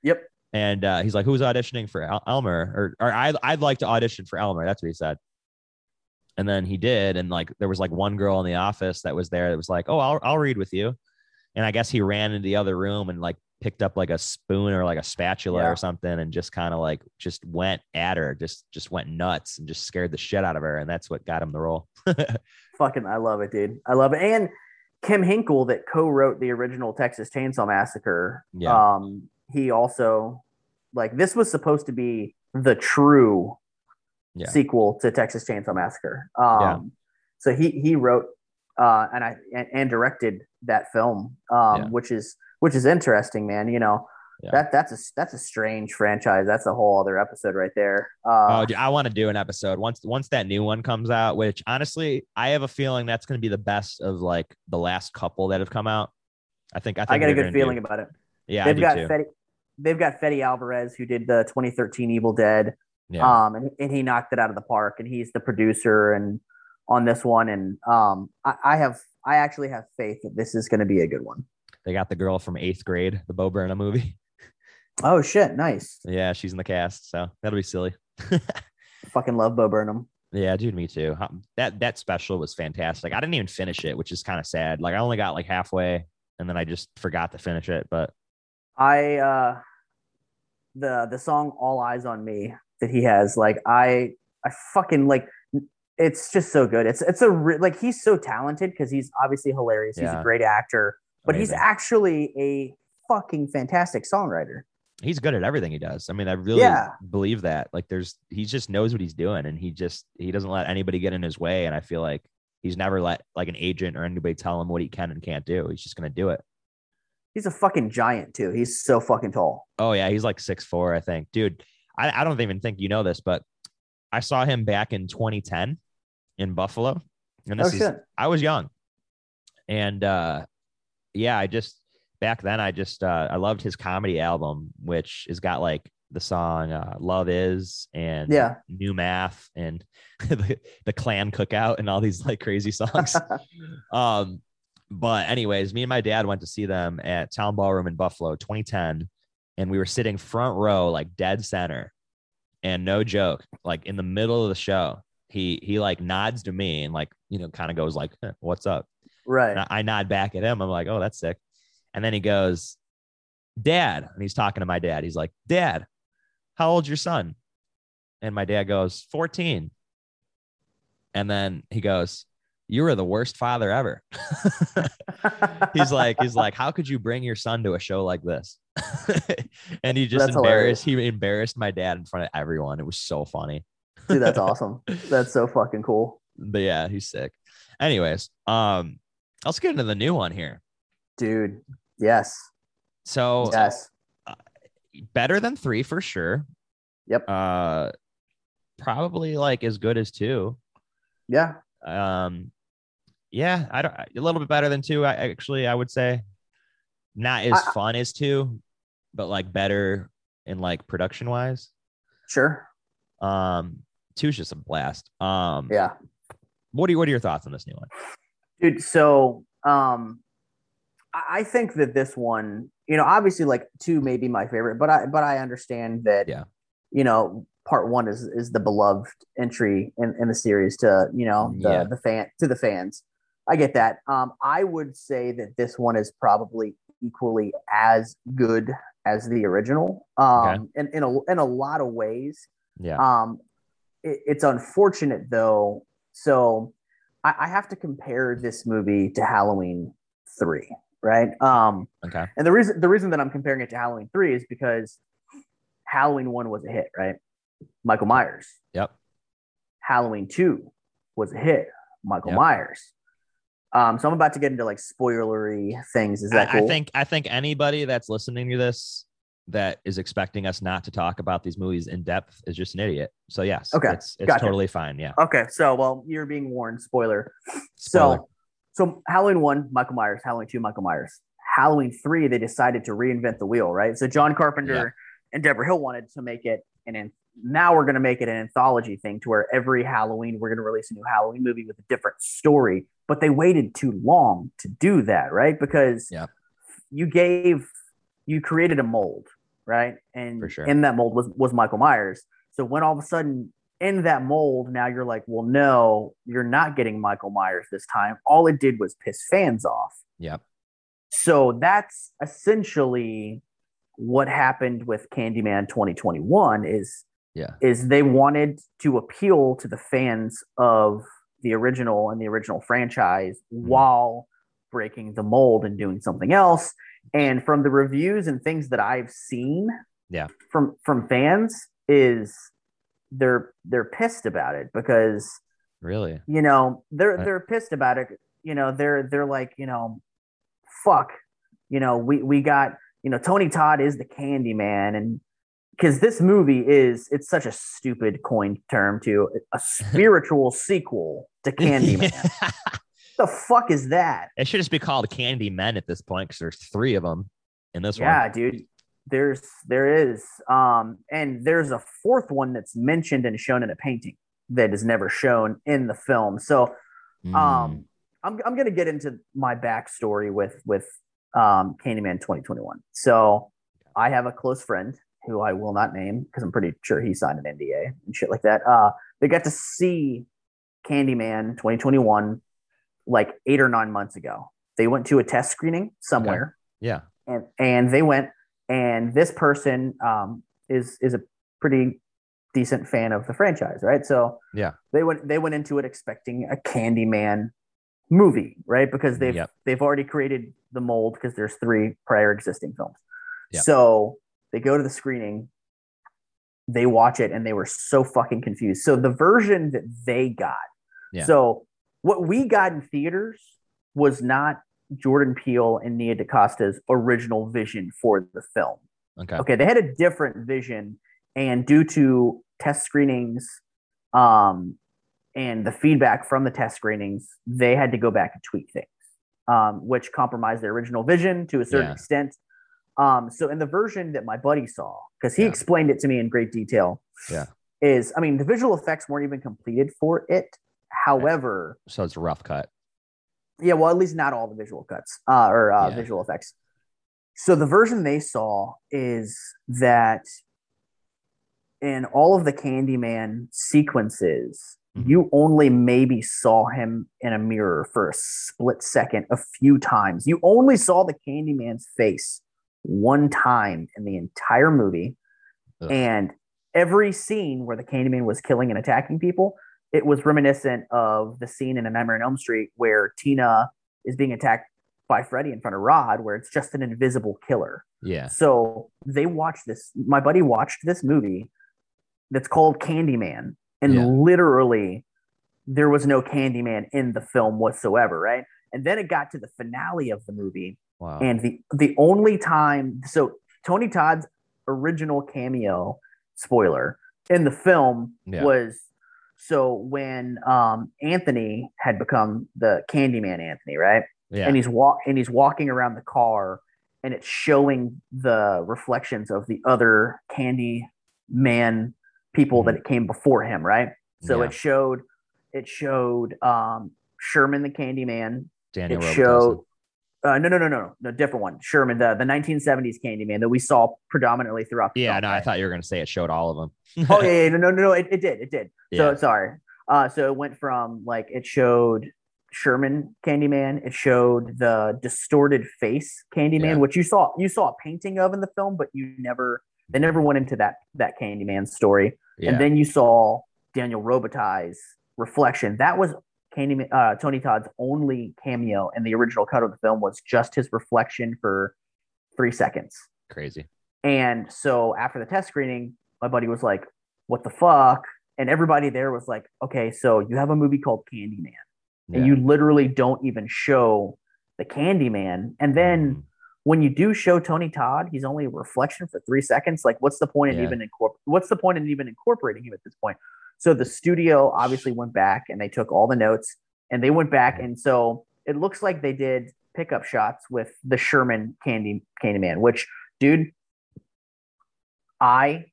Yep. And he's like, who's auditioning for Elmer? Or I'd like to audition for Elmer. That's what he said. And then he did. And like, there was like one girl in the office that was there that was like, oh, I'll read with you. And I guess he ran into the other room and like picked up like a spoon or like a spatula or something, and just kind of like just went at her, just went nuts and just scared the shit out of her. And that's what got him the role. Fucking, I love it, dude. I love it. And Kim Hinkle, that co-wrote the original Texas Chainsaw Massacre. Yeah. He also, like, this was supposed to be the true sequel to Texas Chainsaw Massacre. So he wrote and directed that film, which is interesting, man. You know, that's a strange franchise. That's a whole other episode right there. Dude, I want to do an episode once that new one comes out. Which honestly, I have a feeling that's going to be the best of like the last couple that have come out. I think I got a good feeling about it. Yeah, they've got Fede Alvarez, who did the 2013 Evil Dead, and he knocked it out of the park, and he's the producer and on this one, and I actually have faith that this is going to be a good one. They got the girl from 8th grade, the Bo Burnham movie. Oh shit, nice. Yeah, she's in the cast, so that'll be silly. Fucking love Bo Burnham. Yeah, dude, me too. That special was fantastic. I didn't even finish it, which is kind of sad. Like I only got like halfway, and then I just forgot to finish it, but. The song All Eyes on Me that he has, like I fucking like, it's just so good. It's he's so talented because he's obviously hilarious. He's a great actor, but he's actually a fucking fantastic songwriter. He's good at everything he does. I mean, I really believe that. Like he just knows what he's doing, and he doesn't let anybody get in his way. And I feel like he's never let like an agent or anybody tell him what he can and can't do. He's just going to do it. He's a fucking giant too. He's so fucking tall. Oh yeah. He's like 6'4", I think. Dude, I don't even think you know this, but I saw him back in 2010 in Buffalo. And I was young. And back then I loved his comedy album, which has got like the song Love Is and New Math and the Clan Cookout and all these like crazy songs. But anyways, me and my dad went to see them at Town Ballroom in Buffalo, 2010. And we were sitting front row, like dead center. And no joke, like in the middle of the show, he like nods to me and like, you know, kind of goes like, what's up? Right. And I nod back at him. I'm like, oh, that's sick. And then he goes, Dad. And he's talking to my dad. He's like, Dad, how old's your son? And my dad goes, 14. And then he goes, you were the worst father ever. he's like, how could you bring your son to a show like this? And he just embarrassed my dad in front of everyone. It was so funny. Dude, that's awesome. That's so fucking cool. But yeah, he's sick. Anyways, let's get into the new one here. Dude, yes. So yes. Better than 3 for sure. Yep. Probably like as good as 2. Yeah. Yeah, a little bit better than 2. I would say not as fun as 2, but like better in like production wise. Sure. 2's just a blast. Yeah. What are your thoughts on this new one? Dude, so I think that this one, you know, obviously like 2 may be my favorite, but I understand that, yeah, you know, part 1 is the beloved entry in the series to, you know, the fans. I get that. I would say that this one is probably equally as good as the original. In a lot of ways. Yeah. It's unfortunate though. So I have to compare this movie to Halloween 3, right? Okay. And the reason that I'm comparing it to Halloween 3 is because Halloween 1 was a hit, right? Michael Myers. Yep. Halloween 2 was a hit. Michael Myers. So I'm about to get into like spoilery things. Is that cool? I think anybody that's listening to this that is expecting us not to talk about these movies in depth is just an idiot. So yes. Okay. It's gotcha. Totally fine. Yeah. Okay. So you're being warned. Spoiler. So Halloween 1, Michael Myers. Halloween 2, Michael Myers. Halloween 3, they decided to reinvent the wheel, right? So John Carpenter and Deborah Hill wanted to make it now we're going to make it an anthology thing to where every Halloween we're going to release a new Halloween movie with a different story. But they waited too long to do that, right? Because you created a mold, right? And for sure, in that mold was Michael Myers. So when all of a sudden in that mold, now you're like, well, no, you're not getting Michael Myers this time. All it did was piss fans off. Yep. So that's essentially what happened with Candyman 2021 is they wanted to appeal to the fans of the original and the original franchise while breaking the mold and doing something else. And from the reviews and things that I've seen from fans is they're pissed about it because really, you know, they're pissed about it. You know, they're like, you know, fuck, you know, we got, you know, Tony Todd is the Candyman, and because this movie it's such a stupid coined term to a spiritual sequel to Candyman. What the fuck is that? It should just be called Candymen at this point because there's 3 of them in this one. Yeah, dude, there is, and there's a 4th one that's mentioned and shown in a painting that is never shown in the film. So, I'm gonna get into my backstory with. Candyman 2021. So I have a close friend who I will not name because I'm pretty sure he signed an NDA and shit like that. They got to see Candyman 2021 like 8 or 9 months ago. They went to a test screening somewhere. Okay. Yeah. And they went, and this person is a pretty decent fan of the franchise, right? So they went into it expecting a Candyman movie, right? Because they've already created the mold because there's 3 prior existing films. Yep. So they go to the screening, they watch it, and they were so fucking confused. So the version that they got, so what we got in theaters was not Jordan Peele and Nia DaCosta's original vision for the film. Okay. They had a different vision, and due to test screenings, and the feedback from the test screenings, they had to go back and tweak things, which compromised their original vision to a certain extent. So in the version that my buddy saw, because he explained it to me in great detail, the visual effects weren't even completed for it. However... So it's a rough cut. Yeah, well, at least not all the visual cuts or visual effects. So the version they saw is that in all of the Candyman sequences... You only maybe saw him in a mirror for a split second a few times. You only saw the Candyman's face one time in the entire movie. Ugh. And every scene where the Candyman was killing and attacking people, it was reminiscent of the scene in A Nightmare on Elm Street where Tina is being attacked by Freddy in front of Rod, where it's just an invisible killer. Yeah. So they watched this. My buddy watched this movie that's called Candyman, and literally there was no Candyman in the film whatsoever, right? And then it got to the finale of the movie. Wow. And the only time, so Tony Todd's original cameo, spoiler, in the film was, so when Anthony had become the Candyman Anthony, right? Yeah. And he's walking around the car, and it's showing the reflections of the other Candyman people that it came before him, right? So it showed Sherman the Candyman. Daniel Robert showed no, different one. Sherman, the 1970s Candyman that we saw predominantly throughout the film. No, right? I thought you were going to say it showed all of them. No, it did. Yeah. So sorry. So it went from, like, it showed Sherman Candyman, it showed the distorted face Candyman, which you saw a painting of in the film, but they never went into that Candyman story. Yeah. And then you saw Daniel Robitaille's reflection. That was Candyman, Tony Todd's only cameo in the original cut of the film, was just his reflection for 3 seconds. Crazy. And so after the test screening, my buddy was like, "What the fuck?" And everybody there was like, "Okay, so you have a movie called Candyman, and you literally don't even show the Candyman. And then when you do show Tony Todd, he's only a reflection for 3 seconds. Like, what's the point in even incorporating him at this point?" So the studio obviously went back and they took all the notes, and they went back. And so it looks like they did pickup shots with the Sherman Candyman, which, dude, I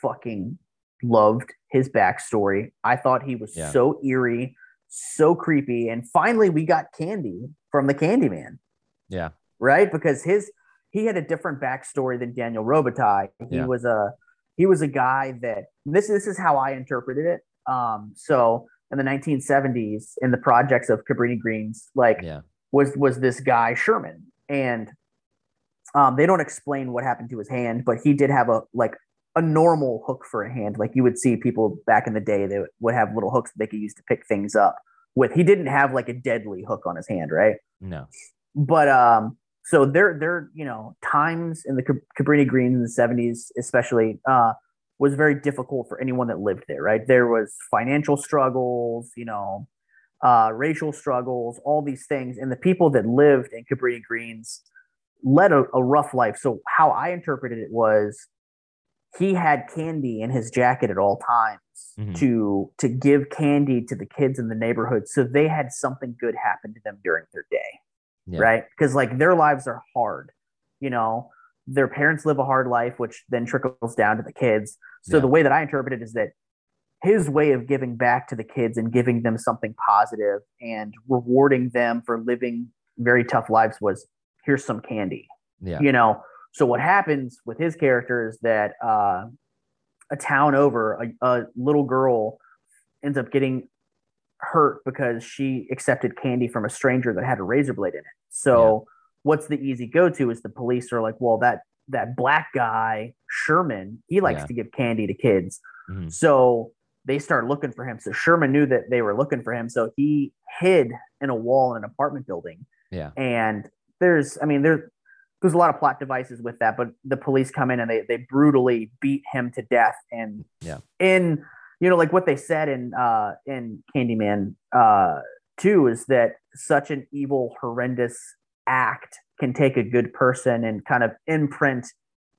fucking loved his backstory. I thought he was so eerie, so creepy. And finally we got candy from the Candyman. Yeah. Right. Because he had a different backstory than Daniel Robitaille. He was a guy that, this is how I interpreted it. So in the 1970s, in the projects of Cabrini Green's, was this guy Sherman, and they don't explain what happened to his hand, but he did have a normal hook for a hand. Like, you would see people back in the day that would have little hooks that they could use to pick things up with. He didn't have like a deadly hook on his hand, right? No. But so there, times in the Cabrini Green in the 70s, especially, was very difficult for anyone that lived there, right? There was financial struggles, racial struggles, all these things. And the people that lived in Cabrini Greens led a rough life. So how I interpreted it was, he had candy in his jacket at all times to give candy to the kids in the neighborhood, so they had something good happen to them during their day. Yeah. Right. Because their lives are hard, their parents live a hard life, which then trickles down to the kids. So the way that I interpret it is that his way of giving back to the kids and giving them something positive and rewarding them for living very tough lives was, here's some candy. Yeah. So what happens with his character is that a town over, a little girl ends up getting hurt because she accepted candy from a stranger that had a razor blade in it. So what's the easy go-to is the police are like, well, that black guy Sherman, he likes to give candy to kids. So they start looking for him. So Sherman knew that they were looking for him, so he hid in a wall in an apartment building. And there's a lot of plot devices with that, but the police come in and they brutally beat him to death. And in what they said in Candyman 2 is that such an evil, horrendous act can take a good person and kind of imprint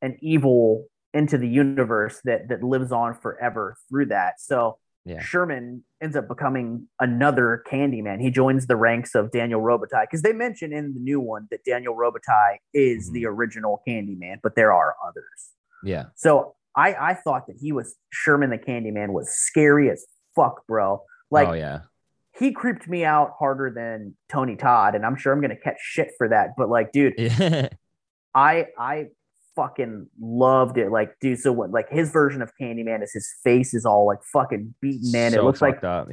an evil into the universe that lives on forever through that. So Sherman ends up becoming another Candyman. He joins the ranks of Daniel Robitaille, because they mention in the new one that Daniel Robitaille is the original Candyman, but there are others. Yeah. So I thought that he was Sherman the Candyman was scary as fuck, bro. Like, he creeped me out harder than Tony Todd, and I'm sure I'm gonna catch shit for that. But dude, I fucking loved it. Dude, so what? His version of Candyman is his face is all fucking beaten in. So it looks like up,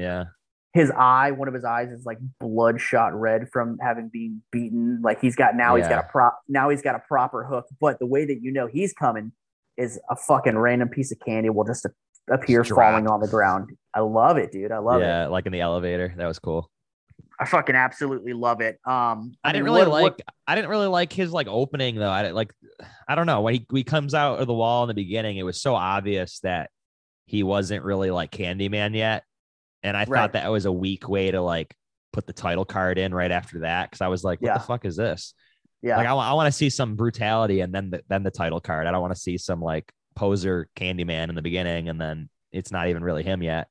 his eye, one of his eyes is bloodshot red from having been beaten. He's got a proper hook, but the way that he's coming is a fucking random piece of candy will just appear falling on the ground. I love it, dude. I love it. Yeah, like in the elevator. That was cool. I fucking absolutely love it. I didn't really like his like opening though. I don't know, when he comes out of the wall in the beginning, it was so obvious that he wasn't really like Candyman yet. And I thought that was a weak way to like put the title card in right after that. Cause I was like, what the fuck is this? Yeah. Like I want to see some brutality and then the title card. I don't want to see some like poser Candyman in the beginning. And then it's not even really him yet.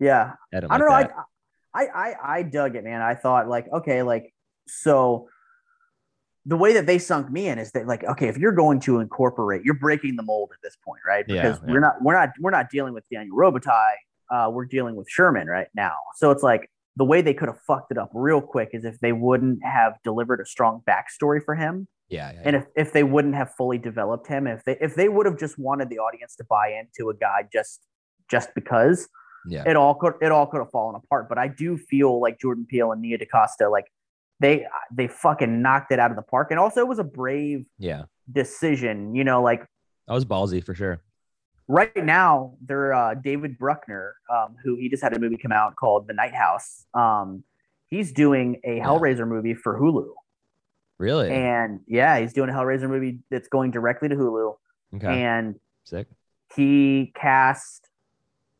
Yeah. I don't know. I dug it, man. I thought like, okay, like, so the way that they sunk me in is that like, okay, if you're going to incorporate, you're breaking the mold at this point, right? Because we're not dealing with Daniel Robitaille. We're dealing with Sherman right now. So it's like the way they could have fucked it up real quick is if they wouldn't have delivered a strong backstory for him. And if they wouldn't have fully developed him, if they would have just wanted the audience to buy into a guy just because. Yeah. It all could have fallen apart, but I do feel like Jordan Peele and Nia DaCosta, like they fucking knocked it out of the park. And also it was a brave decision, you know, like that was ballsy for sure. Right now they're David Bruckner, who he just had a movie come out called The Night House. He's doing a Hellraiser movie for Hulu. Really? And he's doing a Hellraiser movie that's going directly to Hulu. Okay. And sick. He cast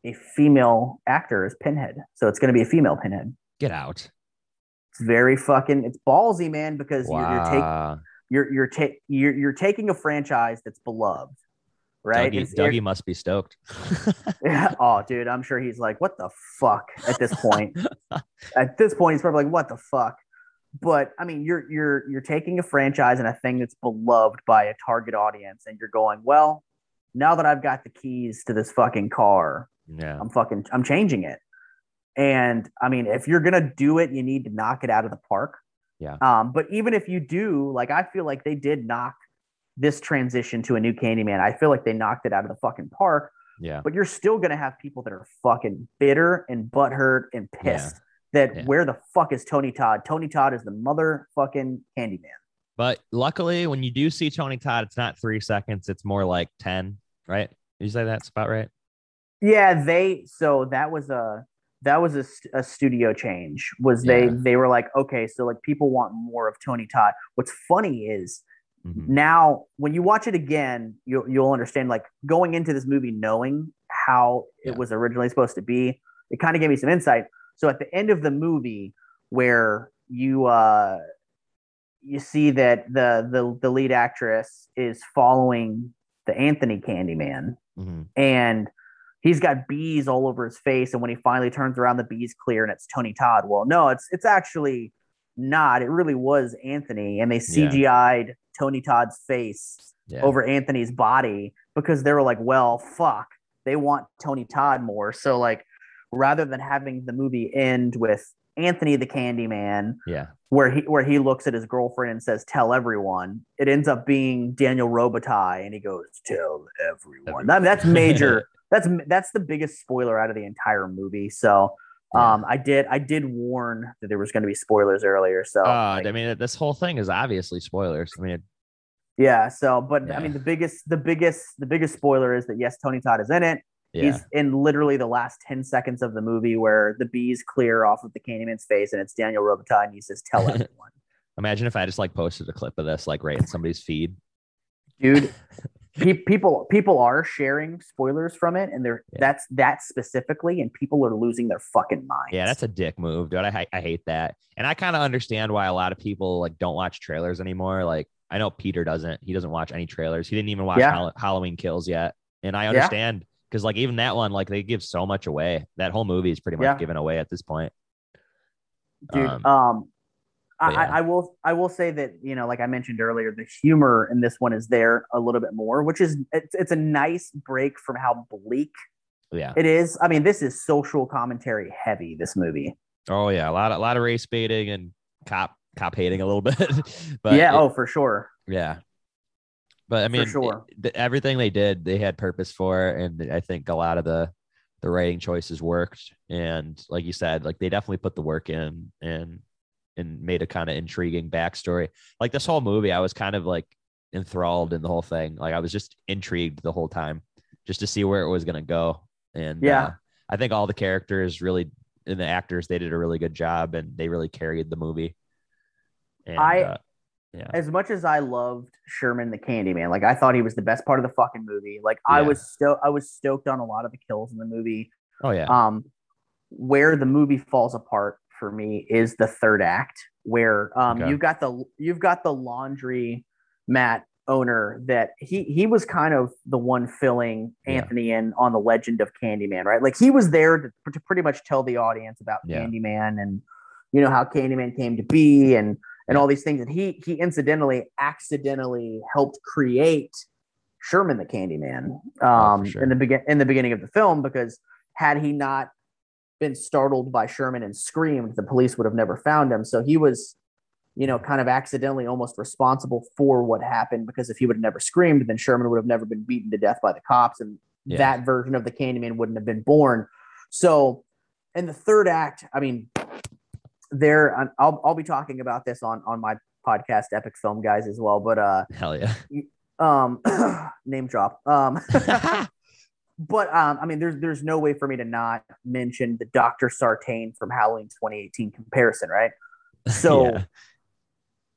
a female actor as Pinhead, so it's going to be a female Pinhead. Get out! It's very fucking. It's ballsy, man, because you're taking a franchise that's beloved, right? Dougie must be stoked. Oh, dude, I'm sure he's like, "What the fuck?" At this point, he's probably like, "What the fuck?" But I mean, you're taking a franchise and a thing that's beloved by a target audience, and you're going, "Well, now that I've got the keys to this fucking car." Yeah, I'm changing it. And I mean, if you're going to do it, you need to knock it out of the park. Yeah. But even if you do, like, I feel like they did knock this transition to a new Candyman. I feel like they knocked it out of the fucking park. Yeah. But you're still going to have people that are fucking bitter and butthurt and pissed where the fuck is Tony Todd? Tony Todd is the motherfucking Candyman. But luckily, when you do see Tony Todd, it's not 3 seconds. It's more like 10, right? Did you say that's about right? Yeah, that was a studio change. They were like, okay, so like people want more of Tony Todd. What's funny is now when you watch it again, you'll understand, like going into this movie knowing how it was originally supposed to be, it kind of gave me some insight. So at the end of the movie where you see that the lead actress is following the Anthony Candyman and he's got bees all over his face, and when he finally turns around, the bees clear, and it's Tony Todd. Well, no, it's actually not. It really was Anthony, and they CGI'd Tony Todd's face over Anthony's body because they were like, well, fuck, they want Tony Todd more. So, like, rather than having the movie end with Anthony the Candyman, where he looks at his girlfriend and says, "Tell everyone," it ends up being Daniel Robitaille, and he goes, "Tell everyone." I mean, that's major. That's the biggest spoiler out of the entire movie. So I did warn that there was going to be spoilers earlier. So I mean, this whole thing is obviously spoilers. I mean, I mean, the biggest spoiler is that yes, Tony Todd is in it. Yeah. He's in literally the last 10 seconds of the movie where the bees clear off of the Candyman's face, and it's Daniel Robitaille, and he says, "Tell everyone." Imagine if I just like posted a clip of this like right in somebody's feed, dude. People are sharing spoilers from it, and they're that specifically, and people are losing their fucking minds. Yeah, that's a dick move, dude. I hate that, and I kind of understand why a lot of people like don't watch trailers anymore. Like I know Peter doesn't; he doesn't watch any trailers. He didn't even watch Halloween Kills yet, and I understand because like even that one, like they give so much away. That whole movie is pretty much given away at this point, dude. I will say that, you know, like I mentioned earlier, the humor in this one is there a little bit more, which is it's a nice break from how bleak it is. I mean, this is social commentary heavy, this movie. Oh yeah, a lot of race baiting and cop hating a little bit. But for sure. Yeah. But I mean, everything they did, they had purpose for, and I think a lot of the writing choices worked, and like you said, like they definitely put the work in and made a kind of intriguing backstory. Like this whole movie, I was kind of like enthralled in the whole thing. Like I was just intrigued the whole time just to see where it was going to go. And I think all the characters really and the actors, they did a really good job and they really carried the movie. And as much as I loved Sherman the Candyman, like I thought he was the best part of the fucking movie. Like I was stoked on a lot of the kills in the movie. Oh yeah. Where the movie falls apart for me is the third act, where you've got the laundry mat owner that he was kind of the one filling Anthony in on the legend of Candyman, right? Like he was there to pretty much tell the audience about Candyman and you know how Candyman came to be and all these things that he accidentally helped create Sherman the Candyman in the beginning of the film, because had he not been startled by Sherman and screamed, the police would have never found him. So he was, you know, kind of accidentally almost responsible for what happened, because if he would have never screamed, then Sherman would have never been beaten to death by the cops. And that version of the Candyman wouldn't have been born. So in the third act, I mean, there, I'll be talking about this on my podcast, Epic Film Guys, as well, but hell yeah. Name drop. But, I mean, there's no way for me to not mention the Dr. Sartain from Halloween 2018 comparison, right? So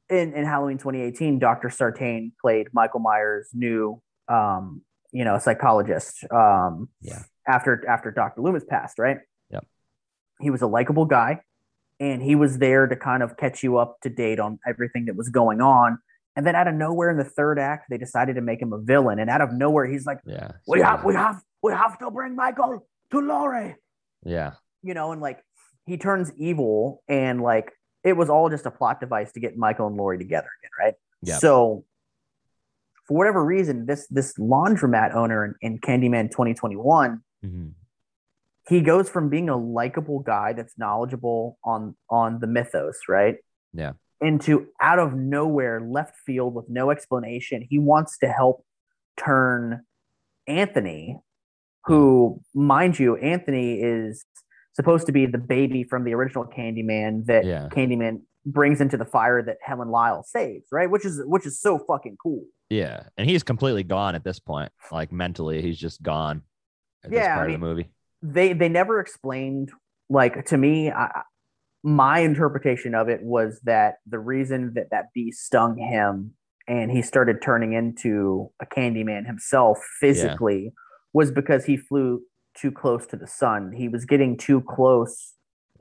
in Halloween 2018, Dr. Sartain played Michael Myers' new, psychologist after Dr. Loomis passed, right? Yep. He was a likable guy, and he was there to kind of catch you up to date on everything that was going on. And then out of nowhere in the third act, they decided to make him a villain. And out of nowhere, he's like, we have to bring Michael to Laurie. Yeah. You know, and like he turns evil, and like it was all just a plot device to get Michael and Laurie together again, right? Yeah. So for whatever reason, this laundromat owner in Candyman 2021, he goes from being a likable guy that's knowledgeable on the mythos, right? Yeah. Into out of nowhere, left field with no explanation. He wants to help turn Anthony, who, mind you, Anthony is supposed to be the baby from the original Candyman that Candyman brings into the fire that Helen Lyle saves, right? Which is so fucking cool. Yeah, and he's completely gone at this point. Like mentally, he's just gone at this part of the movie. They never explained, like, to me, my interpretation of it was that the reason that bee stung him and he started turning into a Candyman himself physically was because he flew too close to the sun. He was getting too close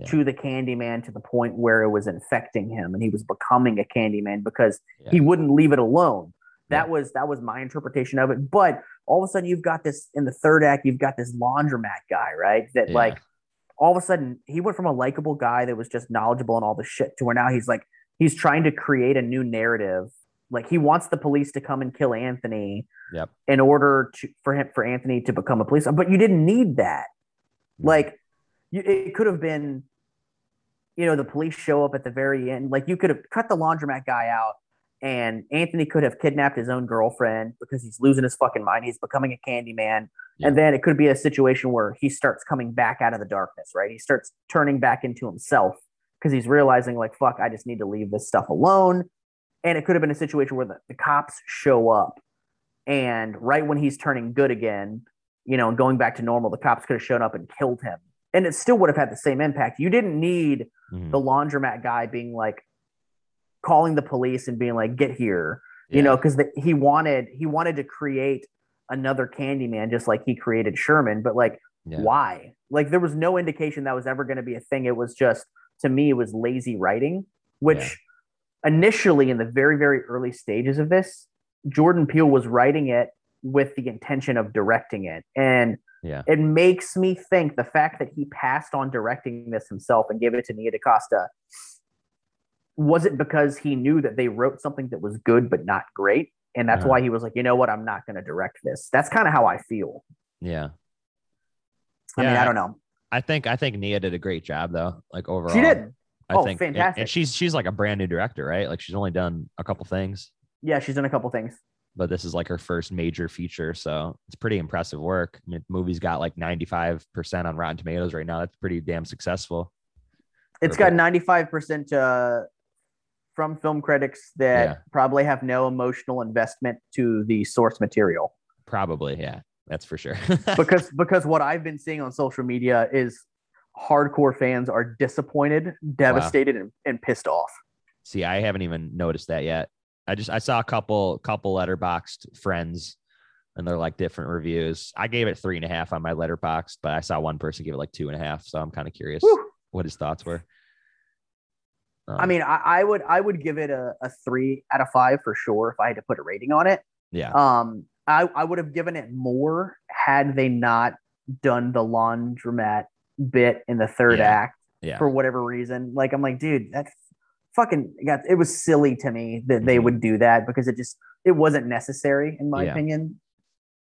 to the Candyman to the point where it was infecting him, and he was becoming a Candyman because he wouldn't leave it alone. That was my interpretation of it. But all of a sudden you've got this in the third act, you've got this laundromat guy, right? That like, all of a sudden, he went from a likable guy that was just knowledgeable and all this shit to where now he's like, he's trying to create a new narrative. Like he wants the police to come and kill Anthony in order for Anthony to become a police. But you didn't need that. Like it could have been, you know, the police show up at the very end. Like you could have cut the laundromat guy out, and Anthony could have kidnapped his own girlfriend because he's losing his fucking mind. He's becoming a Candyman. And then it could be a situation where he starts coming back out of the darkness, right? He starts turning back into himself because he's realizing, like, fuck, I just need to leave this stuff alone. And it could have been a situation where the cops show up, and right when he's turning good again, you know, and going back to normal, the cops could have shown up and killed him. And it still would have had the same impact. You didn't need the laundromat guy being like, calling the police and being like, get here, you know, because he wanted to create another Candyman, just like he created Sherman. But like, why? Like, there was no indication that was ever going to be a thing. It was just, to me, it was lazy writing, which initially in the very, very early stages of this, Jordan Peele was writing it with the intention of directing it. And it makes me think the fact that he passed on directing this himself and gave it to Nia DaCosta, was it because he knew that they wrote something that was good but not great? And that's why he was like, you know what? I'm not going to direct this. That's kind of how I feel. Yeah. I mean, I don't know. I think Nia did a great job though. Like overall, she did. I think fantastic. And she's like a brand new director, right? Like she's only done a couple things. Yeah. She's done a couple things, but this is like her first major feature. So it's pretty impressive work. I mean, the movie's got like 95% on Rotten Tomatoes right now. That's pretty damn successful. It's got 95%, from film critics that probably have no emotional investment to the source material. Probably, yeah. That's for sure. because what I've been seeing on social media is hardcore fans are disappointed, devastated, wow, and pissed off. See, I haven't even noticed that yet. I saw a couple Letterboxd friends, and they're like different reviews. I gave it 3.5 on my Letterboxd, but I saw one person give it like 2.5. So I'm kind of curious, woo, what his thoughts were. I mean, I would give it a 3 out of 5 for sure if I had to put a rating on it. Yeah. I would have given it more had they not done the laundromat bit in the third act for whatever reason. Like, I'm like, dude, that's fucking got. It was silly to me that they would do that because it wasn't necessary in my opinion.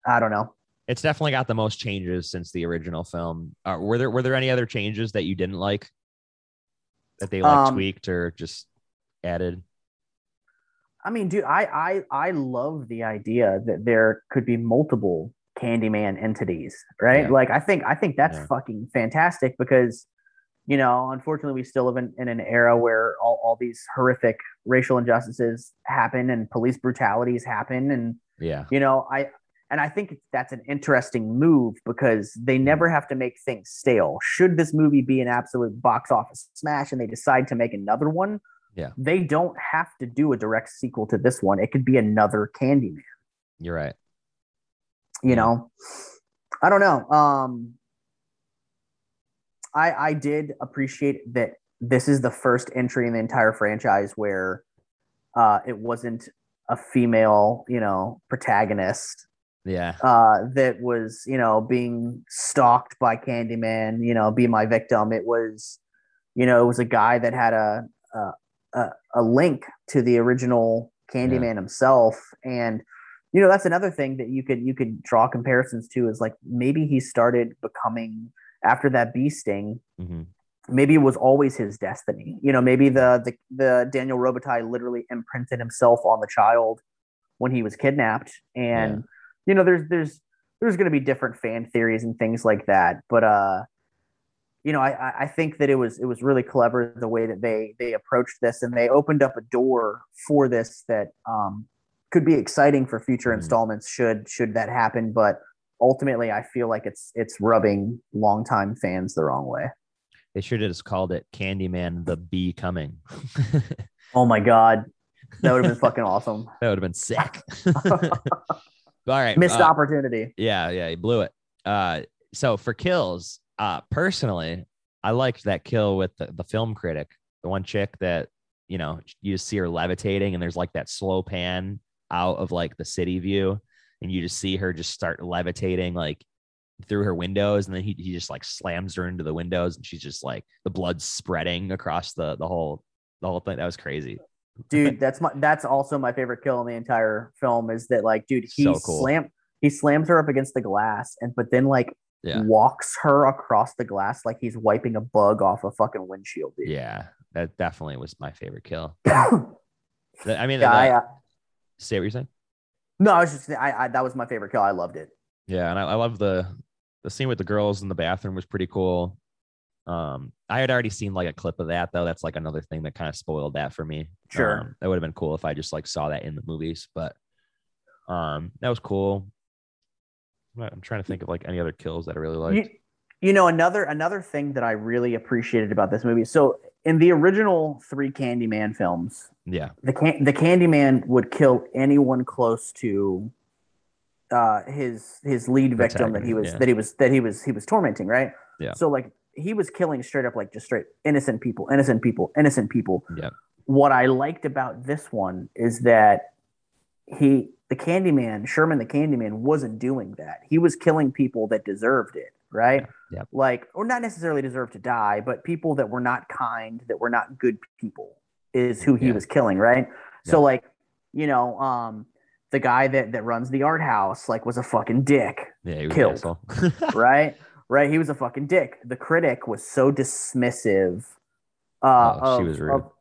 I don't know. It's definitely got the most changes since the original film. Were there any other changes that you didn't like? That they like tweaked or just added? I mean, dude, I love the idea that there could be multiple Candyman entities, right? Yeah. Like, I think that's fucking fantastic because, you know, unfortunately we still live in an era where all these horrific racial injustices happen and police brutalities happen. And, you know, I think that's an interesting move because they never have to make things stale. Should this movie be an absolute box office smash and they decide to make another one, they don't have to do a direct sequel to this one. It could be another Candyman. You're right. You know, I don't know. I did appreciate that this is the first entry in the entire franchise where it wasn't a female, you know, protagonist. Yeah. That was, you know, being stalked by Candyman, you know, be my victim. It was, you know, it was a guy that had a link to the original Candyman himself. And, you know, that's another thing that you could draw comparisons to is like, maybe he started becoming after that bee sting. Mm-hmm. Maybe it was always his destiny. You know, maybe the Daniel Robitaille literally imprinted himself on the child when he was kidnapped. And, you know, there's going to be different fan theories and things like that, but you know, I think that it was really clever the way that they approached this, and they opened up a door for this that could be exciting for future installments should that happen. But ultimately, I feel like it's rubbing longtime fans the wrong way. They should have just called it Candyman: The Bee Coming. Oh my god, that would have been fucking awesome. That would have been sick. All right. Missed opportunity. Yeah. He blew it. So for Kills, personally, I liked that kill with the film critic, the one chick that, you know, you just see her levitating and there's like that slow pan out of like the city view. And you just see her just start levitating like through her windows. And then he just like slams her into the windows and she's just like the blood spreading across the whole thing. That was crazy. Dude, that's also my favorite kill in the entire film is that, like, dude, he slams her up against the glass and but then like walks her across the glass like he's wiping a bug off a fucking windshield, dude. Yeah, that definitely was my favorite kill. I mean, say what you're saying. No, I was just that was my favorite kill. I loved it. Yeah, and I love the scene with the girls in the bathroom was pretty cool. I had already seen like a clip of that though. That's like another thing that kind of spoiled that for me. Sure. That would have been cool if I just like saw that in the movies, but, that was cool. I'm trying to think of like any other kills that I really liked. You know, another thing that I really appreciated about this movie. So in the original 3 Candyman films, the Candyman would kill anyone close to, his lead victim that he was tormenting. Right. Yeah. So like, he was killing straight up, like just straight innocent people. Yeah. What I liked about this one is that Sherman the Candyman wasn't doing that. He was killing people that deserved it, right? Yeah. Like, or not necessarily deserved to die, but people that were not kind, that were not good people is who he was killing, right? Yeah. So like, you know, the guy that runs the art house, like, was a fucking dick. Yeah, he was killed. Right? Right, he was a fucking dick. The critic was so dismissive of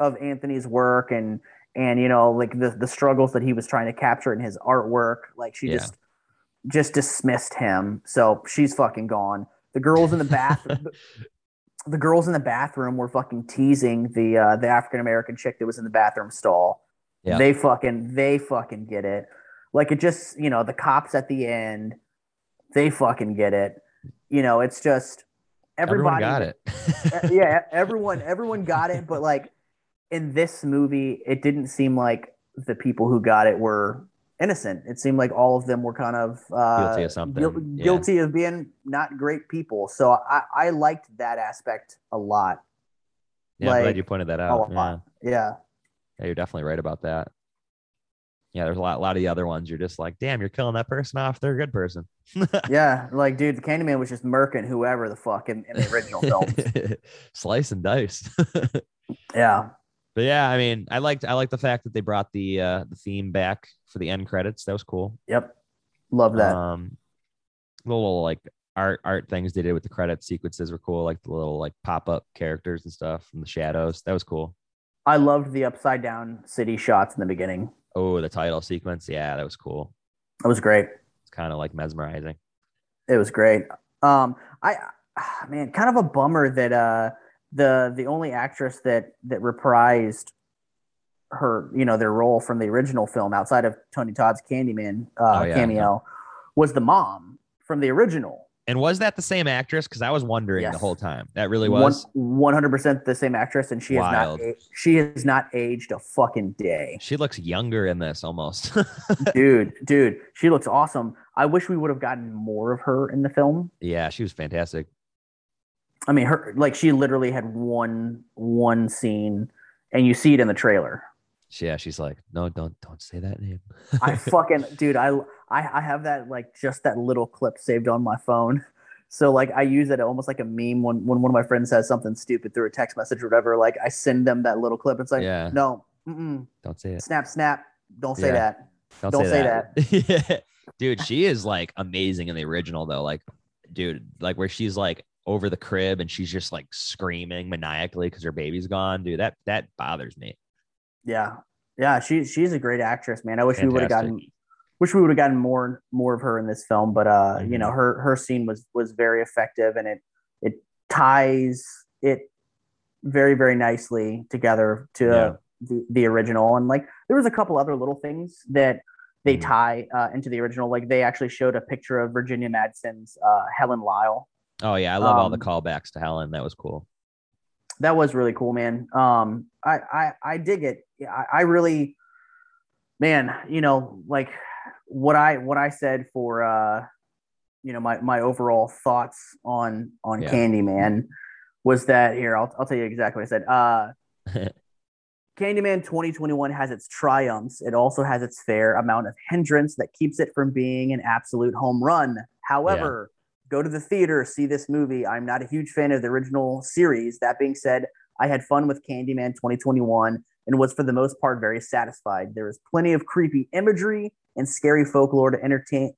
Anthony's work and you know, like the struggles that he was trying to capture in his artwork. Like, she just dismissed him. So she's fucking gone. The girls in the bathroom, were fucking teasing the African American chick that was in the bathroom stall. Yeah. They fucking get it. Like, it just, you know, the cops at the end. They fucking get it. You know, it's just everybody got it. Yeah, everyone got it. But like in this movie, it didn't seem like the people who got it were innocent. It seemed like all of them were kind of guilty of something, guilty of being not great people. So I liked that aspect a lot. Yeah, I'm glad you pointed that out. Yeah, you're definitely right about that. Yeah, there's a lot of the other ones. You're just like, damn, you're killing that person off. They're a good person. Yeah, like, dude, the Candyman was just murking whoever the fuck in the original film. Slice and dice. Yeah. But yeah, I mean, I liked the fact that they brought the theme back for the end credits. That was cool. Yep, love that. Little like art things they did with the credit sequences were cool. Like the little like pop up characters and stuff from the shadows. That was cool. I loved the upside down city shots in the beginning. Oh, the title sequence. Yeah, that was cool. That was great. It's kind of like mesmerizing. It was great. Kind of a bummer that the only actress that reprised her, you know, their role from the original film outside of Tony Todd's Candyman cameo was the mom from the original. And was that the same actress? Because I was wondering the whole time. That really was 100% the same actress, and she has not aged a fucking day. She looks younger in this almost. dude, she looks awesome. I wish we would have gotten more of her in the film. Yeah, she was fantastic. I mean, her she literally had one scene, and you see it in the trailer. Yeah, she's like, no, don't say that name. I fucking, dude, I have that just that little clip saved on my phone. So I use it almost like a meme when one of my friends says something stupid through a text message or whatever. I send them that little clip. It's like, no, don't say it. Snap, don't say that. Don't say that. Yeah. Dude, she is amazing in the original though. Where she's over the crib and she's just screaming maniacally because her baby's gone. Dude, that bothers me. Yeah. Yeah. She's a great actress, man. I wish we would have gotten more of her in this film, but you know, her scene was very effective, and it ties it very, very nicely together to the original. And there was a couple other little things that they tie into the original. They actually showed a picture of Virginia Madsen's Helen Lyle. Oh yeah. I love all the callbacks to Helen. That was cool. That was really cool, man. I dig it. I really, man, you know, what I said for, you know, my overall thoughts on Candyman was that here, I'll tell you exactly what I said. Candyman 2021 has its triumphs. It also has its fair amount of hindrance that keeps it from being an absolute home run. However, go to the theater, see this movie. I'm not a huge fan of the original series. That being said, I had fun with Candyman 2021 and was for the most part very satisfied. There is plenty of creepy imagery and scary folklore to entertain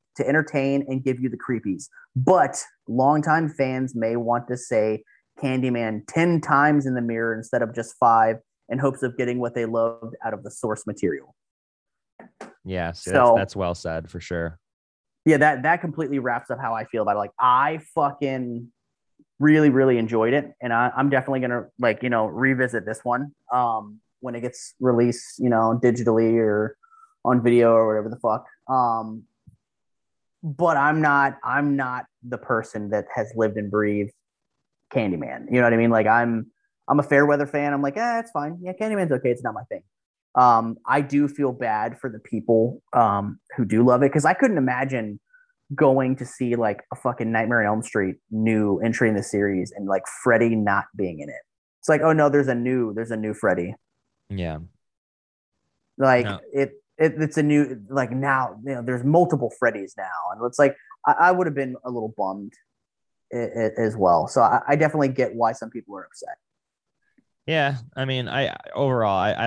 and give you the creepies. But longtime fans may want to say Candyman 10 times in the mirror instead of just 5 in hopes of getting what they loved out of the source material. Yeah, so that's well said for sure. Yeah, that completely wraps up how I feel about it. I fucking really, really enjoyed it, and I'm definitely gonna revisit this one when it gets released, you know, digitally or on video or whatever the fuck. But I'm not the person that has lived and breathed Candyman. You know what I mean? I'm a fair weather fan. I'm like, it's fine. Yeah, Candyman's okay. It's not my thing. I do feel bad for the people who do love it, because I couldn't imagine going to see a fucking Nightmare on Elm Street new entry in the series and Freddy not being in it. It's like, oh no, there's a new Freddy. Yeah. It's a new now, you know, there's multiple Freddys now, and it's I would have been a little bummed as well. So I definitely get why some people are upset. Yeah, I mean, I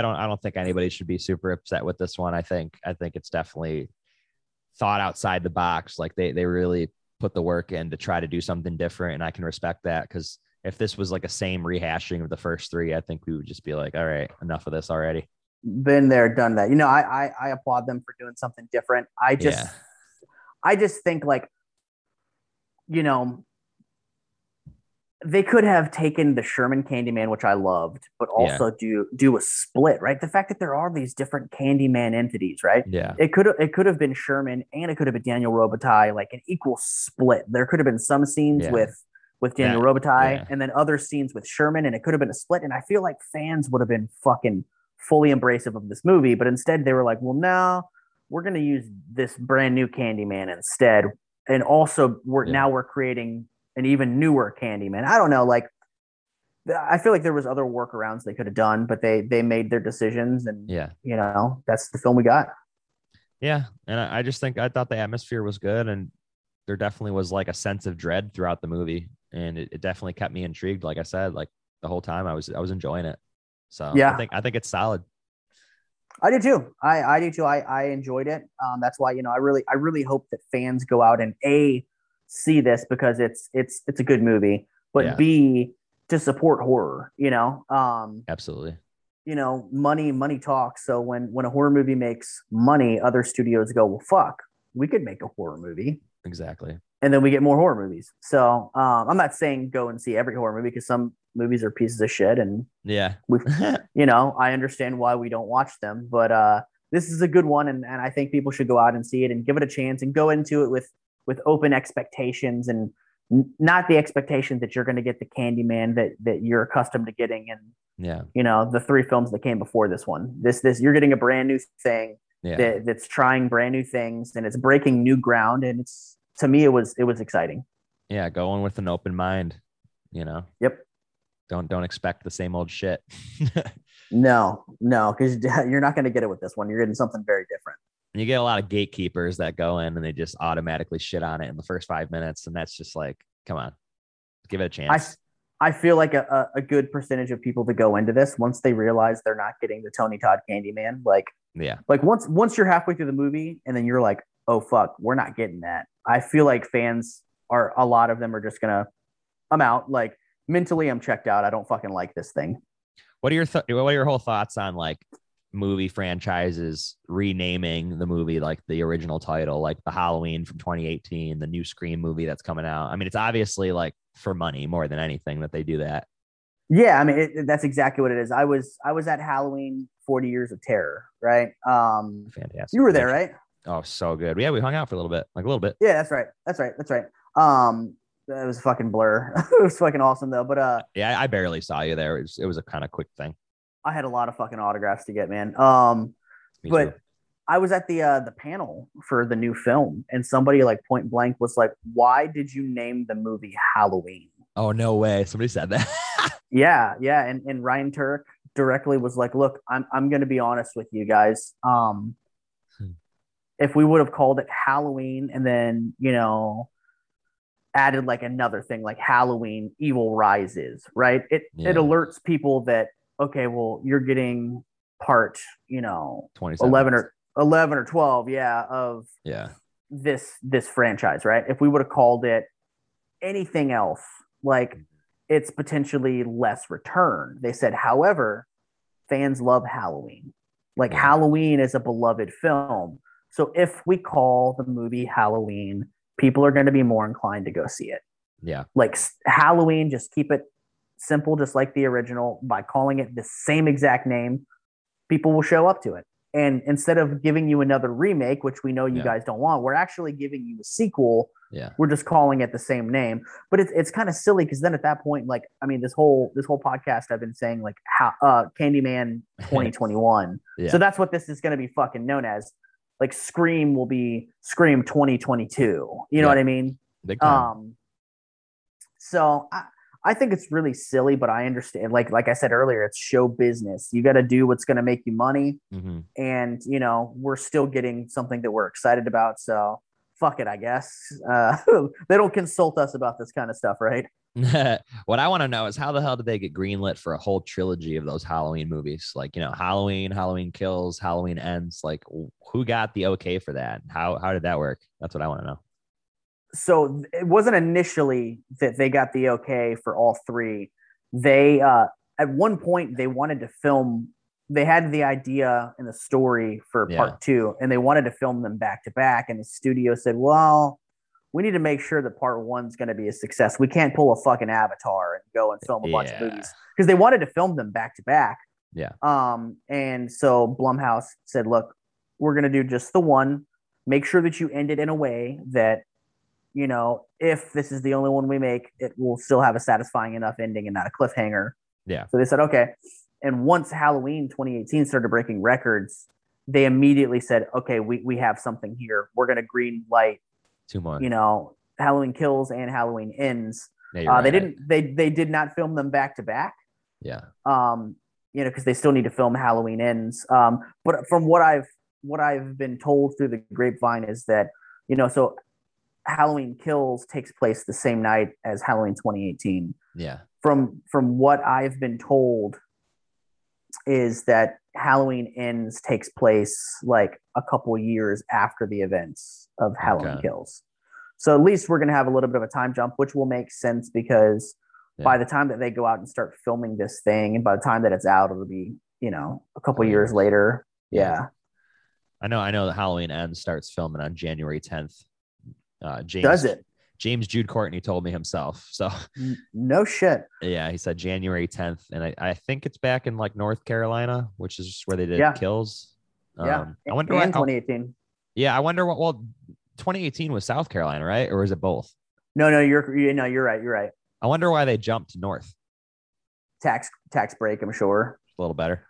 don't think anybody should be super upset with this one. I think it's definitely thought outside the box. They really put the work in to try to do something different, and I can respect that, because if this was a same rehashing of the first three, I think we would just be like, all right, enough of this already. Been there, done that. You know, I applaud them for doing something different. I just think you know, They could have taken the Sherman Candyman, which I loved, but also do a split, right? The fact that there are these different Candyman entities, right? Yeah. It could have been Sherman, and it could have been Daniel Robitaille, like an equal split. There could have been some scenes with Daniel Robitaille, and then other scenes with Sherman, and it could have been a split. And I feel like fans would have been fucking fully embracive of this movie, but instead they were like, well, no, we're going to use this brand new Candyman instead, and also we're creating an even newer Candyman. I don't know. Like, I feel like there was other workarounds they could have done, but they made their decisions, and you know, that's the film we got. Yeah, and I just think I thought the atmosphere was good, and there definitely was like a sense of dread throughout the movie, and it definitely kept me intrigued. Like I said, like the whole time I was enjoying it. So yeah, I think it's solid. I do too. I do too. I enjoyed it. That's why, you know, I really hope that fans go out and see this, because it's a good movie, but B, to support horror, you know. Absolutely. You know, money talks. So when a horror movie makes money, other studios go, well, fuck, we could make a horror movie. Exactly. And then we get more horror movies. So I'm not saying go and see every horror movie, because some movies are pieces of shit, and you know, I understand why we don't watch them, but this is a good one, and I think people should go out and see it and give it a chance, and go into it with open expectations, and not the expectation that you're going to get the Candyman that you're accustomed to getting. And you know, the three films that came before this one, this you're getting a brand new thing that's trying brand new things, and it's breaking new ground. And it's, to me, it was exciting. Yeah. Go in with an open mind, you know? Yep. Don't expect the same old shit. No. 'Cause you're not going to get it with this one. You're getting something very different. And you get a lot of gatekeepers that go in and they just automatically shit on it in the first 5 minutes. And that's just like, come on, give it a chance. I feel like a good percentage of people that go into this, once they realize they're not getting the Tony Todd Candyman, like once you're halfway through the movie and then you're like, oh fuck, we're not getting that. I feel like fans a lot of them are just gonna, I'm out. Like, mentally, I'm checked out. I don't fucking like this thing. What are your whole thoughts on like movie franchises renaming the movie like the original title, like the Halloween from 2018, the new Scream movie that's coming out? I mean, it's obviously like for money more than anything that they do that. Yeah, I mean, that's exactly what it is. I was at Halloween 40 Years of Terror, right? Fantastic. You were there, right? Oh, so good. Yeah, we hung out for a little bit. Yeah, that's right. It was a fucking blur. It was fucking awesome though. But I barely saw you there. It was a kind of quick thing. I had a lot of fucking autographs to get, man. But I was at the panel for the new film, and somebody like point blank was like, "Why did you name the movie Halloween?" Oh, no way! Somebody said that. Yeah. And Ryan Turk directly was like, "Look, I'm going to be honest with you guys. If we would have called it Halloween, and then, you know, added like another thing like Halloween Evil Rises, right? It alerts people that." Okay, well, you're getting part, you know, 11 or 12, this franchise, right? If we would have called it anything else, like, it's potentially less return. They said, however, fans love Halloween. Like, Halloween is a beloved film. So if we call the movie Halloween, people are going to be more inclined to go see it. Yeah. Like, Halloween, just keep it simple, just like the original, by calling it the same exact name, people will show up to it. And instead of giving you another remake, which we know you guys don't want, we're actually giving you a sequel. Yeah. We're just calling it the same name. But it's kind of silly, because then at that point, like, I mean, this whole podcast, I've been saying like Candyman 2021. So that's what this is going to be fucking known as. Like, Scream will be Scream 2022. You know what I mean? Big time. So I think it's really silly, but I understand. Like I said earlier, it's show business. You got to do what's going to make you money. Mm-hmm. And, you know, we're still getting something that we're excited about. So fuck it, I guess. They don't consult us about this kind of stuff, right? What I want to know is, how the hell did they get greenlit for a whole trilogy of those Halloween movies? Like, you know, Halloween, Halloween Kills, Halloween Ends. Like, who got the okay for that? How did that work? That's what I want to know. So it wasn't initially that they got the okay for all three. They, at one point, they wanted to film, they had the idea and the story for part two, and they wanted to film them back to back. And the studio said, well, we need to make sure that part one's going to be a success. We can't pull a fucking Avatar and go and film a bunch of movies because they wanted to film them back to back. Yeah. And so Blumhouse said, look, we're going to do just the one. Make sure that you end it in a way that, you know, if this is the only one we make, it will still have a satisfying enough ending and not a cliffhanger. Yeah. So they said, okay. And once Halloween 2018 started breaking records, they immediately said, okay, we have something here. We're going to green light, 2 months, you know, Halloween Kills and Halloween Ends. Yeah, right. They didn't, they did not film them back to back. Yeah. You know, cause they still need to film Halloween Ends. But from what I've been told through the grapevine is that, you know, so Halloween Kills takes place the same night as Halloween 2018. Yeah. From what I've been told is that Halloween Ends takes place like a couple years after the events of Halloween Kills. So at least we're going to have a little bit of a time jump, which will make sense because by the time that they go out and start filming this thing and by the time that it's out, it'll be, you know, a couple years later. Yeah. I know that Halloween Ends starts filming on January 10th. Does it? James Jude Courtney told me himself. So no shit. Yeah, he said January 10th. And I think it's back in like North Carolina, which is where they did Kills. Yeah. I wonder what 2018. Yeah, I wonder what 2018 was South Carolina, right? Or is it both? No, you're right. You're right. I wonder why they jumped north. Tax break, I'm sure. A little better.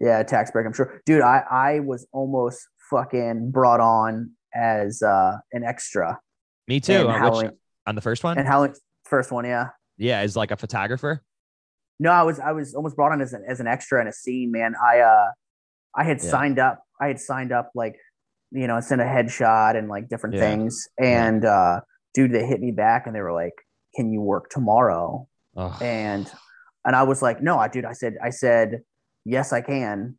Yeah, tax break, I'm sure. Dude, I was almost fucking brought on as an extra. Me too. On the first one? And Halloween first one, yeah. Yeah, as like a photographer? No, I was almost brought on as an extra in a scene, man. I had signed up. I had signed up like, you know, sent a headshot and like different things. And dude, they hit me back and they were like, can you work tomorrow? Ugh. And I was like, no, I said, yes, I can.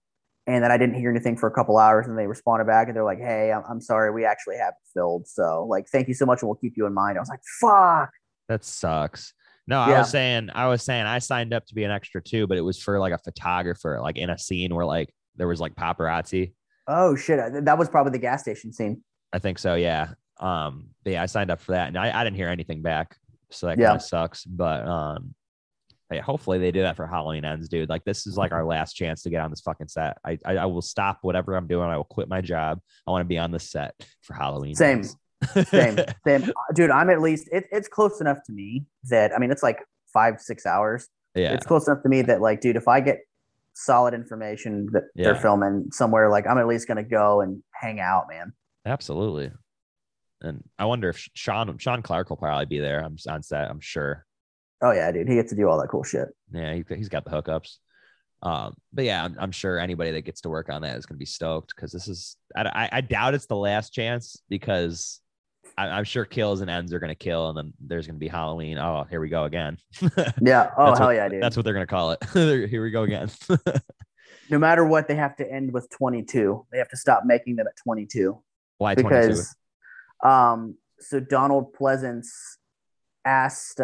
And then I didn't hear anything for a couple hours, and they responded back, and they're like, "Hey, I'm sorry, we actually haven't filled. So, like, thank you so much, and we'll keep you in mind." I was like, "Fuck, that sucks." No, yeah. I was saying, I signed up to be an extra too, but it was for like a photographer, like in a scene where like there was like paparazzi. Oh shit, that was probably the gas station scene. I think so, yeah. But yeah, I signed up for that, and I didn't hear anything back, so that kind of sucks. But yeah, hopefully they do that for Halloween Ends, dude. Like, this is like our last chance to get on this fucking set. I will stop whatever I'm doing. I will quit my job. I want to be on the set for Halloween. Same. Dude, I'm at least, it's close enough to me that, I mean, it's like 5-6 hours. Yeah. It's close enough to me that, like, dude, if I get solid information that they're filming somewhere, like, I'm at least going to go and hang out, man. Absolutely. And I wonder if Sean Clark will probably be there on set, I'm sure. Oh yeah, dude, he gets to do all that cool shit. Yeah, he's got the hookups. But yeah, I'm sure anybody that gets to work on that is going to be stoked because this is. I doubt it's the last chance because I'm sure Kills and Ends are going to kill, and then there's going to be Halloween. Oh, here we go again. Yeah. Oh hell yeah, dude. That's what they're going to call it. Here we go again. No matter what, they have to end with 22. They have to stop making them at 22. Why 22? Because, so Donald Pleasance asked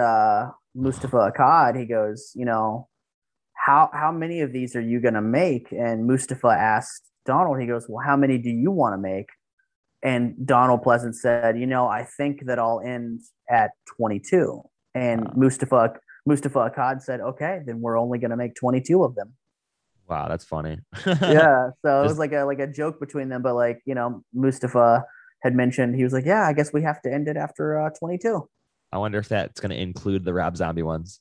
Mustafa Akkad, he goes, you know, how many of these are you going to make? And Mustafa asked Donald, he goes, well, how many do you want to make? And Donald Pleasance said, you know, I think that I'll end at 22. And wow. Mustafa Akkad said, okay, then we're only going to make 22 of them. Wow, that's funny. Yeah, so it was like a joke between them, but like, you know, Mustafa had mentioned, he was like, yeah, I guess we have to end it after 22. I wonder if that's going to include the Rob Zombie ones.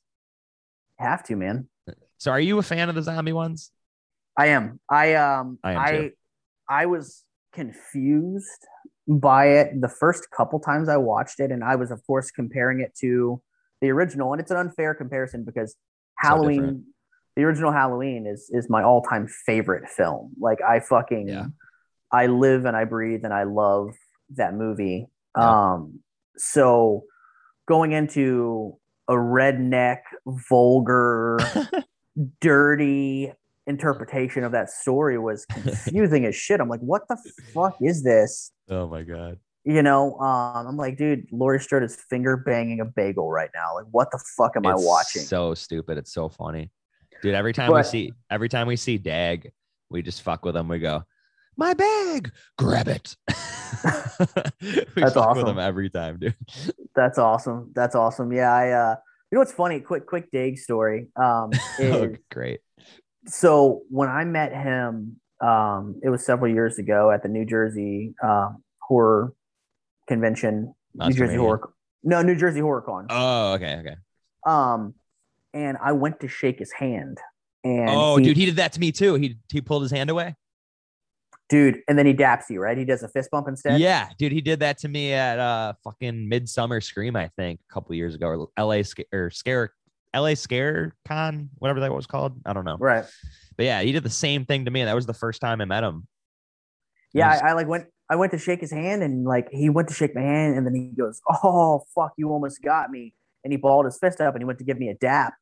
Have to, man. So are you a fan of the zombie ones? I am. I am too. I was confused by it the first couple times I watched it. And I was, of course, comparing it to the original. And it's an unfair comparison because Halloween, the original Halloween is my all time favorite film. Like I fucking, I live and I breathe and I love that movie. Yeah. So going into a redneck, vulgar, dirty interpretation of that story was confusing as shit. I'm like, what the fuck is this? Oh my God. You know, I'm like, dude, Laurie Strode is finger banging a bagel right now. Like, what the fuck am I watching? It's so stupid. It's so funny. Dude, every time we see Dag, we just fuck with him. We go, my bag, grab it. That's awesome. With them every time, dude. That's awesome. That's awesome. Yeah. You know what's funny? Quick Dig story. Oh, great. So when I met him, it was several years ago at the New Jersey Horror Convention. New Jersey Horror Con. Oh, okay. And I went to shake his hand. And dude, he did that to me too. He pulled his hand away. Dude, and then he daps you, right? He does a fist bump instead. Yeah, dude, he did that to me at fucking Midsummer Scream, I think, a couple years ago, or LA Scarecon, whatever that was called. I don't know. Right. But yeah, he did the same thing to me, and that was the first time I met him. Yeah, I went to shake his hand, and like he went to shake my hand, and then he goes, "Oh fuck, you almost got me," and he balled his fist up, and he went to give me a dap,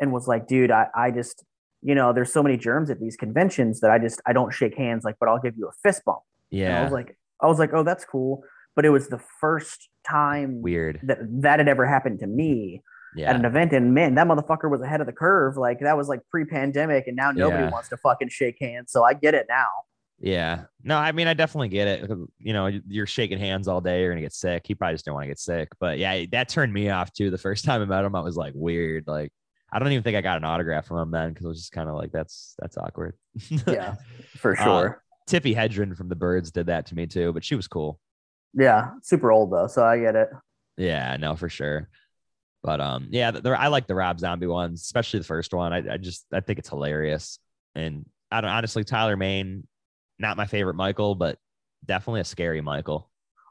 and was like, "Dude, I just." You know, there's so many germs at these conventions that I don't shake hands, like, but I'll give you a fist bump. Yeah. And I was like, oh, that's cool. But it was the first time weird that had ever happened to me at an event. And man, that motherfucker was ahead of the curve. Like that was like pre-pandemic, and now nobody wants to fucking shake hands. So I get it now. Yeah. No, I mean, I definitely get it. You know, you're shaking hands all day. You're going to get sick. He probably just didn't want to get sick, but yeah, that turned me off too. The first time I met him, I was like weird. Like, I don't even think I got an autograph from him then, because it was just kind of like, that's awkward. Yeah, for sure. Tiffy Hedren from The Byrds did that to me too, but she was cool. Yeah, super old though, so I get it. Yeah, no, for sure. But yeah, I like the Rob Zombie ones, especially the first one. I think it's hilarious. And I don't honestly, Tyler Maine, not my favorite Michael, but definitely a scary Michael.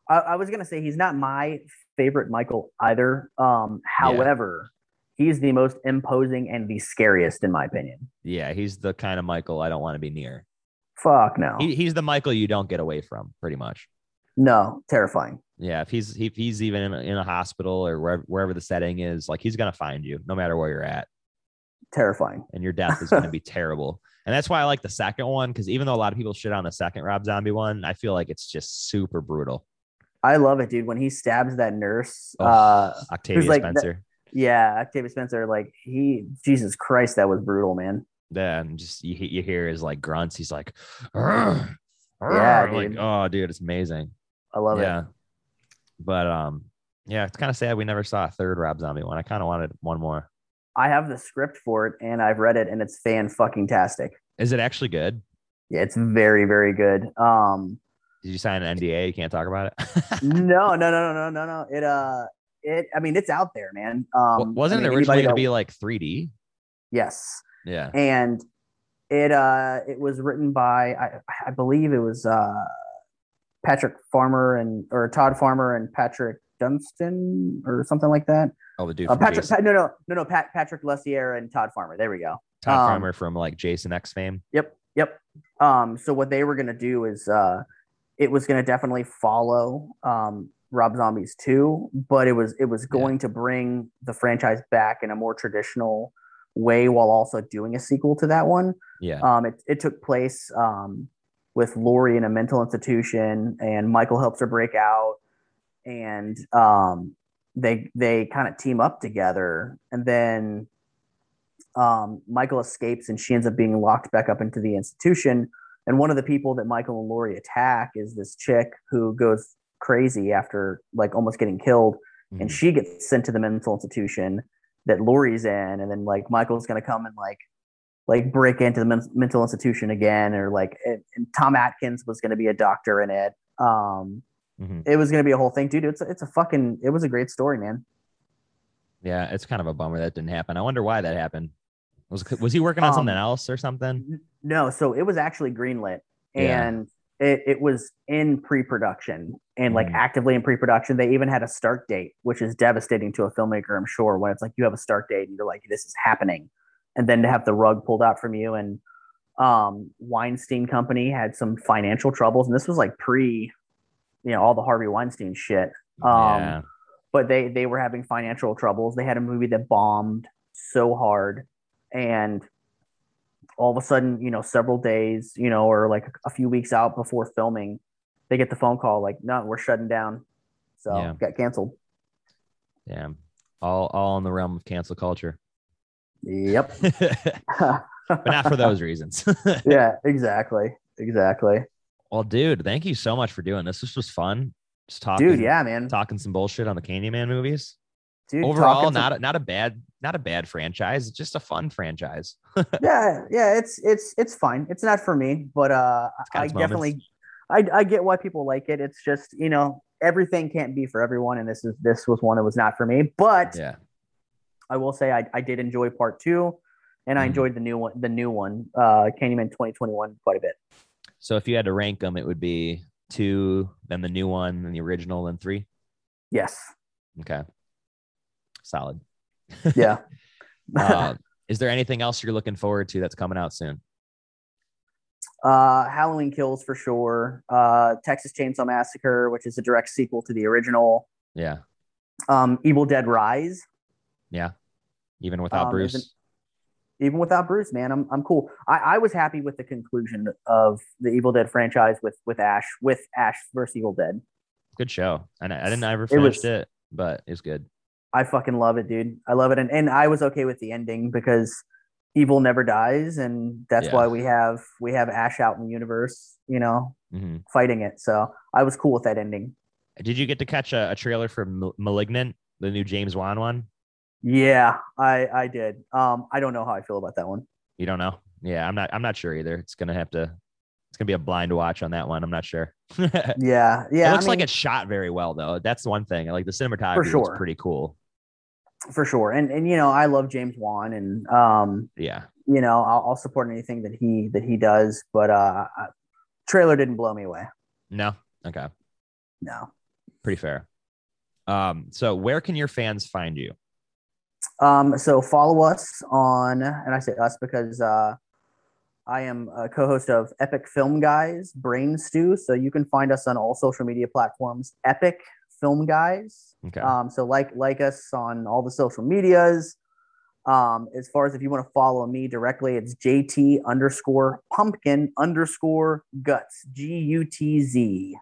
I was gonna say he's not my favorite Michael either. However. Yeah. He's the most imposing and the scariest, in my opinion. Yeah, he's the kind of Michael I don't want to be near. Fuck no. He's the Michael you don't get away from, pretty much. No, terrifying. Yeah, if he's even in a hospital or wherever the setting is, like he's gonna find you no matter where you're at. Terrifying. And your death is gonna be terrible. And that's why I like the second one, because even though a lot of people shit on the second Rob Zombie one, I feel like it's just super brutal. I love it, dude. When he stabs that nurse, Octavia Spencer. Octavia Spencer, like Jesus Christ, that was brutal, man. Then just you hear his like grunts. He's like, argh, argh. Yeah, dude. Like, oh, dude, it's amazing. I love it. But yeah, it's kind of sad we never saw a third Rob Zombie one. I kind of wanted one more. I have the script for it, and I've read it, and it's fan-fucking-tastic. Is it actually good? Yeah, it's very, very good. Did you sign an NDA? You can't talk about it. No. It, I mean, it's out there, man. Wasn't it originally going to be like 3D? Yes. Yeah. And it was written by, I believe it was Patrick Farmer or Todd Farmer and Patrick Dunstan or something like that. Oh, the dude from Jason. Patrick Lessier and Todd Farmer. There we go. Todd Farmer from like Jason X fame. Yep. So what they were going to do is it was going to definitely follow Rob Zombie's 2, but it was going to bring the franchise back in a more traditional way while also doing a sequel to that one. Yeah. It took place with Laurie in a mental institution, and Michael helps her break out, and they kind of team up together, and then Michael escapes and she ends up being locked back up into the institution. And one of the people that Michael and Laurie attack is this chick who goes crazy after like almost getting killed, and she gets sent to the mental institution that Laurie's in, and then like Michael's gonna come and like break into the mental institution again, or like and Tom Atkins was gonna be a doctor in it. It was gonna be a whole thing, dude. It was a great story, man. Yeah, it's kind of a bummer that didn't happen. I wonder why that happened. Was he working on something else or something? No, so it was actually greenlit, and it was in pre-production and like actively in pre-production. They even had a start date, which is devastating to a filmmaker, I'm sure, when it's like you have a start date and you're like, this is happening. And then to have the rug pulled out from you, and Weinstein Company had some financial troubles. And this was like pre, you know, all the Harvey Weinstein shit. But they were having financial troubles. They had a movie that bombed so hard, and all of a sudden, you know, several days, you know, or like a few weeks out before filming, they get the phone call like, no, we're shutting down. So it got canceled. Damn. All in the realm of cancel culture. Yep. But not for those reasons. Yeah, exactly. Well, dude, thank you so much for doing this. This was fun. Just talking, dude. Yeah, man. Talking some bullshit on the Candyman movies. Dude, overall, not a bad franchise. It's just a fun franchise. yeah. It's fine. It's not for me, but I get why people like it. It's just, you know, everything can't be for everyone, and this was one that was not for me. But yeah, I will say I did enjoy part two, and I enjoyed the new one, Candyman 2021, quite a bit. So if you had to rank them, it would be 2, then the new one, then the original, then 3. Yes. Okay. Solid. Yeah. Is there anything else you're looking forward to that's coming out soon? Halloween Kills for sure. Texas Chainsaw Massacre, which is a direct sequel to the original. Yeah. Evil Dead Rise. Yeah. Even without Bruce. Even without Bruce, man, I'm cool. I was happy with the conclusion of the Evil Dead franchise with Ash versus Evil Dead. Good show. And I didn't ever finish it, but it's good. I fucking love it, dude. I love it. And I was okay with the ending because evil never dies. And that's why we have Ash out in the universe, you know, fighting it. So I was cool with that ending. Did you get to catch a trailer for Malignant, the new James Wan one? Yeah, I did. I don't know how I feel about that one. You don't know? Yeah, I'm not sure either. It's gonna be a blind watch on that one. I'm not sure. Yeah. It looks like it's shot very well though. That's one thing. Like the cinematography is pretty cool. For sure. And you know, I love James Wan, and you know, I'll support anything that he does, but trailer didn't blow me away. No. Okay. No. Pretty fair. So where can your fans find you? So follow us on, and I say us because I am a co-host of Epic Film Guys, Brain Stew. So you can find us on all social media platforms, Epic Film Guys. Okay. So like us on all the social medias. As far as if you want to follow me directly, it's JT_pumpkin_guts, GUTZ.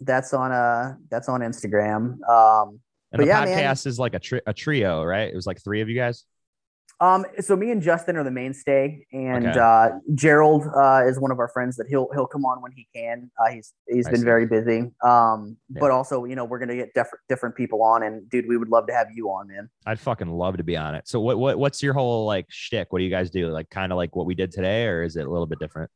That's on Instagram. And the podcast is like a trio, right? It was like 3 of you guys. So me and Justin are the mainstay, and Gerald is one of our friends that he'll come on when he can. He's been very busy. But also, you know, we're gonna get different people on, and dude, we would love to have you on, man. I'd fucking love to be on it. So what's your whole like shtick? What do you guys do? Like kind of like what we did today, or is it a little bit different?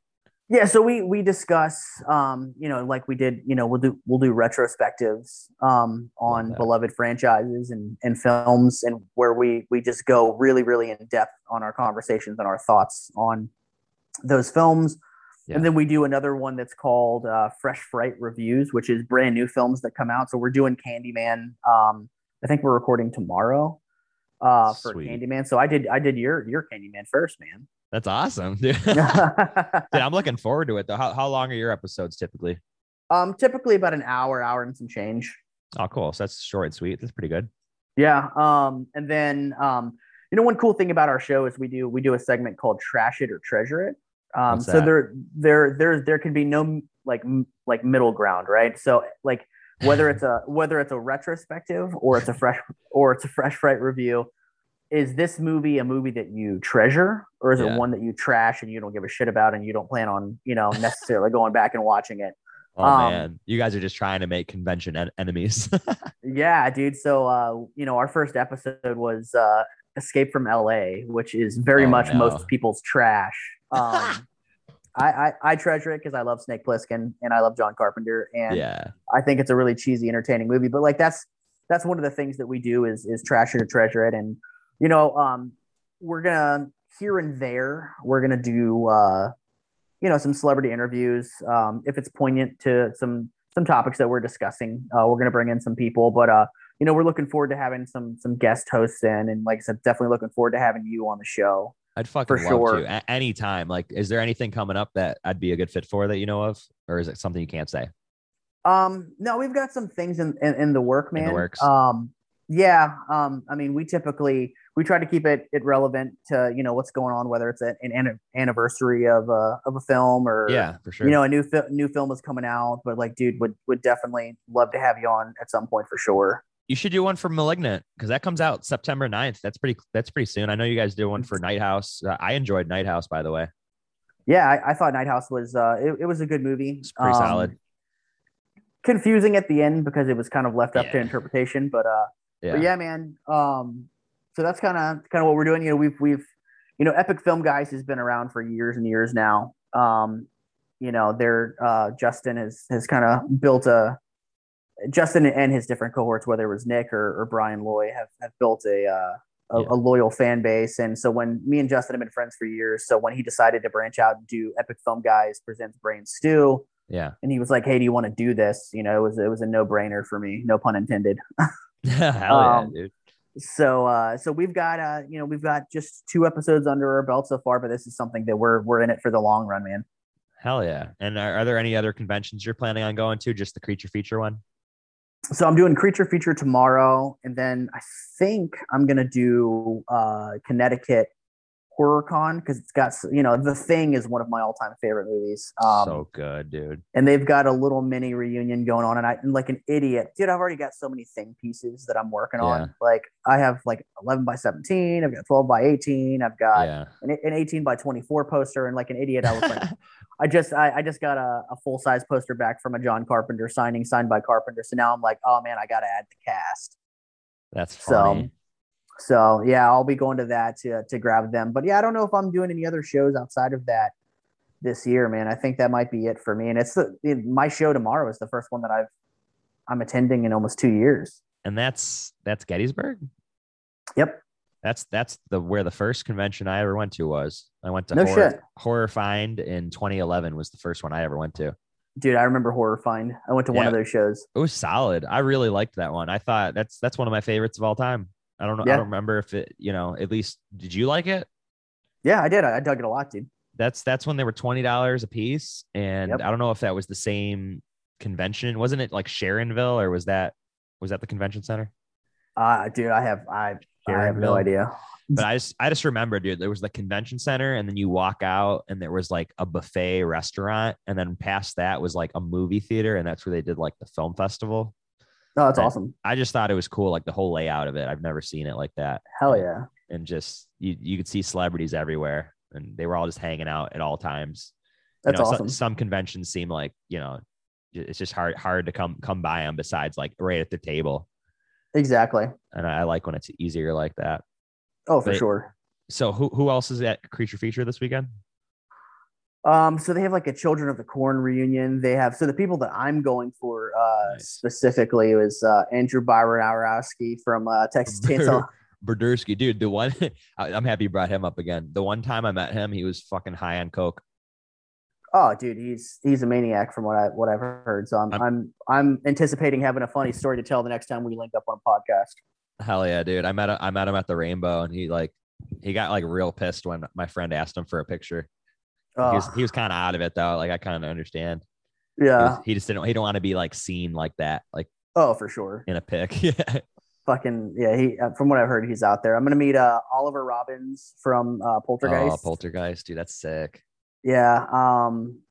Yeah, so we discuss, you know, like we did, you know, we'll do retrospectives on beloved franchises and films, and where we just go really, really in depth on our conversations and our thoughts on those films. Yeah. And then we do another one that's called Fresh Fright Reviews, which is brand new films that come out. So we're doing Candyman. I think we're recording tomorrow for Candyman. So I did your Candyman first, man. That's awesome, dude. Dude, I'm looking forward to it, though. How long are your episodes typically? Typically about an hour and some change. Oh, cool. So that's short and sweet. That's pretty good. Yeah. And then, you know, one cool thing about our show is we do a segment called Trash It or Treasure It. What's that? So there can be no like middle ground, right? So like whether it's a retrospective or it's a Fresh Fright review. Is this movie a movie that you treasure, or is it one that you trash and you don't give a shit about and you don't plan on, you know, necessarily going back and watching it? Oh, man. You guys are just trying to make convention enemies. Yeah, dude. So, you know, our first episode was Escape from L.A., which is very much most people's trash. I treasure it because I love Snake Plissken and I love John Carpenter. And I think it's a really cheesy, entertaining movie. But, like, that's one of the things that we do is trash it or treasure it. And, you know, we're gonna here and there do you know, some celebrity interviews. If it's poignant to some topics that we're discussing, we're gonna bring in some people. But you know, we're looking forward to having some guest hosts in, and like I said, definitely looking forward to having you on the show. I'd fucking love to anytime. Like, is there anything coming up that I'd be a good fit for that you know of, or is it something you can't say? No, we've got some things in the work, man. In the works. Yeah. I mean, we try to keep it relevant to, you know, what's going on, whether it's an anniversary of a film or, for sure, you know, a new film is coming out, but like, dude, would definitely love to have you on at some point for sure. You should do one for Malignant, because that comes out September 9th. That's pretty soon. I know you guys do one for Night House. I enjoyed Night House, by the way. yeah, I thought Night House was it was a good movie. It's pretty solid. Confusing at the end because it was kind of left up to interpretation, but yeah, man. So that's kind of what we're doing. You know, we've Epic Film Guys has been around for years and years now. You know, they're Justin has kind of built a. Justin and his different cohorts, whether it was Nick or Brian Loy, have built a loyal fan base. And so when me and Justin have been friends for years, so when he decided to branch out and do Epic Film Guys Presents Brain Stew, and he was like, "Hey, do you want to do this?" You know, it was a no brainer for me, no pun intended. Yeah, dude. So we've got we've got just 2 episodes under our belt so far, but this is something that we're in it for the long run, man. Hell yeah! And are there any other conventions you're planning on going to? Just the creature feature one? So I'm doing Creature Feature tomorrow, and then I think I'm going to do Connecticut HorrorCon because it's got, you know, The Thing is one of my all-time favorite movies. So good, dude. And they've got a little mini reunion going on, and I'm like an idiot. Dude, I've already got so many Thing pieces that I'm working on. Like, I have like 11 by 17, I've got 12 by 18, I've got an 18 by 24 poster, and like an idiot, I was like... I just got a full-size poster back from a John Carpenter signing, signed by Carpenter. So now I'm like, oh, man, I got to add the cast. That's funny. So, yeah, I'll be going to that to grab them. But, yeah, I don't know if I'm doing any other shows outside of that this year, man. I think that might be it for me. And it's my show tomorrow is the first one that I'm attending in almost 2 years. And that's Gettysburg? Yep. That's where the first convention I ever went to was. I went to Horror Find in 2011 was the first one I ever went to. Dude, I remember Horror Find. I went to one of those shows. It was solid. I really liked that one. I thought that's one of my favorites of all time. I don't know. Yeah. I don't remember if it, you know, at least did you like it? Yeah, I did. I dug it a lot, dude. That's when they were $20 a piece. And I don't know if that was the same convention. Wasn't it like Sharonville or was that the convention center? Dude, I have no idea. But I just remember, dude, there was the convention center and then you walk out and there was like a buffet restaurant. And then past that was like a movie theater. And that's where they did like the film festival. Oh, that's awesome. I just thought it was cool. Like the whole layout of it. I've never seen it like that. Hell yeah. And just, you could see celebrities everywhere and they were all just hanging out at all times. That's awesome. Some conventions seem like, you know, it's just hard to come by them besides like right at the table. Exactly. And I like when it's easier like that. Oh, for sure. So who else is at Creature Feature this weekend? So they have like a Children of the Corn reunion. They have, so the people that I'm going for specifically was Andrew Bryniarski from Texas Chainsaw. Bryniarski, dude, the one I'm happy you brought him up again. The one time I met him, he was fucking high on coke. Oh, dude, he's a maniac from what I've heard. So I'm anticipating having a funny story to tell the next time we link up on a podcast. Hell yeah, dude! I met him at the Rainbow, and he got like real pissed when my friend asked him for a picture. Oh. He was kind of out of it though. Like I kind of understand. Yeah, he didn't want to be like seen like that. Like oh, for sure in a pic. Yeah. Fucking yeah. He from what I've heard, he's out there. I'm gonna meet Oliver Robbins from Poltergeist. Oh, Poltergeist, dude, that's sick. Yeah.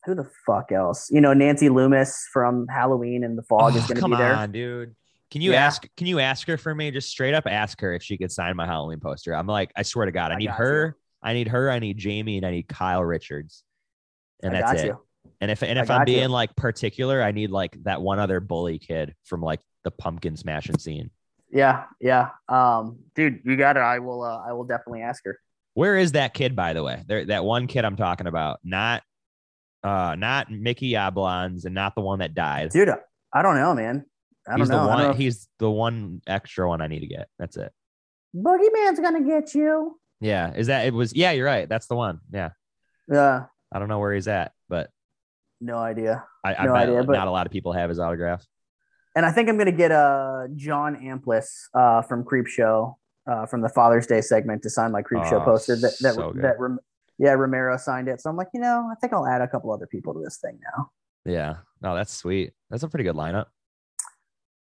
Who the fuck else? You know, Nancy Loomis from Halloween and the Fog is going to be there. Come on, dude. Can you ask her for me? Just straight up ask her if she could sign my Halloween poster. I'm like, I swear to God, I need her. I need Jamie and I need Kyle Richards. And that's it. And if I'm being like particular, I need like that one other bully kid from like the pumpkin smashing scene. Yeah. Yeah. Dude, you got it. I will definitely ask her. Where is that kid, by the way? That one kid I'm talking about, not Mickey Yablans and not the one that died. Dude, I don't know, man. I don't know. He's the one extra one I need to get. That's it. Boogeyman's gonna get you. Yeah, yeah, you're right. That's the one. Yeah. Yeah. I don't know where he's at, but no idea. I bet not a lot of people have his autograph. And I think I'm gonna get John Amplis from Creepshow. From the Father's Day segment to sign my Creepshow poster that Romero signed it. So I'm like, you know, I think I'll add a couple other people to this thing now. Yeah. No, that's sweet. That's a pretty good lineup.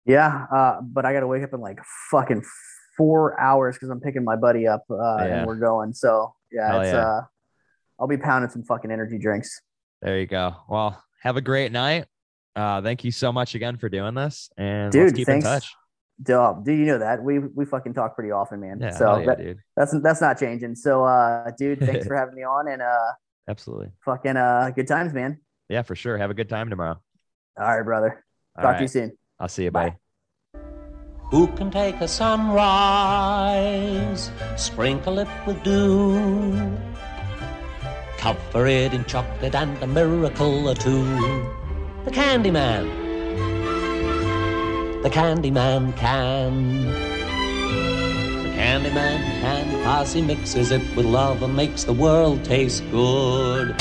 Yeah. But I got to wake up in like fucking 4 hours because I'm picking my buddy up and we're going. So yeah, I'll be pounding some fucking energy drinks. There you go. Well, have a great night. Thank you so much again for doing this and dude, let's keep in touch. Do you know that we fucking talk pretty often, man? Yeah, so that's not changing. So, dude, thanks for having me on, and Absolutely. Fucking good times, man. Yeah, for sure. Have a good time tomorrow. All right, brother. Talk to you soon. I'll see you. Bye. Who can take a sunrise, sprinkle it with dew, cover it in chocolate and a miracle or two? The Candyman. The Candyman can. Candyman can, 'cause he mixes it with love and makes the world taste good.